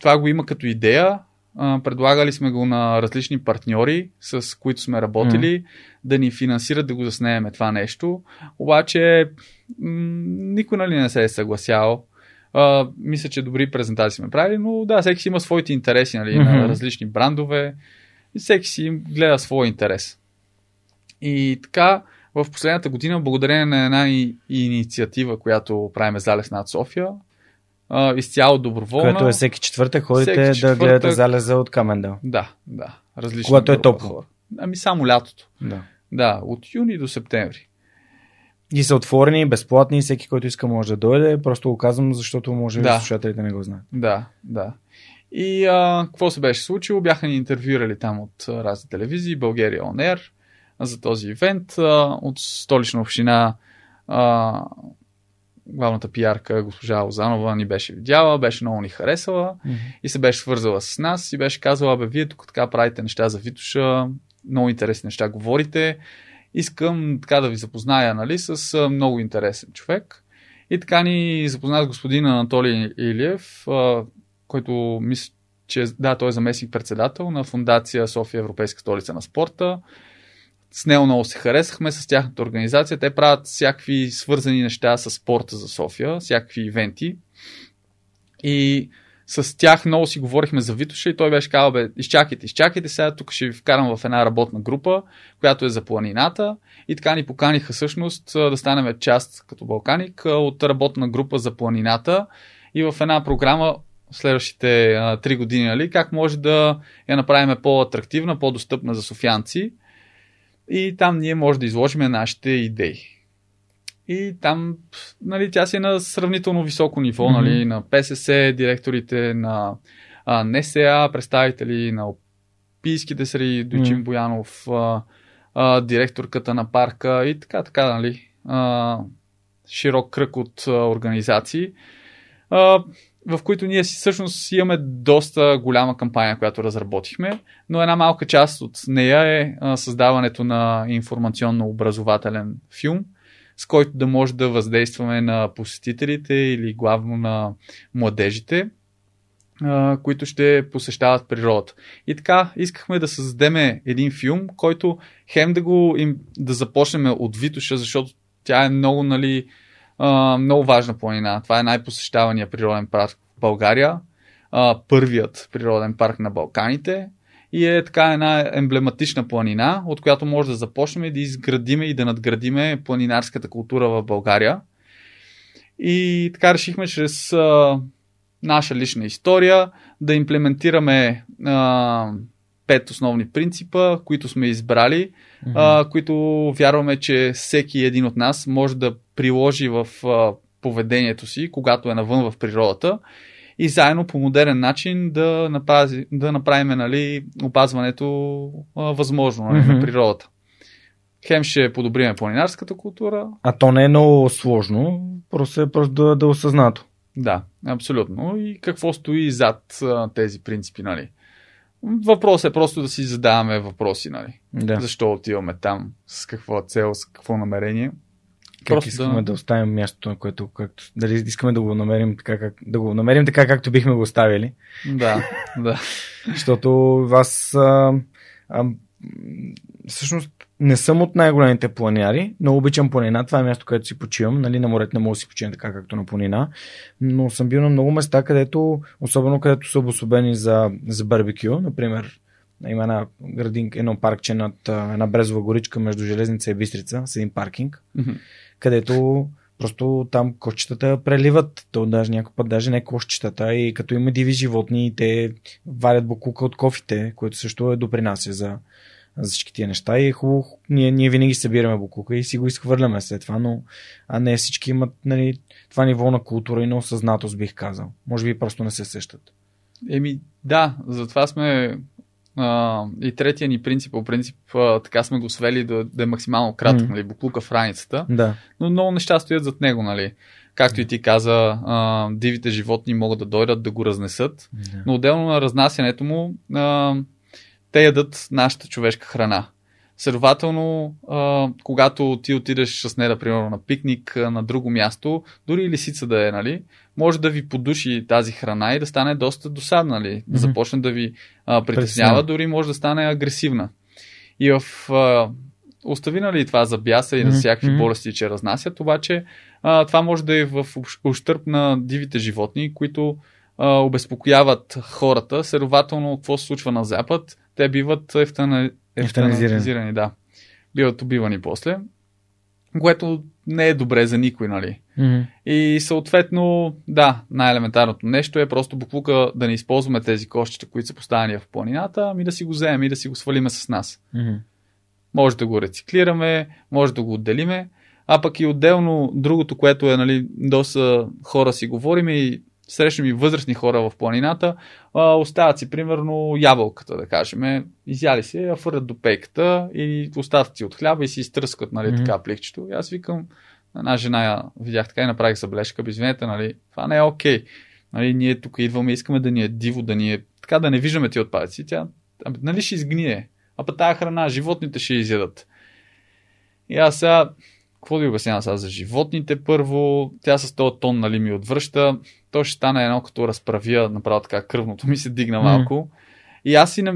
това го има като идея. Предлагали сме го на различни партньори, с които сме работили, да ни финансират да го заснеме това нещо. Обаче никой не се е съгласял. Мисля, че добри презентации сме правили, но да, всеки си има своите интереси, на различни брандове и всеки си гледа своя интерес. И така, в последната година, благодарение на една инициатива, която правиме Залез над София, изцяло доброволно. Което е всеки четвъртък ходите да гледате залеза от Камендал. Да, различно. Когато е топло. Ами само лятото. Да. Да, от юни до септември. И са отворени, безплатни, всеки, който иска, може да дойде. Просто го казвам, защото може да слушателите не го знаят. Да, да. И какво се беше случило? Бяха ни интервюирали там от разни телевизии, България On Air, за този ивент. От столична община главната пиарка, госпожа Озанова, ни беше видяла, беше много ни харесала и се беше свързала с нас и беше казала, бе, вие тук така правите неща за Витоша, много интересни неща говорите. Искам така да ви запозная, нали, с много интересен човек. И така ни запозна с господин Анатолий Илиев, който мисля, че да, той е заместник-председател на фондация София Европейска столица на спорта. С него много се харесахме, с тяхната организация. Те правят всякакви свързани неща с спорта за София, всякакви ивенти. И с тях много си говорихме за Витоша и той беше казал, бе, изчакайте сега, тук ще ви вкарам в една работна група, която е за планината. И така ни поканиха всъщност да станем част като Балканик от работна група за планината и в една програма в следващите 3 години, нали, как може да я направим по-атрактивна, по-достъпна за софиянци. И там ние може да изложим нашите идеи. И там, нали, тя си на сравнително високо ниво, нали, на ПСС, директорите на НСА, представители на Опийските среди, Дойчин Боянов, директорката на парка и така, нали, широк кръг от организации, в които ние си всъщност имаме доста голяма кампания, която разработихме, но една малка част от нея е създаването на информационно-образователен филм, с който да може да въздействаме на посетителите или главно на младежите, които ще посещават природата. И така искахме да създадем един филм, който хем да започнем от Витоша, защото тя е много, нали, много важна планина. Това е най-посещавания природен парк в България, първият природен парк на Балканите. И е така една емблематична планина, от която може да започнем и да изградиме и да надградиме планинарската култура в България. И така решихме чрез наша лична история да имплементираме 5 основни принципа, които сме избрали, които вярваме, че всеки един от нас може да приложи в поведението си, когато е навън в природата. И заедно по модерен начин да направим, нали, опазването възможно, нали, на природата. Хем ще подобриме планинарската култура. А то не е много сложно, просто да е осъзнато. Да, абсолютно. И какво стои зад тези принципи, нали? Въпросът е просто да си задаваме въпроси, нали? Да. Защо отиваме там, с каква цел, с какво намерение. Как искаме да оставим мястото, на което дали искаме да го намерим така, както бихме го оставили. Да, да. Защото аз всъщност не съм от най-големите планиари, но обичам планина. Това е място, където си почивам. Нали, на морето не мога да си почивам така, както на планина. Но съм бил на много места, където, особено където са обособени за барбекю, например. Има една градинка, едно паркче над една брезова горичка между Железница и Бистрица с един паркинг, където просто там кошчетата преливат. То даже някой път даже не кошчетата, и като има диви животни, те варят боклука от кофите, което също е допринася за всички тия неща. И хубаво, ние винаги събираме боклука и си го изхвърляме след това, но не всички имат, нали, това ниво на култура и на осъзнатост, бих казал. Може би просто не се сещат. Еми да, затова сме... и третия ни принцип, по принцип така сме го свели да е максимално кратък, нали, буклука в раницата, да. Но много неща стоят зад него, нали. Както и ти каза, дивите животни могат да дойдат да го разнесат, но отделно на разнасянето му те ядат нашата човешка храна. Следователно, когато ти отидеш с нея, примерно на пикник, на друго място, дори и лисица да е, нали, може да ви подуши тази храна и да стане доста досадна, нали, да започне да ви притеснява, дори може да стане агресивна. И остави, нали, това за бяса и на всякакви болести, че разнасят, обаче това може да е в ущърб на дивите животни, които обезпокояват хората. Следователно, какво се случва на Запад? Те биват евтаназирани, да. Биват убивани после. което не е добре за никой, нали? Mm-hmm. И съответно, да, най-елементарното нещо е просто буклука да не използваме тези кошчета, които са поставени в планината, ами да си го вземем и да си го свалиме с нас. Mm-hmm. Може да го рециклираме, може да го отделиме, а пък и отделно другото, което е, нали, доста хора си говорим и срещам и възрастни хора в планината, остават си примерно ябълката, да кажем, изяли се, я фърлят до пейката и остават си от хляба и си изтръскат, нали, mm-hmm. така пликчето. И аз викам, една жена я видях така и направих забележка, извинете, нали, това не е окей. Нали, ние тук идваме, искаме да ни е диво, да ни е така, да не виждаме тия отпадъци. Тя, нали, ще изгние, а па тая храна, животните ще изядат. И аз сега, какво да ви обяснявам сега за животните първо, тя с този тон, нали, ми отвръща, то ще стане едно като разправя, направо така кръвното ми се дигна малко. Mm-hmm. И аз си не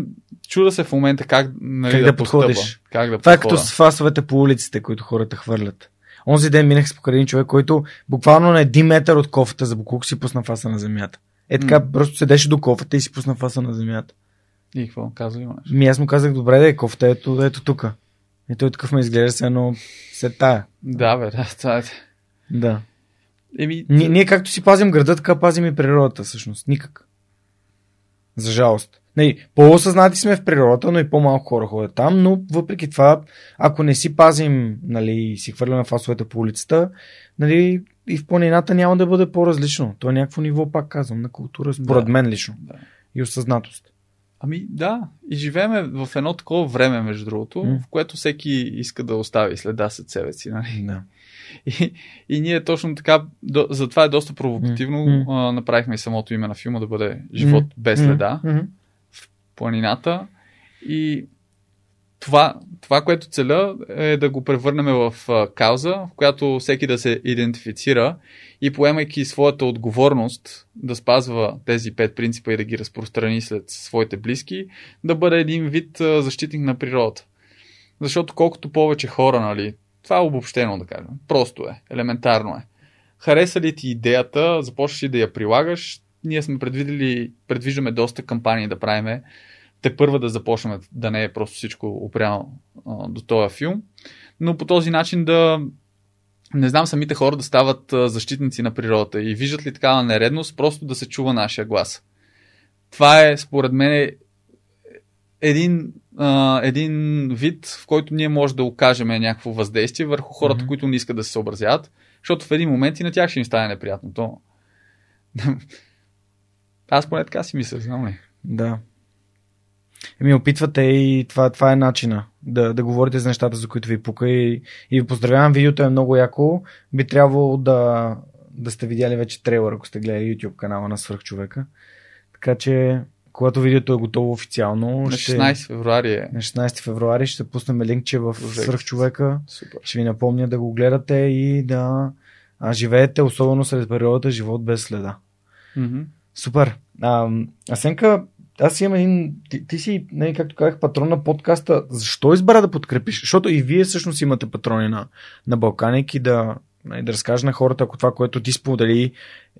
чуда се в момента как, нали, как да подходиш. Как да това е като с фасовете по улиците, които хората хвърлят. Онзи ден минах с покрай един човек, който буквално на 1 метър от кофата за буклук си пусна фаса на земята. Е така, просто седеше до кофата и си пусна фаса на земята. И какво каза ли нещо? Ми аз му казах, добре да е кофта, ето тук. И той такъв ме изглежда се едно се тая. Да, бе, да, тая. Да. Еми... Ние както си пазим града, така пазим и природата, всъщност. Никак. За жалост. По-осъзнати сме в природата, но и по-малко хора ходят там, но въпреки това, ако не си пазим, нали, си хвърляме фасовете по улицата, нали, и в планината няма да бъде по-различно. То е някакво ниво, пак казвам, на култура, според мен лично. Да. И осъзнатост. Ами да, и живееме в едно такова време, между другото, в което всеки иска да остави следа след себе си. Нали? Да. И ние точно така, затова е доста провокативно, направихме и самото име на филма да бъде Живот без следа в планината. И това, което целя, е да го превърнем в кауза, в която всеки да се идентифицира и поемайки своята отговорност да спазва тези 5 принципа и да ги разпространи след своите близки, да бъде един вид защитник на природа. Защото колкото повече хора, нали, това е обобщено, да кажем, просто е, елементарно е. Хареса ли ти идеята, започваш ли да я прилагаш, ние сме предвиждаме доста кампании да правиме, те първа да започнем, да не е просто всичко опрямо до този филм, но по този начин да, не знам, самите хора да стават защитници на природата и виждат ли такава нередност, просто да се чува нашия глас. Това е, според мен, един вид, в който ние може да окажем някакво въздействие върху хората, които не искат да се съобразяват, защото в един момент и на тях ще им стане неприятно. То... Аз поне така си мисля, знам ли? Да. Ми опитвате и това е начина да говорите за нещата, за които ви пука и ви поздравявам, видеото е много яко, би трябвало да сте видяли вече трейлър, ако сте гледали YouTube канала на Свърхчовека, така че когато видеото е готово официално на 16 февруари ще пуснем линкче в Свърхчовека. Супер. Ще ви напомня да го гледате и да живеете, особено след периодата Живот без следа. Mm-hmm. Супер. Асенка, аз имам ти си, не, както казах, патрон на подкаста. Защо избра да подкрепиш? Защото и вие всъщност имате патрони на Балканик и да разкажа на хората, ако това, което ти сподели,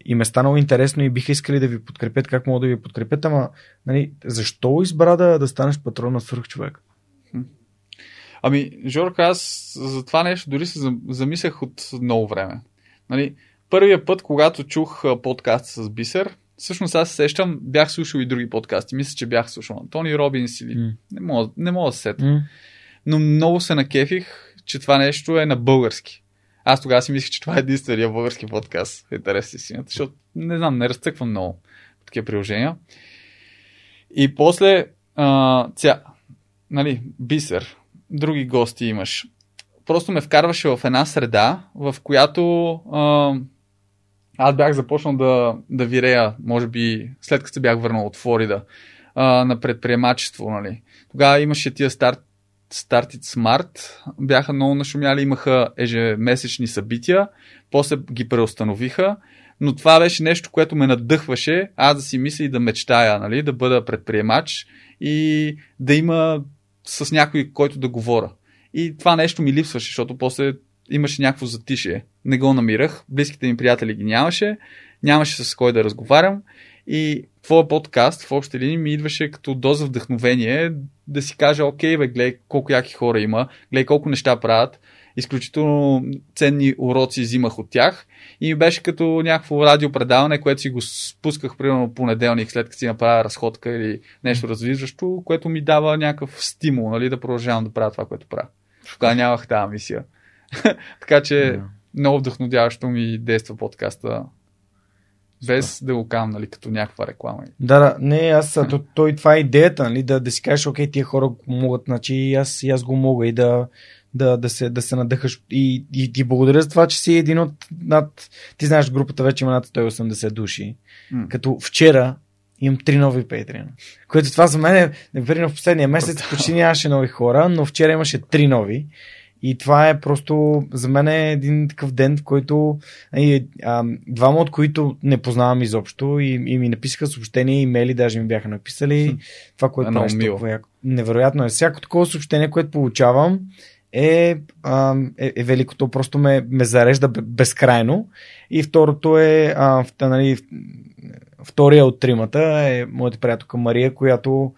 им е станало интересно и биха искали да ви подкрепят, как могат да ви подкрепят, ама, нали, защо избра да станеш патрон на Свърхчовек? Ами, Жорка, аз за това нещо дори се замислях от много време. Нали, първия път, когато чух подкаст с Бисер, всъщност аз сещам, бях слушал и други подкасти. Мисля, че бях слушал на Тони Робинс или... Не мога да се сетя. Но много се накефих, че това нещо е на български. Аз тогава си мислих, че това е единствения български подкаст. Интересни си, защото не знам, не разцъквам много такива приложения. И после нали, Бисер, други гости имаш. Просто ме вкарваше в една среда, в която... Аз бях започнал да вирея, може би, след като се бях върнал от Флорида, на предприемачество, нали. Тогава имаше тия Start It Smart, бяха много нашумяли, имаха ежемесечни събития, после ги преустановиха, но това беше нещо, което ме надъхваше, аз да си мисля и да мечтая, нали, да бъда предприемач и да има с някой, който да говоря. И това нещо ми липсваше, защото после имаше някакво затишие. Не го намирах. Близките ми приятели ги нямаше. Нямаше с кой да разговарям. И твой подкаст в общи линии ми идваше като доза вдъхновение да си кажа, окей, бе, гледай колко яки хора има, гледай колко неща правят. изключително ценни уроци взимах от тях и беше като някакво радиопредаване, което си го спусках примерно понеделник, след като си направя разходка или нещо развиващо, което ми дава някакъв стимул, нали, да продължавам да правя това, което правя. Тогава нямах тази мисия. Така че много вдъхновяващо ми действа подкаста. Без да го кам, нали, като някаква реклама. Да, не, аз той това е идеята, нали, да си кажеш, окей, тия хора могат, значи и аз го мога и да се надъхаш. И ти благодаря за това, че си един от над... Ти знаеш, групата вече има над 180 души. Като вчера имам 3 нови Patreon. Което това за мен е, например, в последния месец почти нямаше нови хора, но вчера имаше 3 нови. И това е просто за мен е един такъв ден, в който двама от които не познавам изобщо и ми написаха съобщения, имейли даже ми бяха написали. Това, което правиш толкова невероятно е. Всяко такова съобщение, което получавам е велико. То просто ме зарежда безкрайно. И второто е втория от тримата е моята приятелка Мария, която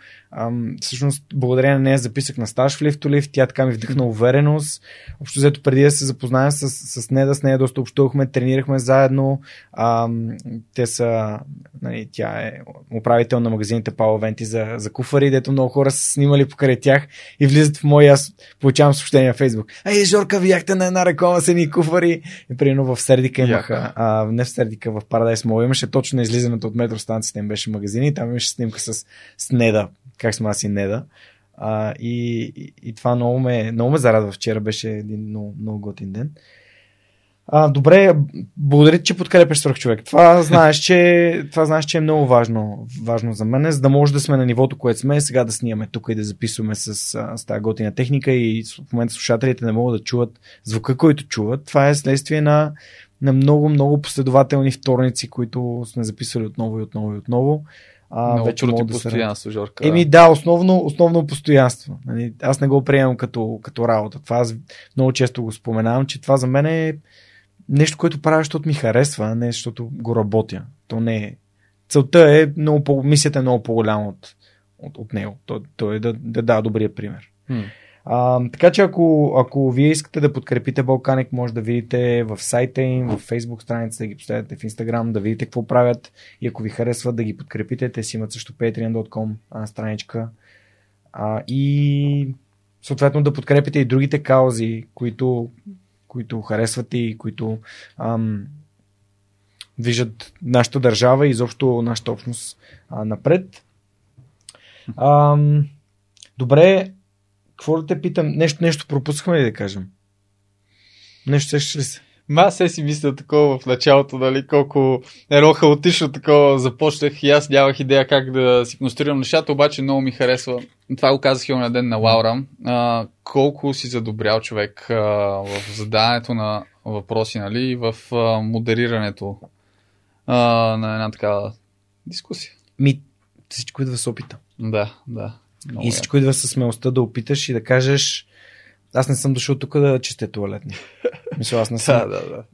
всъщност благодарение на нея записах на стаж в Leave to Live. Тя така ми вдъхна увереност. Общо взето преди да се запознаем с нея доста общувахме, тренирахме заедно. Тя е управител на магазините Пауър Венти за куфари, дето много хора са снимали покрай тях и влизат в моя, аз получавам съобщения в Фейсбук. Ай, Жорка, видяхте на една реклама с едни куфари. И примерно в Сердика имаха, не в Сердика, в Парадайс Мол имаше точно излизането от метростанцията им беше магазини и там имаше снимка с Неда. Как сме аз и Неда. И това много ме зарадва. Вчера беше един много готин ден. Добре, благодаря, че подкрепяш Свърхчовек. Това знаеш, че е много важно за мен, за да може да сме на нивото, което сме. Сега да снимаме тук и да записваме с тази готина техника и в момента слушателите не могат да чуват звука, който чуват. Това е следствие на много последователни вторници, които сме записвали отново. Вече мога да постоянство, Жорка. Основно постоянство. Аз не го приемам като работа. Това аз много често го споменавам, че това за мен е нещо, което правя, защото ми харесва, а не защото го работя. То не е. Целта е мисията е много по-голяма от него. Той е да дава добрия пример. Така че ако вие искате да подкрепите Балканик, може да видите в сайта им, в Facebook страница, да ги последвате в Instagram, да видите какво правят и ако ви харесва да ги подкрепите, те си имат също patreon.com страничка и съответно да подкрепите и другите каузи, които харесвате и които движат нашата държава и изобщо нашата общност напред. Добре, какво да те питам? Нещо пропускаме ли да кажем? Нещо сещаш ли се? Аз се си мисля такова в началото, нали, колко хаотично такова започнах и аз нямах идея как да си конструирам нещата, обаче много ми харесва. Това го казах и на ден на Лаура. Колко си задобрял човек в задаването на въпроси, нали, и в модерирането на една такава дискусия. Всичко идва с опита. Да. Много и всичко идва със смелостта да опиташ и да кажеш, аз не съм дошъл тук да чистя туалетни. Мисля, аз не съм.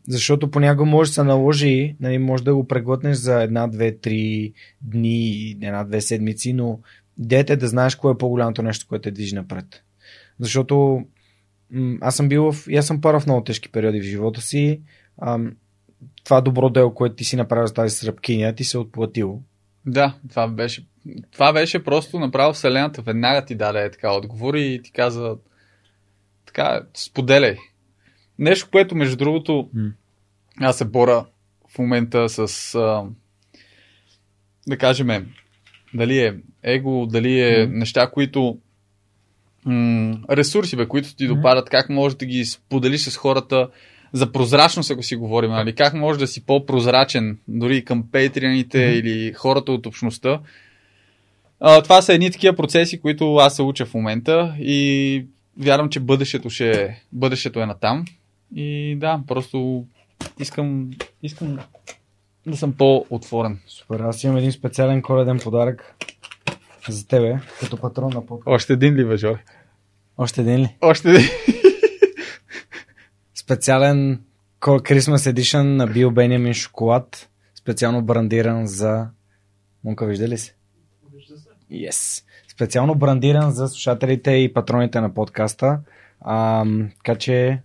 Защото понякога може да се наложи, нали, може да го преглътнеш за 1-2-3 дни, 1-2 седмици, но идеята е да знаеш кое е по-голямото нещо, което те движи напред. Защото аз съм бил и аз съм пара в много тежки периоди в живота си. Това добро дело, което ти си направил с тази сръбкиня, ти се е отплатило. Да, това беше просто направо вселената веднага ти даде така отговори и ти каза така, споделяй. Нещо, което между другото аз се боря в момента с да кажем дали е его, дали е неща, които ресурси, които ти допадат, как можеш да ги споделиш с хората. За прозрачност, ако си говорим, нали? Как може да си по-прозрачен, дори към пейтрианите или хората от общността. Това са едни такива процеси, които аз се уча в момента и вярвам, че бъдещето е натам. И да, просто искам да съм по-отворен. Супер, аз имам един специален коледен подарък за тебе, като патрон на подкаст. Още един ли, бе, Жор? Още един ли? Специален Christmas Edition на Бил Бенямин шоколад, специално брандиран за... Монка, вижда ли се? Вижда се. Yes. Специално брандиран за слушателите и патроните на подкаста. Така че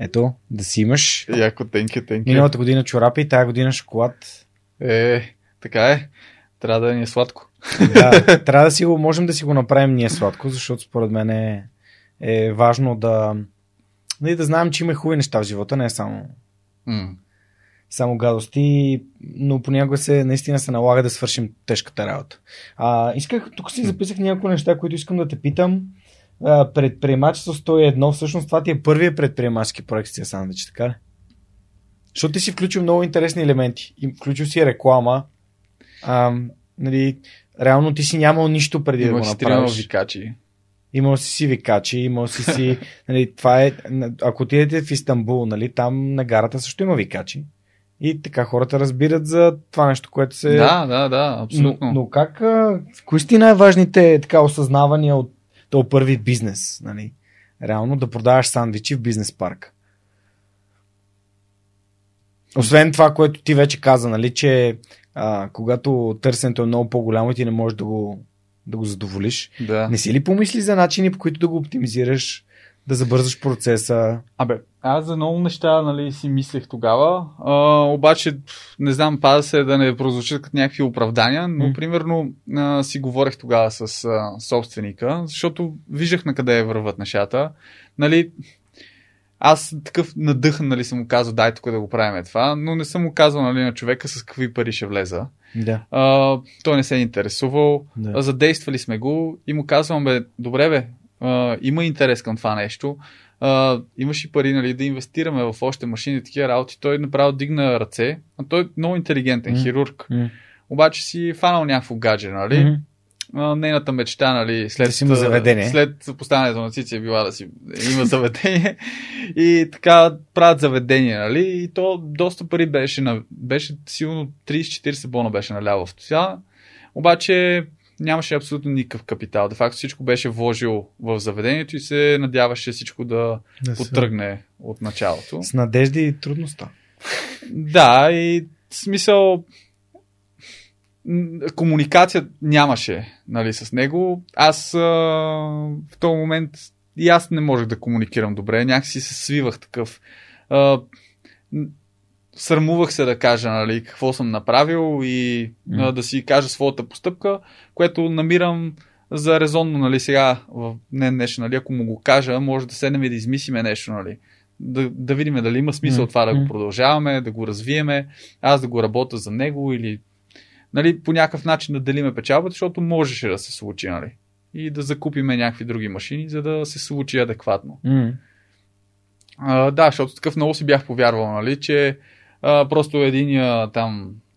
Ето, да си имаш. Яко, тенки. Миналата година чорапи, тая година шоколад. Е, така е. Трябва да ни е сладко. Да, трябва да си го, можем да си го направим ние сладко, защото според мен е важно да знаем, че има хубави неща в живота, не е само гадости, но понякога наистина се налага да свършим тежката работа. Тук си записах няколко неща, които искам да те питам. Предприемачество 101, всъщност това ти е първият предприемачески проект с сандвич, така ли? Защото ти си включил много интересни елементи. Включил си реклама. Реално ти си нямал нищо преди да го направиш. Имал си викачи. Имал си викачи. Това е, ако отидете в Истанбул, там на гарата също има викачи. И така хората разбират за това нещо, което се... Да, абсолютно. Но как... Кои са най-важните осъзнавания от този първи бизнес? Реално да продаваш сандвичи в бизнес парк. Освен това, което ти вече каза, че когато търсенето е много по-голямо и ти не можеш да го задоволиш, не си ли помисли за начини, по които да го оптимизираш, да забързаш процеса? Аз за много неща си мислех тогава, обаче не знам, да не прозвучат като някакви оправдания, но примерно си говорех тогава с собственика, защото виждах на къде върват нещата. Аз такъв надъхан съм му казал, дай тук да го правим това, но не съм му казал на човека с какви пари ще влеза. Да. Той не се е интересувал, задействали сме го и му казвам, добре има интерес към това нещо, имаш и пари да инвестираме в още машини, такива работи. Той направо дигна ръце, а той е много интелигентен хирург, обаче си фанал някакво гадже, нейната мечта, след поставянето на цици е била да си има заведение и така правят заведение, и то доста пари беше силно 30-40 бона беше наляво в това, обаче нямаше абсолютно никакъв капитал, де факто всичко беше вложил в заведението и се надяваше всичко да потръгне от началото. С надежди и трудността. Да, и смисъл... Комуникация нямаше с него. Аз в този момент и аз не можех да комуникирам добре. Някакси се свивах такъв. Срамувах се да кажа какво съм направил и да си кажа своята постъпка, което намирам за резонно сега в днешно. Ако му го кажа, може да седнем и да измислиме нещо. Да видим дали има смисъл това да го продължаваме, да го развиеме, аз да го работя за него или по някакъв начин да делиме печалбата, защото можеше да се случи, и да закупиме някакви други машини, за да се случи адекватно. Да, защото такъв много си бях повярвал, че просто един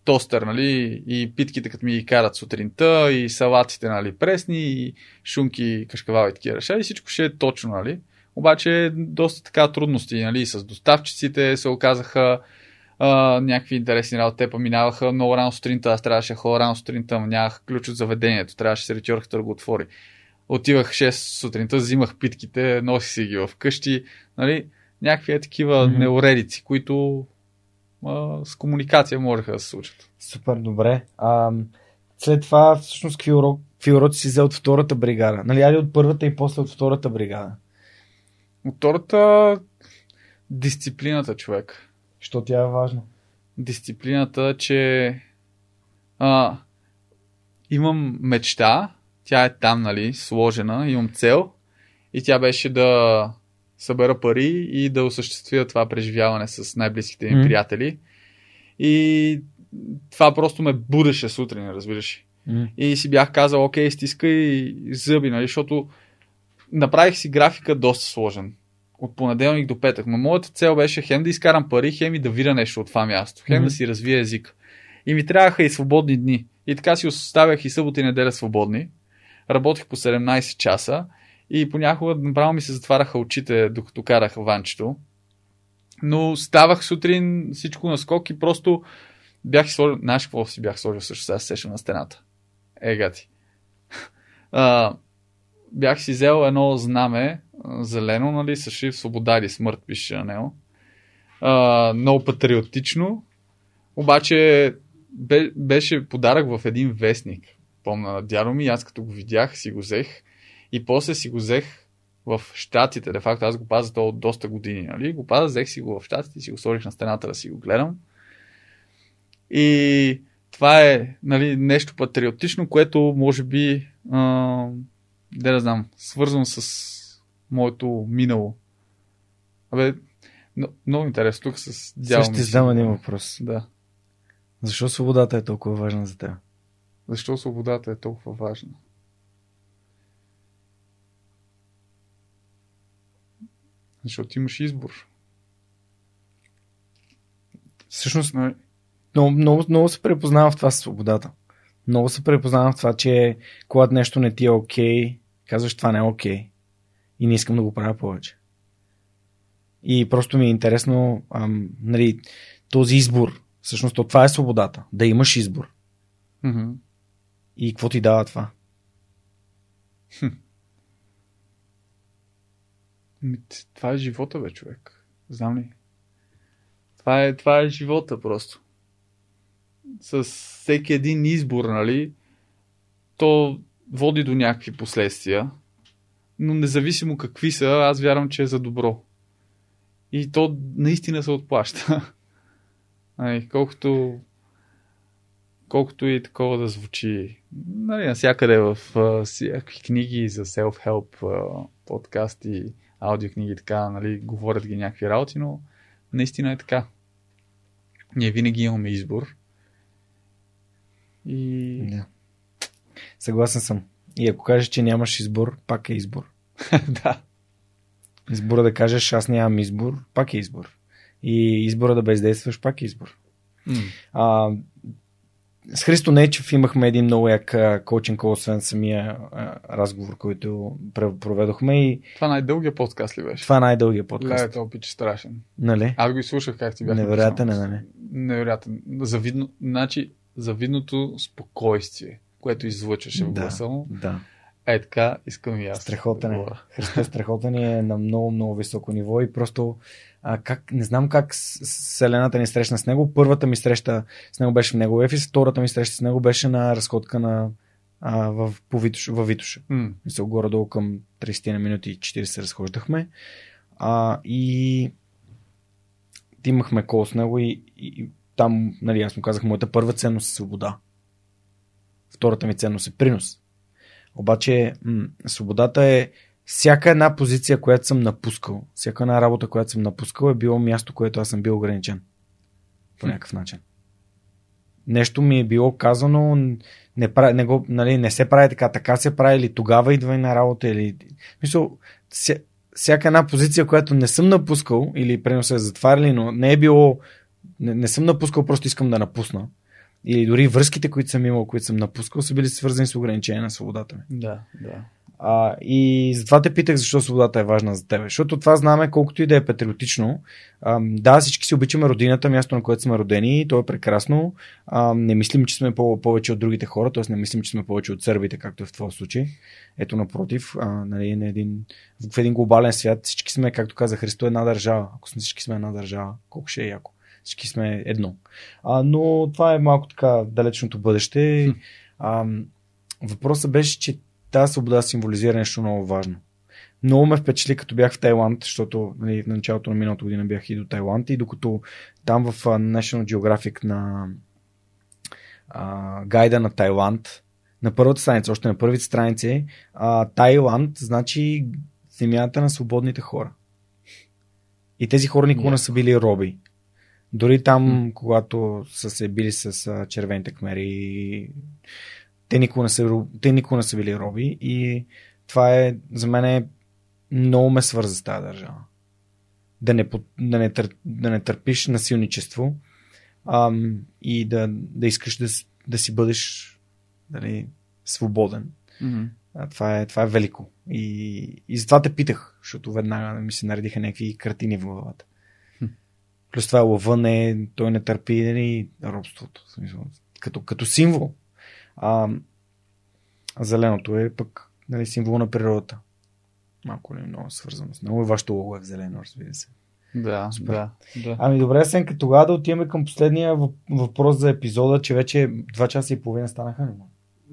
тостер, и питките като ми ги карат сутринта, и салатите, пресни, и шунки, кашкавал и такива и всичко ще е точно, Обаче доста трудности, с доставчиците се оказаха някакви интересни работи. Те поминаваха много рано сутринта, аз трябваше хора рано сутринта, нямах ключ от заведението, трябваше сервитьорката да го отвори. Отивах 6 сутринта, взимах питките, носих си ги вкъщи. Някакви такива неуредици, които с комуникация можеха да се случат. Супер, добре. След това, всъщност, какви уроци си взел от втората бригада? Айде от първата и после от втората бригада. От втората дисциплината, човек. Що тя е важна? Дисциплината, че имам мечта, тя е там, сложена, имам цел и тя беше да събера пари и да осъществя това преживяване с най-близките ми приятели. И това просто ме будеше сутрин, разбираш. И си бях казал, окей, стискай зъби, защото направих си графика доста сложен. От понеделник до петък. Но моята цел беше хем да изкарам пари, хем и да видя нещо от това място. Хем да си развия език. И ми трябваха и свободни дни. И така си оставях и събота и неделя свободни. Работих по 17 часа. И понякога направо ми се затвараха очите, докато карах ванчето. Но ставах сутрин всичко наскок и просто бях сложил... Знаеш какво си бях сложил също? Сега сещам на стената. Гати. Бях си взел едно знаме, зелено, с шрифт "Свобода или смърт" пише на него. Много патриотично. Обаче беше подарък в един вестник. Помня, дядо ми, аз като го видях, си го взех. И после си го взех в щатите, де факто аз го пазя то от доста години, нали? Го пазя, взех си го в щатите, си го сложих на стената да си го гледам. И това е, нали, нещо патриотично, което може би, да знам, свързвам с моето минало. Абе, много интересно тук с дявол. Също ще задам един въпрос. Да. Защо свободата е толкова важна за теб? Защо свободата е толкова важна? Защото имаш избор. Всъщност, много се препознава в това със свободата. Много се препознава в това, че когато нещо не ти е окей, казваш това не е окей. И не искам да го правя повече. И просто ми е интересно, нали, този избор. Всъщност, това е свободата. Да имаш избор. Mm-hmm. И какво ти дава това? Това е живота, бе, човек. Знам ли? Това е живота просто. С всеки един избор, нали, то води до някакви последствия, но независимо какви са, аз вярвам, че е за добро. И то наистина се отплаща. Ай, колкото и такова да звучи, нали, насякъде в всякакви книги за self-help, подкасти, аудиокниги, така, нали, говорят ги някакви работи, но наистина е така. Ние винаги имаме избор. И... Да. Съгласен съм. И ако кажеш, че нямаш избор, пак е избор. Да. Избора да кажеш, аз нямам избор, пак е избор. И избора да бездействаш, пак е избор. С Христо Нечев имахме един много як коучинг, освен самия разговор, който проведохме. И... Това най-дългия подкаст ли беше? Това най-дългия подкаст. Ле, това пиче страшен. Нали? Аз го и слушах как ти бях. Невероятен е, нали? Невероятен. Завидно, значи, завидното спокойствие, което излъчваше в гласа му. Да. Е, така искам и аз. Страхотен е. Христо, страхотен е на много, много високо ниво и просто не знам как Вселената ни срещна с него. Първата ми среща с него беше в него ефис, втората ми среща с него беше на разходка на, във Витоша. Мисля, горе-долу към 30 на минути и 40 се разхождахме. И имахме кол с него и там, нали, аз му казах, моята първа ценност е свобода. Втората ми ценност е принос. Обаче свободата е всяка една позиция, която съм напускал, всяка една работа, която съм напускал, е било място, което аз съм бил ограничен. По някакъв начин. Нещо ми е било казано, нали, не се прави така се прави, или тогава идва на работа, или... Мисъл, всяка една позиция, която не съм напускал, или прено се е затваряли, но не е било... Не съм напускал, просто искам да напусна. Или дори връзките, които съм имал, които съм напускал, са били свързани с ограничения на свободата ми. Да. И затова те питах, защо свободата е важна за тебе. Защото това знаме, колкото и да е патриотично. Да, всички си обичаме родината, място, на което сме родени, то е прекрасно. Не мислим, че сме повече от другите хора, т.е. не мислим, че сме повече от сърбите, както е в това случай. Ето, напротив, нали, в един глобален свят всички сме, както каза Христо, една държава. Ако всички сме една държава, колко ще е яко. Всички сме едно. Но това е малко така далечното бъдеще. Въпросът беше, че тази свобода символизира нещо много важно. Много ме впечатли, като бях в Тайланд, защото, нали, в началото на миналата година бях и до Тайланд, и докато там в National Geographic на гайда на Тайланд, на първата страница, още на първите страници, Тайланд значи земята на свободните хора. И тези хора никога не са били роби. Дори там, когато са се били с червените кмери, те никога не са били роби, и това е, за мен е, много ме свърза с тази държава. Да не търпиш насилничество, и да искаш да си бъдеш, дали, свободен. Mm-hmm. Това е велико. И затова те питах, защото веднага ми се наредиха някакви картини в главата. Плюс това лъвът той не търпи и робството. Като символ. Зеленото е пък, нали, символ на природата. Малко ли много свързано с него. И вашето лого е в зелено, разбира се. Да. Ами добре, Сенка, тогава да отиваме към последния въпрос за епизода, че вече 2 часа и половина станаха.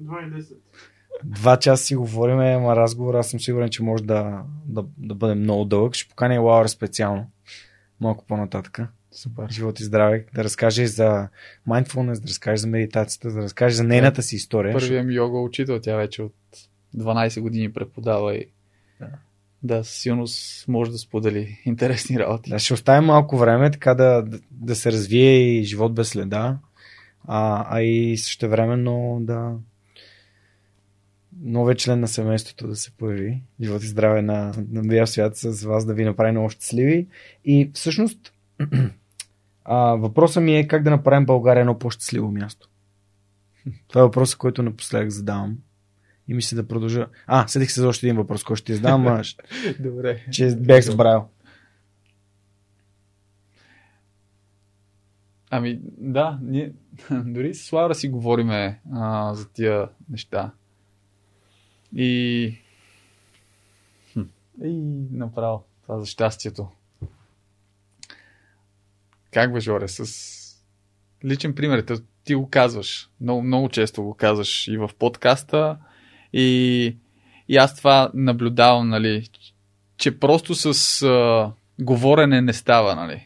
2 и 10. Два часа си говорим, ама разговор, аз съм сигурен, че може да бъде много дълъг. Ще поканя Лаура специално. Малко по-нататък. Супер. Живот и здраве. Да разкаже за mindfulness, да разкаже за медитацията, да разкаже за нейната си история. Първият ми йога учител, тя вече от 12 години преподава и да, със сигурност може да сподели интересни работи. Да, ще оставим малко време, така да се развие и живот без следа, а и същевременно да новия член на семейството да се появи. Живот и здраве на бял свят с вас, да ви направи много щастливи. И всъщност въпросът ми е как да направим България едно по-щастливо място. Това е въпросът, който напоследък задавам. И мисля да продължа. Седих се за още един въпрос, който ще ти задам. Добре. Че бях забравил. Ами да, ние дори с Лаура си говориме за тия неща. И направо това за щастието. Как бе, Жоре, с личен пример, ти го казваш. Много, много често го казваш и в подкаста. И аз това наблюдавам, нали, че просто с говорене не става,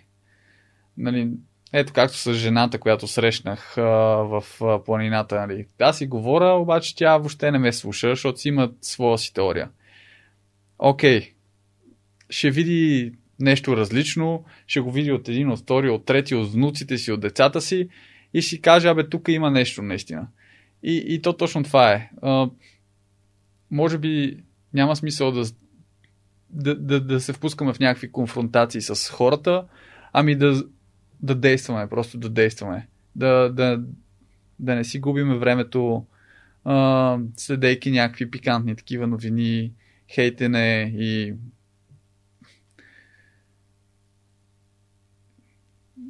нали. Ето както с жената, която срещнах в планината, нали. Аз си говоря, обаче тя въобще не ме слуша, защото си има своя си теория. Окей, ще види нещо различно, ще го види от един, от втори, от трети, от внуците си, от децата си и ще каже, тук има нещо наистина. И то точно това е. Може би няма смисъл да се впускаме в някакви конфронтации с хората, ами да действаме, просто да действаме. Да не си губиме времето, следейки някакви пикантни такива новини, хейтене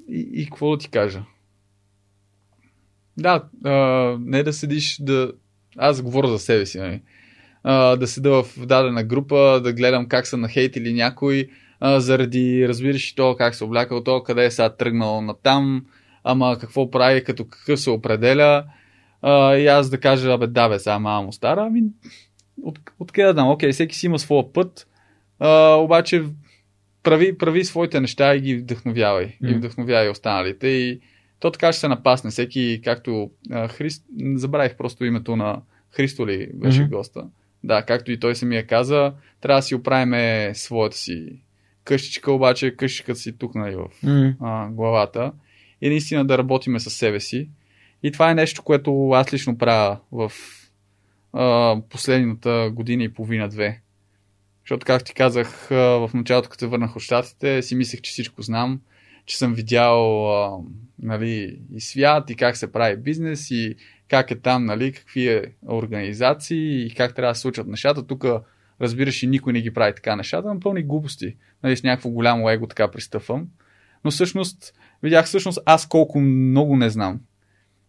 и какво да ти кажа? Да, не да седиш да... Аз говоря за себе си, нали? Да седа в дадена група, да гледам как са нахейтили някой, заради, разбираш и то, как се облякал то, къде е сега тръгнал натам, ама какво прави, като какъв се определя. И аз да кажа, сега мамо стара, откъде да дам? Окей, всеки си има своя път, обаче прави своите неща и ги вдъхновявай. И вдъхновявай останалите и то така ще се напасне. Всеки, както забравих просто името на Христо ли беше госта. Да, както и той самия каза, трябва да си оправиме своята си къщичка, обаче къщичката си тук, нали, в главата. И наистина да работиме със себе си. И това е нещо, което аз лично правя в последната година и половина-две. Защото, както ти казах, в началото, като се върнах от щатите, си мислех, че всичко знам, че съм видял и свят, и как се прави бизнес, и как е там, нали, какви е организации, и как трябва да се случат нещата. Тук, разбираш, и никой не ги прави така нещата, но пълни глупости. Нали, с някакво голямо его така пристъпвам. Но всъщност, видях аз колко много не знам.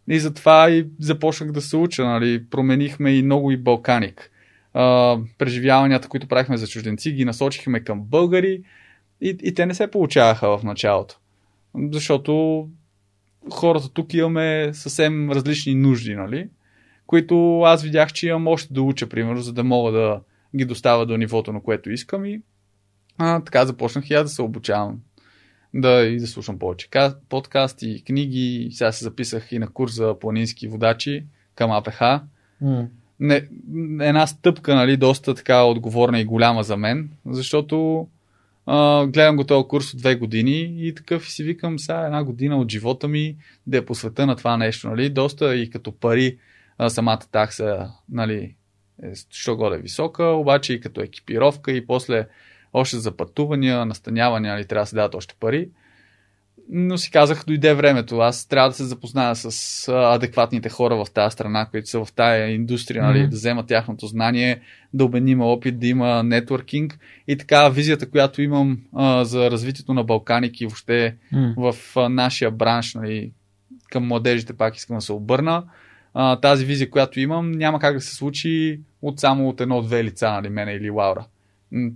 И затова и започнах да се уча. Нали. Променихме и много и Балканик. Преживяванията, които правихме за чужденци, ги насочихме към българи, и те не се получаваха в началото. Защото хората тук имаме съвсем различни нужди, нали? Които аз видях, че имам още да уча, примерно, за да мога да ги доставя до нивото, на което искам. И така започнах и аз да се обучавам. И да слушам повече подкасти, книги. Сега се записах и на курс за планински водачи към АПХ. Една стъпка, нали, доста така отговорна и голяма за мен, защото гледам го този курс от 2 години и такъв си викам, сега 1 година от живота ми да е посвета на това нещо, нали? Доста и като пари самата такса, нали, що горе е висока, обаче и като екипировка и после още за пътувания, настанявания, нали, трябва да се дадат още пари. Но си казах, дойде времето, аз трябва да се запозная с адекватните хора в тази страна, които са в тая индустрия, нали, да взема тяхното знание, да обменим опит, да има нетворкинг и така визията, която имам за развитието на Балканик и въобще в нашия бранш, нали, към младежите пак искам да се обърна. Тази визия, която имам, няма как да се случи от 1-2 лица, нали, мене или Лаура.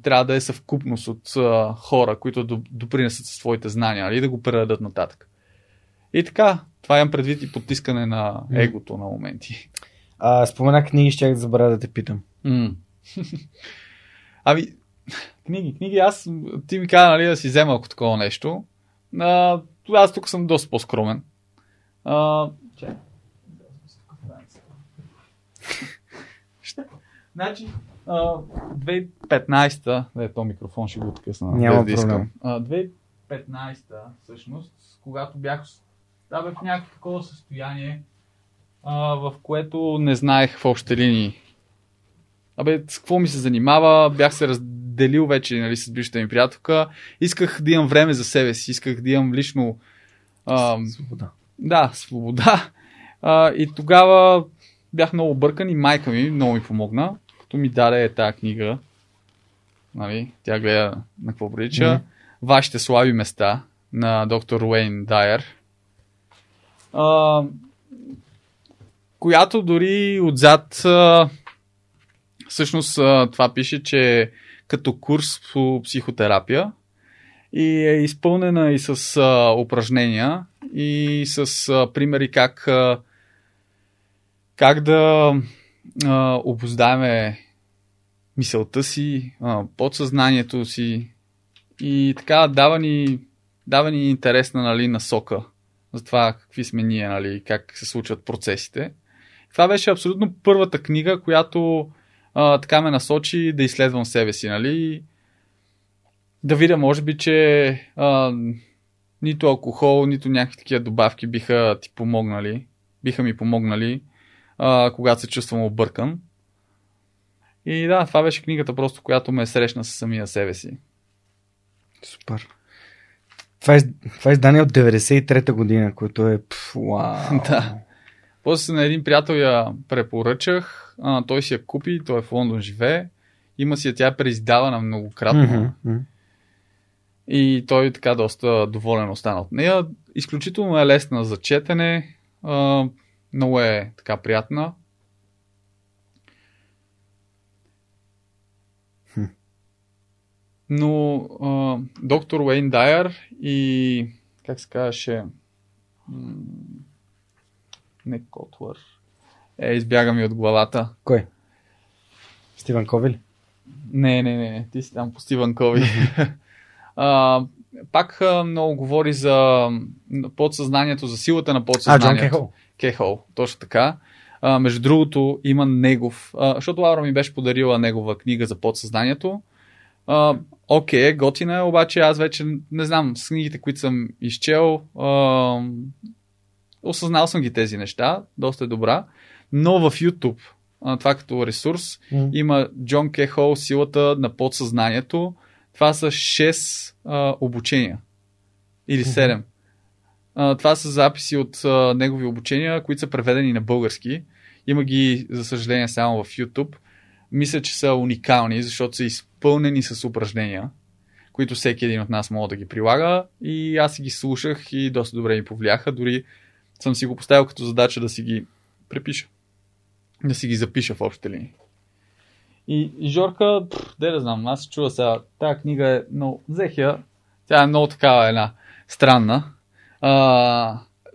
Трябва да е съвкупност от хора, които допринесат със своите знания, нали, да го предадат нататък. И така, това имам предвид и подтискане на егото на моменти. Спомена книги, щях да забравя да те питам. Ами, книги, аз ти ми каза, нали, да си взема ако такова нещо. Аз тук съм доста по-скромен. Чай. Значи, 2015-та, да, то микрофон ще го откъсна. Няма проблем. 2015-та, всъщност, когато бях в някакво такова състояние, в което не знаех в общи линии. С какво ми се занимава, бях се разделил вече, нали, с ближната ми приятелка. Исках да имам време за себе си, исках да имам лично... свобода. Да, свобода. И тогава бях много объркан и майка ми много ми помогна, като ми даде тази книга. Нали, тя гледа на какво прилича. Вашите слаби места на доктор Уейн Дайер. Която дори отзад... Всъщност това пише, че е като курс по психотерапия и е изпълнена и с упражнения и с примери как да обуздаваме мисълта си, подсъзнанието си и така дава ни интересна, нали, насока за това какви сме ние, нали, как се случват процесите. Това беше абсолютно първата книга, която така ме насочи да изследвам себе си, нали? Да видя, може би, че нито алкохол, нито някакви такива добавки биха ми помогнали, когато се чувствам объркан. И да, това беше книгата просто, която ме срещна със самия себе си. Супер. Това е издание от 93-та година, което е вау. Да. После на един приятел я препоръчах, той си я купи, той е в Лондон живее, има си я, тя преиздавана многократно. И той така доста доволен остана от нея. Изключително е лесна за четене, много е така приятна. Но доктор Уейн Дайер и как се казваше... Не Котлър. Избяга ми от главата. Кой? Стивън Кови ли? Не. Ти си там по Стивън Кови. Пак много говори за подсъзнанието, за силата на подсъзнанието. Джон Кехол. Точно така. Между другото, има негов... защото Лаура ми беше подарила негова книга за подсъзнанието. Готина е, обаче аз вече не знам с книгите, които съм изчел... осъзнал съм ги тези неща, доста е добра, но в YouTube, това като ресурс, има Джон Кехол, силата на подсъзнанието. Това са 6 обучения. Или 7. Това са записи от негови обучения, които са преведени на български. Има ги, за съжаление, само в YouTube. Мисля, че са уникални, защото са изпълнени с упражнения, които всеки един от нас може да ги прилага. И аз си ги слушах и доста добре ми повлияха. Дори съм си го поставил като задача да си ги препиша. Да си ги запиша в общи линии. И Жорка, да знам, аз се чува сега, тази книга е много... Взех я, тя е много такава една странна.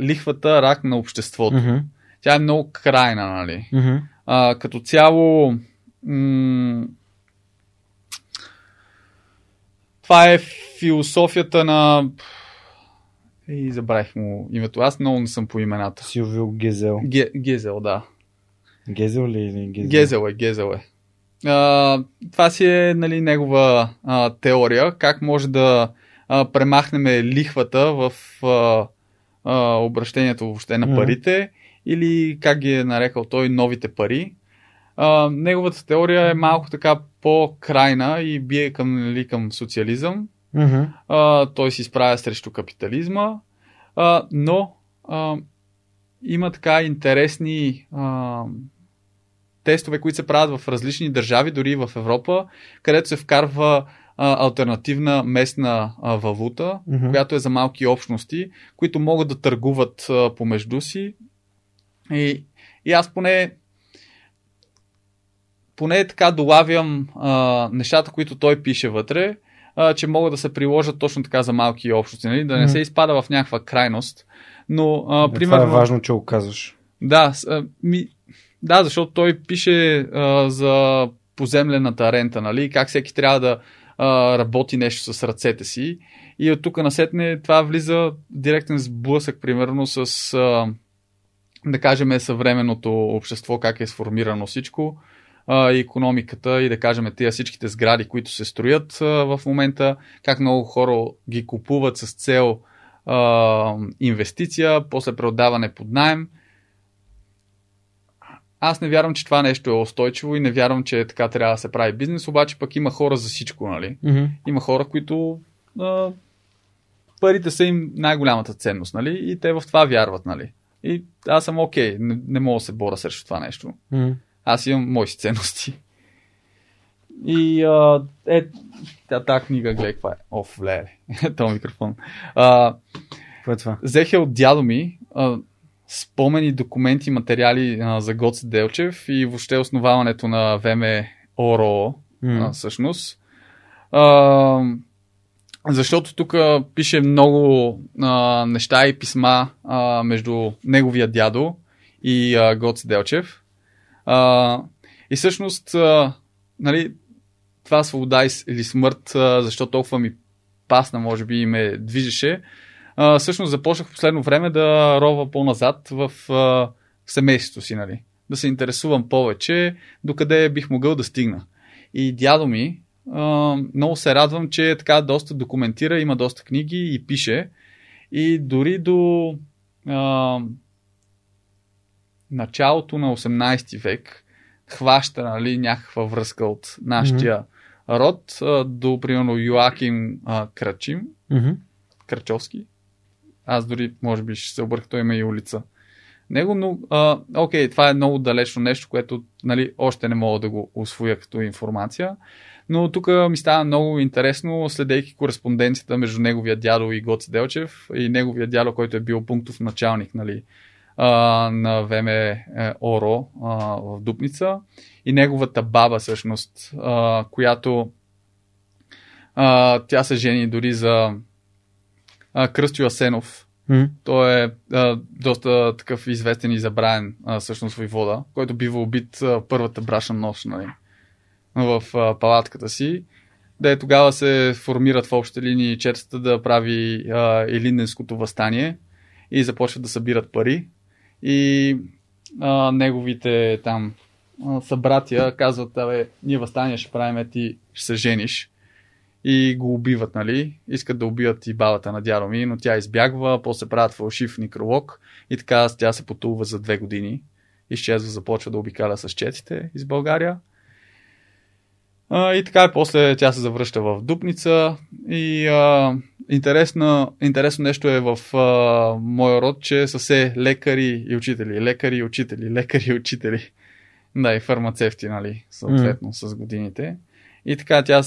Лихвата, рак на обществото. Тя е много крайна, нали? Като цяло... това е философията на... И забравих му името. Аз много не съм по имената. Силвио Гезел. Гезел, да. Гезел ли или Гезел? Гезел е. Това си е, нали, негова теория. Как може да премахнем лихвата в обращението въобще на парите. Или как ги е нарекал той новите пари. Неговата теория е малко така по-крайна и бие към социализъм. Той се изправя срещу капитализма, но има така интересни тестове, които се правят в различни държави, дори в Европа, където се вкарва алтернативна местна валута, която е за малки общности, които могат да търгуват помежду си. И аз поне така долавям нещата, които той пише вътре, че могат да се приложат точно така за малки общности, нали? Да не се изпада в някаква крайност. Но, примерно... Това е важно, че го казваш. Да, Да, защото той пише за поземлената рента, нали? Как всеки трябва да работи нещо с ръцете си. И от тук насетне това влиза директен сблъсък, примерно с, да кажем, съвременното общество, как е сформирано всичко, и икономиката, и да кажем тия всичките сгради, които се строят в момента, как много хора ги купуват с цел инвестиция, после преотдаване под наем. Аз не вярвам, че това нещо е устойчиво и не вярвам, че така трябва да се прави бизнес, обаче пък има хора за всичко, нали? Mm-hmm. Има хора, които парите са им най-голямата ценност, нали? И те в това вярват, нали? И аз съм окей, не мога да се боря срещу това нещо. Mm-hmm. Аз имам моите ценности. И тази книга, гледай каква е. Оф, вле, този микрофон. Какво е това? Взех я от дядо ми, спомени, документи, материали за Гоце Делчев и въобще основаването на ВМРО, всъщност. Защото тук пише много неща и писма между неговия дядо и Гоце Делчев. И всъщност, нали, това свобода или смърт, защо толкова ми пасна, може би, и ме движеше. Всъщност започнах в последно време да рова по-назад в семейството си, нали? Да се интересувам повече, докъде бих могъл да стигна. И дядо ми, много се радвам, че така доста документира, има доста книги и пише. И дори до началото на 18 век хваща, нали, някаква връзка от нашия род до, примерно, Йоаким Крачим, Крачовски. Аз дори, може би, ще се объркам, той има и улица. Него, но, окей, това е много далечно нещо, което, нали, още не мога да го усвоя като информация, но тук ми става много интересно, следейки кореспонденцията между неговия дядо и Гоце Делчев и неговия дядо, който е бил пунктов началник, нали, на ВМРО в Дупница, и неговата баба, всъщност, която тя се жени дори за Кръстю Асенов. Той е доста такъв известен и забравен, всъщност, войвода, който бива убит първата брачна нощ, нали, в палатката си. Да, е тогава се формират в общи линии черцата да прави Илинденското въстание и започват да събират пари. И неговите там събратия казват: "Абе, ние въстание ще правим, ти ще се жениш." И го убиват, нали? Искат да убият и бабата на дядо ми, но тя избягва, после правят фалшив некролог и така тя се потулва за 2 години. Изчезва, започва да обикаля с четите из България. И така после тя се завръща в Дупница. И интересно нещо е в моя род, че са се лекари и учители, лекари и учители. Да, и фармацевти, нали, съответно, с годините. И така тя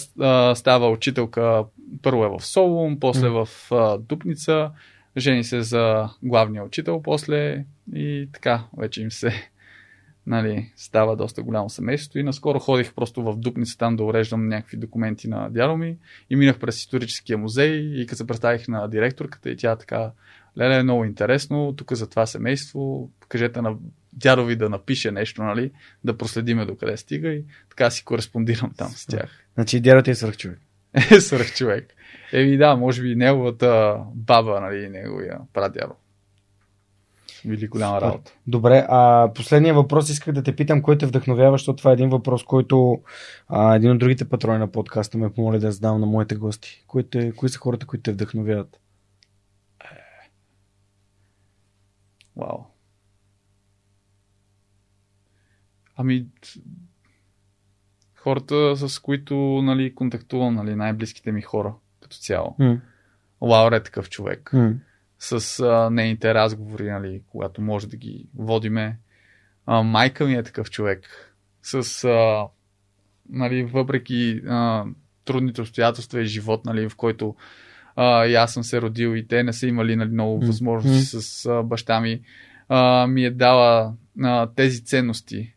става учителка, първо е в Солун, после в Дупница, жени се за главния учител после и така вече им се, нали, става доста голямо семейство. И наскоро ходих просто в Дупница там да уреждам някакви документи на дядо ми и минах през историческия музей и като се представих на директорката и тя така: "Леле, е много интересно, тук за това семейство, кажете на дядо ви да напише нещо, нали, да проследиме докъде стига", и така си кореспондирам там с тях. Значи дядото е свърхчовек. Свърхчовек. Еми да, може би неговата баба, нали, неговия прадядо. Били голяма работа. Добре, последния въпрос исках да те питам, който е вдъхновява, защото това е един въпрос, който един от другите патрони на подкаста ме помоли да задам на моите гости. Кои са хората, които те вдъхновяват? Вау. Ами, хората, с които, нали, контактувам, нали, най-близките ми хора като цяло. Лаура е такъв човек. С нейните разговори, нали, когато може да ги водиме. Майка ми е такъв човек. С, нали, въпреки трудните обстоятелства и живот, нали, в който и аз съм се родил и те не са имали, нали, много възможности с баща ми, ми е дала тези ценности.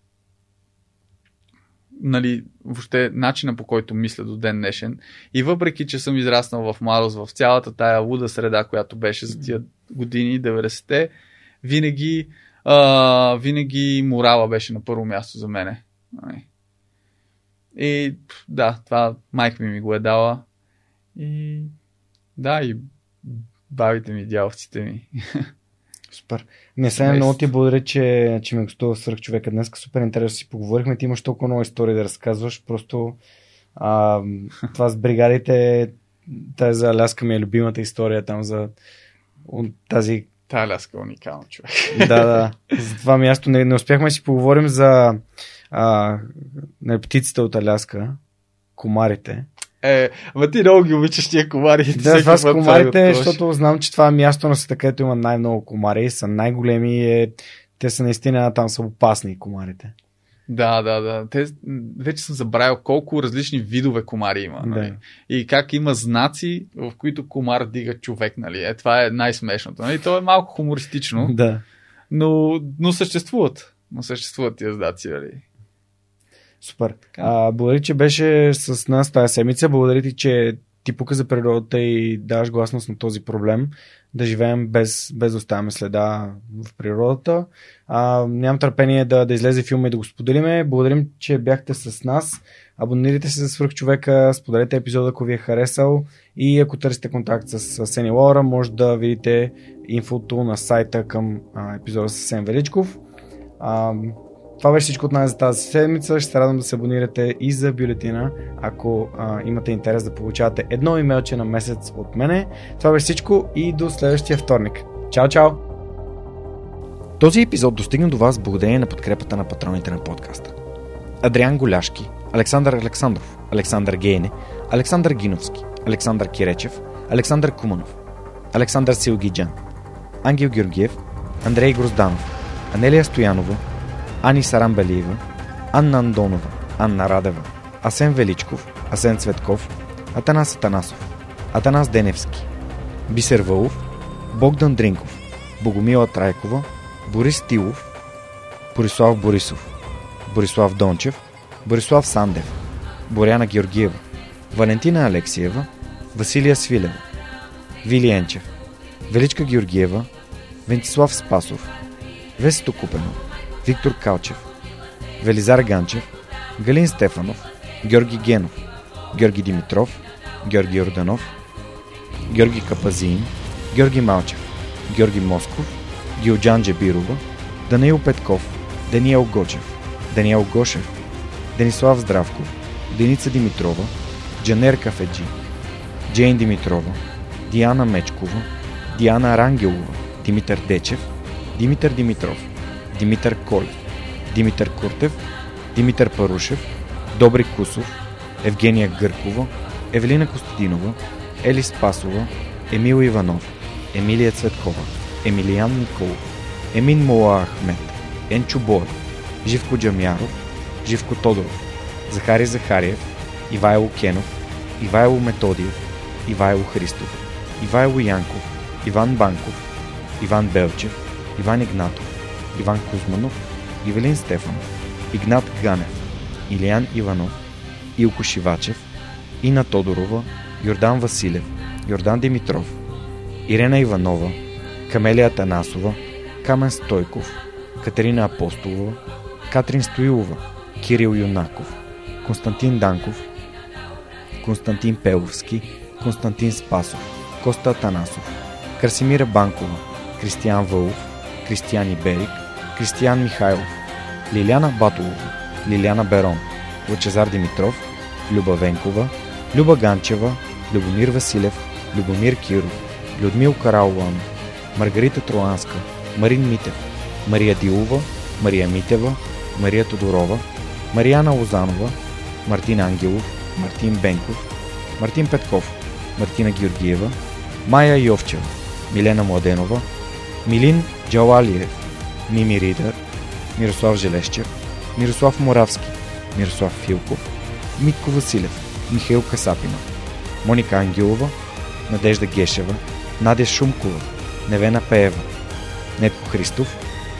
Нали, въобще начина, по който мисля до ден днешен. И въпреки, че съм израснал в младост, в цялата тая луда среда, която беше за тия години, 90-те, винаги винаги морала беше на първо място за мене. И да, това майка ми го е дала. И да, и бабите ми, дядовците ми. Супер. Асен, много ти благодаря, че ме гостува Свърхчовека днес. Супер интересно си поговорихме. Ти имаш толкова много истории да разказваш. Просто това с бригадите, тази за Аляска ми е любимата история там за тази... Та Аляска е уникална, човек. Да. За това място не успяхме да си поговорим за птиците от Аляска, комарите. Ма ти много ги обичаш тия комари. Да, това с комарите, защото знам, че това е място на света, където има най-много комари, са най-големи, те са наистина там са опасни комарите. Да. Вече съм забравил колко различни видове комари има. Да. Нали? И как има знаци, в които комар дига човек. Нали? Това е най-смешното. Нали? То е малко хумористично, да. но съществуват. Но съществуват тия знаци. Нали? Супер. Благодаря, че беше с нас тази седмица. Благодаря ти, че ти показа природата и даваш гласност на този проблем. Да живеем без да оставяме следа в природата. Нямам търпение да излезе филма и да го споделиме. Благодарим, че бяхте с нас. Абонирайте се за Свърхчовека, споделете епизода, ако ви е харесал. И ако търсите контакт с Асен и Лаура, може да видите инфото на сайта към епизода с Асен Величков. Това беше всичко от нас за тази седмица. Ще се радвам да се абонирате и за бюлетина, ако имате интерес да получавате едно имейлче на месец от мене. Това беше всичко и до следващия вторник. Чао! Този епизод достигна до вас благодарение на подкрепата на патроните на подкаста. Адриан Голяшки, Александър Александров, Александър Гейне, Александър Гиновски, Александър Киречев, Александър Куманов, Александър Силгиджан, Ангел Георгиев, Андрей Грозданов, Анелия Стоянова, Ани Сарамбелиева, Анна Андонова, Анна Радева, Асен Величков, Асен Цветков, Атанас Атанасов, Атанас Деневски, Бисер Вълов, Богдан Дринков, Богомила Трайкова, Борис Тилов, Борислав Борисов, Борислав Дончев, Борислав Сандев, Боряна Георгиева, Валентина Алексиева, Василия Свилева, Вилиенчев, Величка Георгиева, Вентислав Спасов, Весто Купенов, Виктор Калчев, Велизар Ганчев, Галин Стефанов, Георги Генов, Георги Димитров, Георги Йорданов, Георги Капазин, Георги Малчев, Георги Москов, Гилджан Джебирова, Даниил Петков, Даниел Гочев, Даниел Гошев, Денислав Здравков, Деница Димитрова, Джанер Кафеджи, Джейн Димитрова, Диана Мечкова, Диана Рангелова, Димитър Дечев, Димитър Димитров, Димитър Колев, Димитър Куртев, Димитър Парушев, Добри Кусов, Евгения Гъркова, Евелина Костадинова, Ели Спасова, Емил Иванов, Емилия Цветкова, Емилиян Николов, Емин Мола Ахмет, Енчо Боев, Живко Джамяров, Живко Тодоров, Захари Захариев, Ивайло Кенов, Ивайло Методиев, Ивайло Христов, Ивайло Янков, Иван Банков, Иван Белчев, Иван Игнатов, Иван Кузманов, Ивелин Стефанов, Игнат Ганев, Илиян Иванов, Илко Шивачев, Ина Тодорова, Йордан Василев, Йордан Димитров, Ирена Иванова, Камелия Танасова, Камен Стойков, Катерина Апостолова, Катрин Стоилова, Кирил Юнаков, Константин Данков, Константин Пеловски, Константин Спасов, Коста Танасов, Красимира Банкова, Кристиян Вълов, Кристиян Иберик, Кристиян Михайлов, Лиляна Батулова, Лиляна Берон, Лъчезар Димитров, Люба Венкова, Люба Ганчева, Любомир Василев, Любомир Киров, Людмил Каралуан, Маргарита Троанска, Марин Митев, Мария Дилова, Мария Митева, Мария Тодорова, Марияна Лозанова, Мартин Ангелов, Мартин Бенков, Мартин Петков, Мартина Георгиева, Майя Йовчева, Милена Младенова, Милин Джалалиев, Мими Ридър, Мирослав Желещев, Мирослав Моравски, Мирослав Филков, Митко Василев, Михаил Касапина, Моника Ангелова, Надежда Гешева, Надя Шумкова, Невена Пеева, Нетко Христов,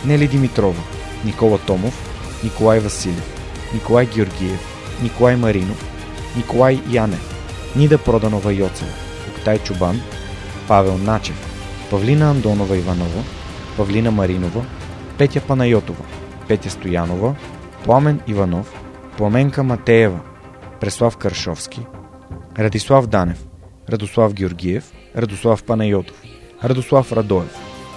Нели Димитрова, Никола Томов, Николай Василев, Николай Георгиев, Николай Маринов, Николай Янев, Нида Проданова Йоцева, Октай Чубан, Павел Начев, Павлина Андонова Иванова, Павлина Маринова, Петя Панайотова, Петя Стоянова, Пламен Иванов, Пламенка Матеева, Преслав Каршовски, Радислав Данев, Радослав Георгиев, Радослав Панайотов, Радослав Радоев,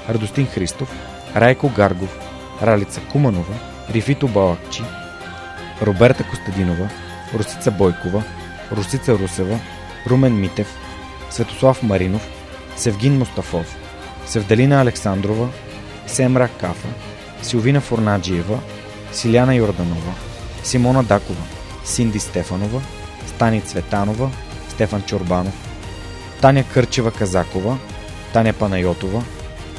Радостин Христов, Райко Гаргов, Ралица Куманова, Рифито Балакчи, Роберта Костадинова, Русица Бойкова, Русица Русева, Румен Митев, Светослав Маринов, Севгин Мустафов, Севделина Александрова, Семра Кафа, Силвина Фурнаджиева, Силяна Йорданова, Симона Дакова, Синди Стефанова, Стани Цветанова, Стефан Чорбанов, Таня Кърчева-Казакова, Таня Панайотова,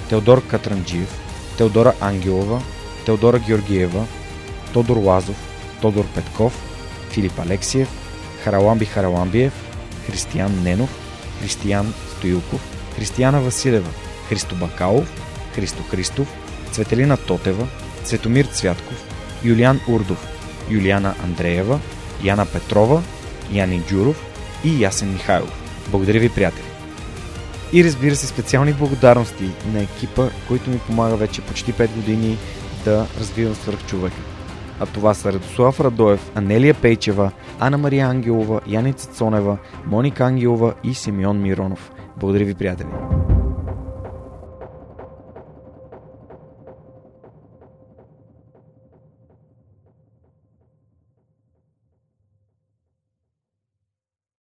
Теодор Катранджиев, Теодора Ангелова, Теодора Георгиева, Тодор Лазов, Тодор Петков, Филип Алексиев, Хараламби Хараламбиев, Християн Ненов, Християн Стоилков, Християна Василева, Христо Бакалов, Христо Христов, Цветелина Тотева, Цветомир Цвятков, Юлиан Урдов, Юлиана Андреева, Яна Петрова, Яни Джуров и Ясен Михайлов. Благодаря ви, приятели! И разбира се, специални благодарности на екипа, който ми помага вече почти 5 години да развивам Свърхчовека. А това са Радослав Радоев, Анелия Пейчева, Ана Мария Ангелова, Яница Цонева, Моника Ангелова и Симеон Миронов. Благодаря ви, приятели!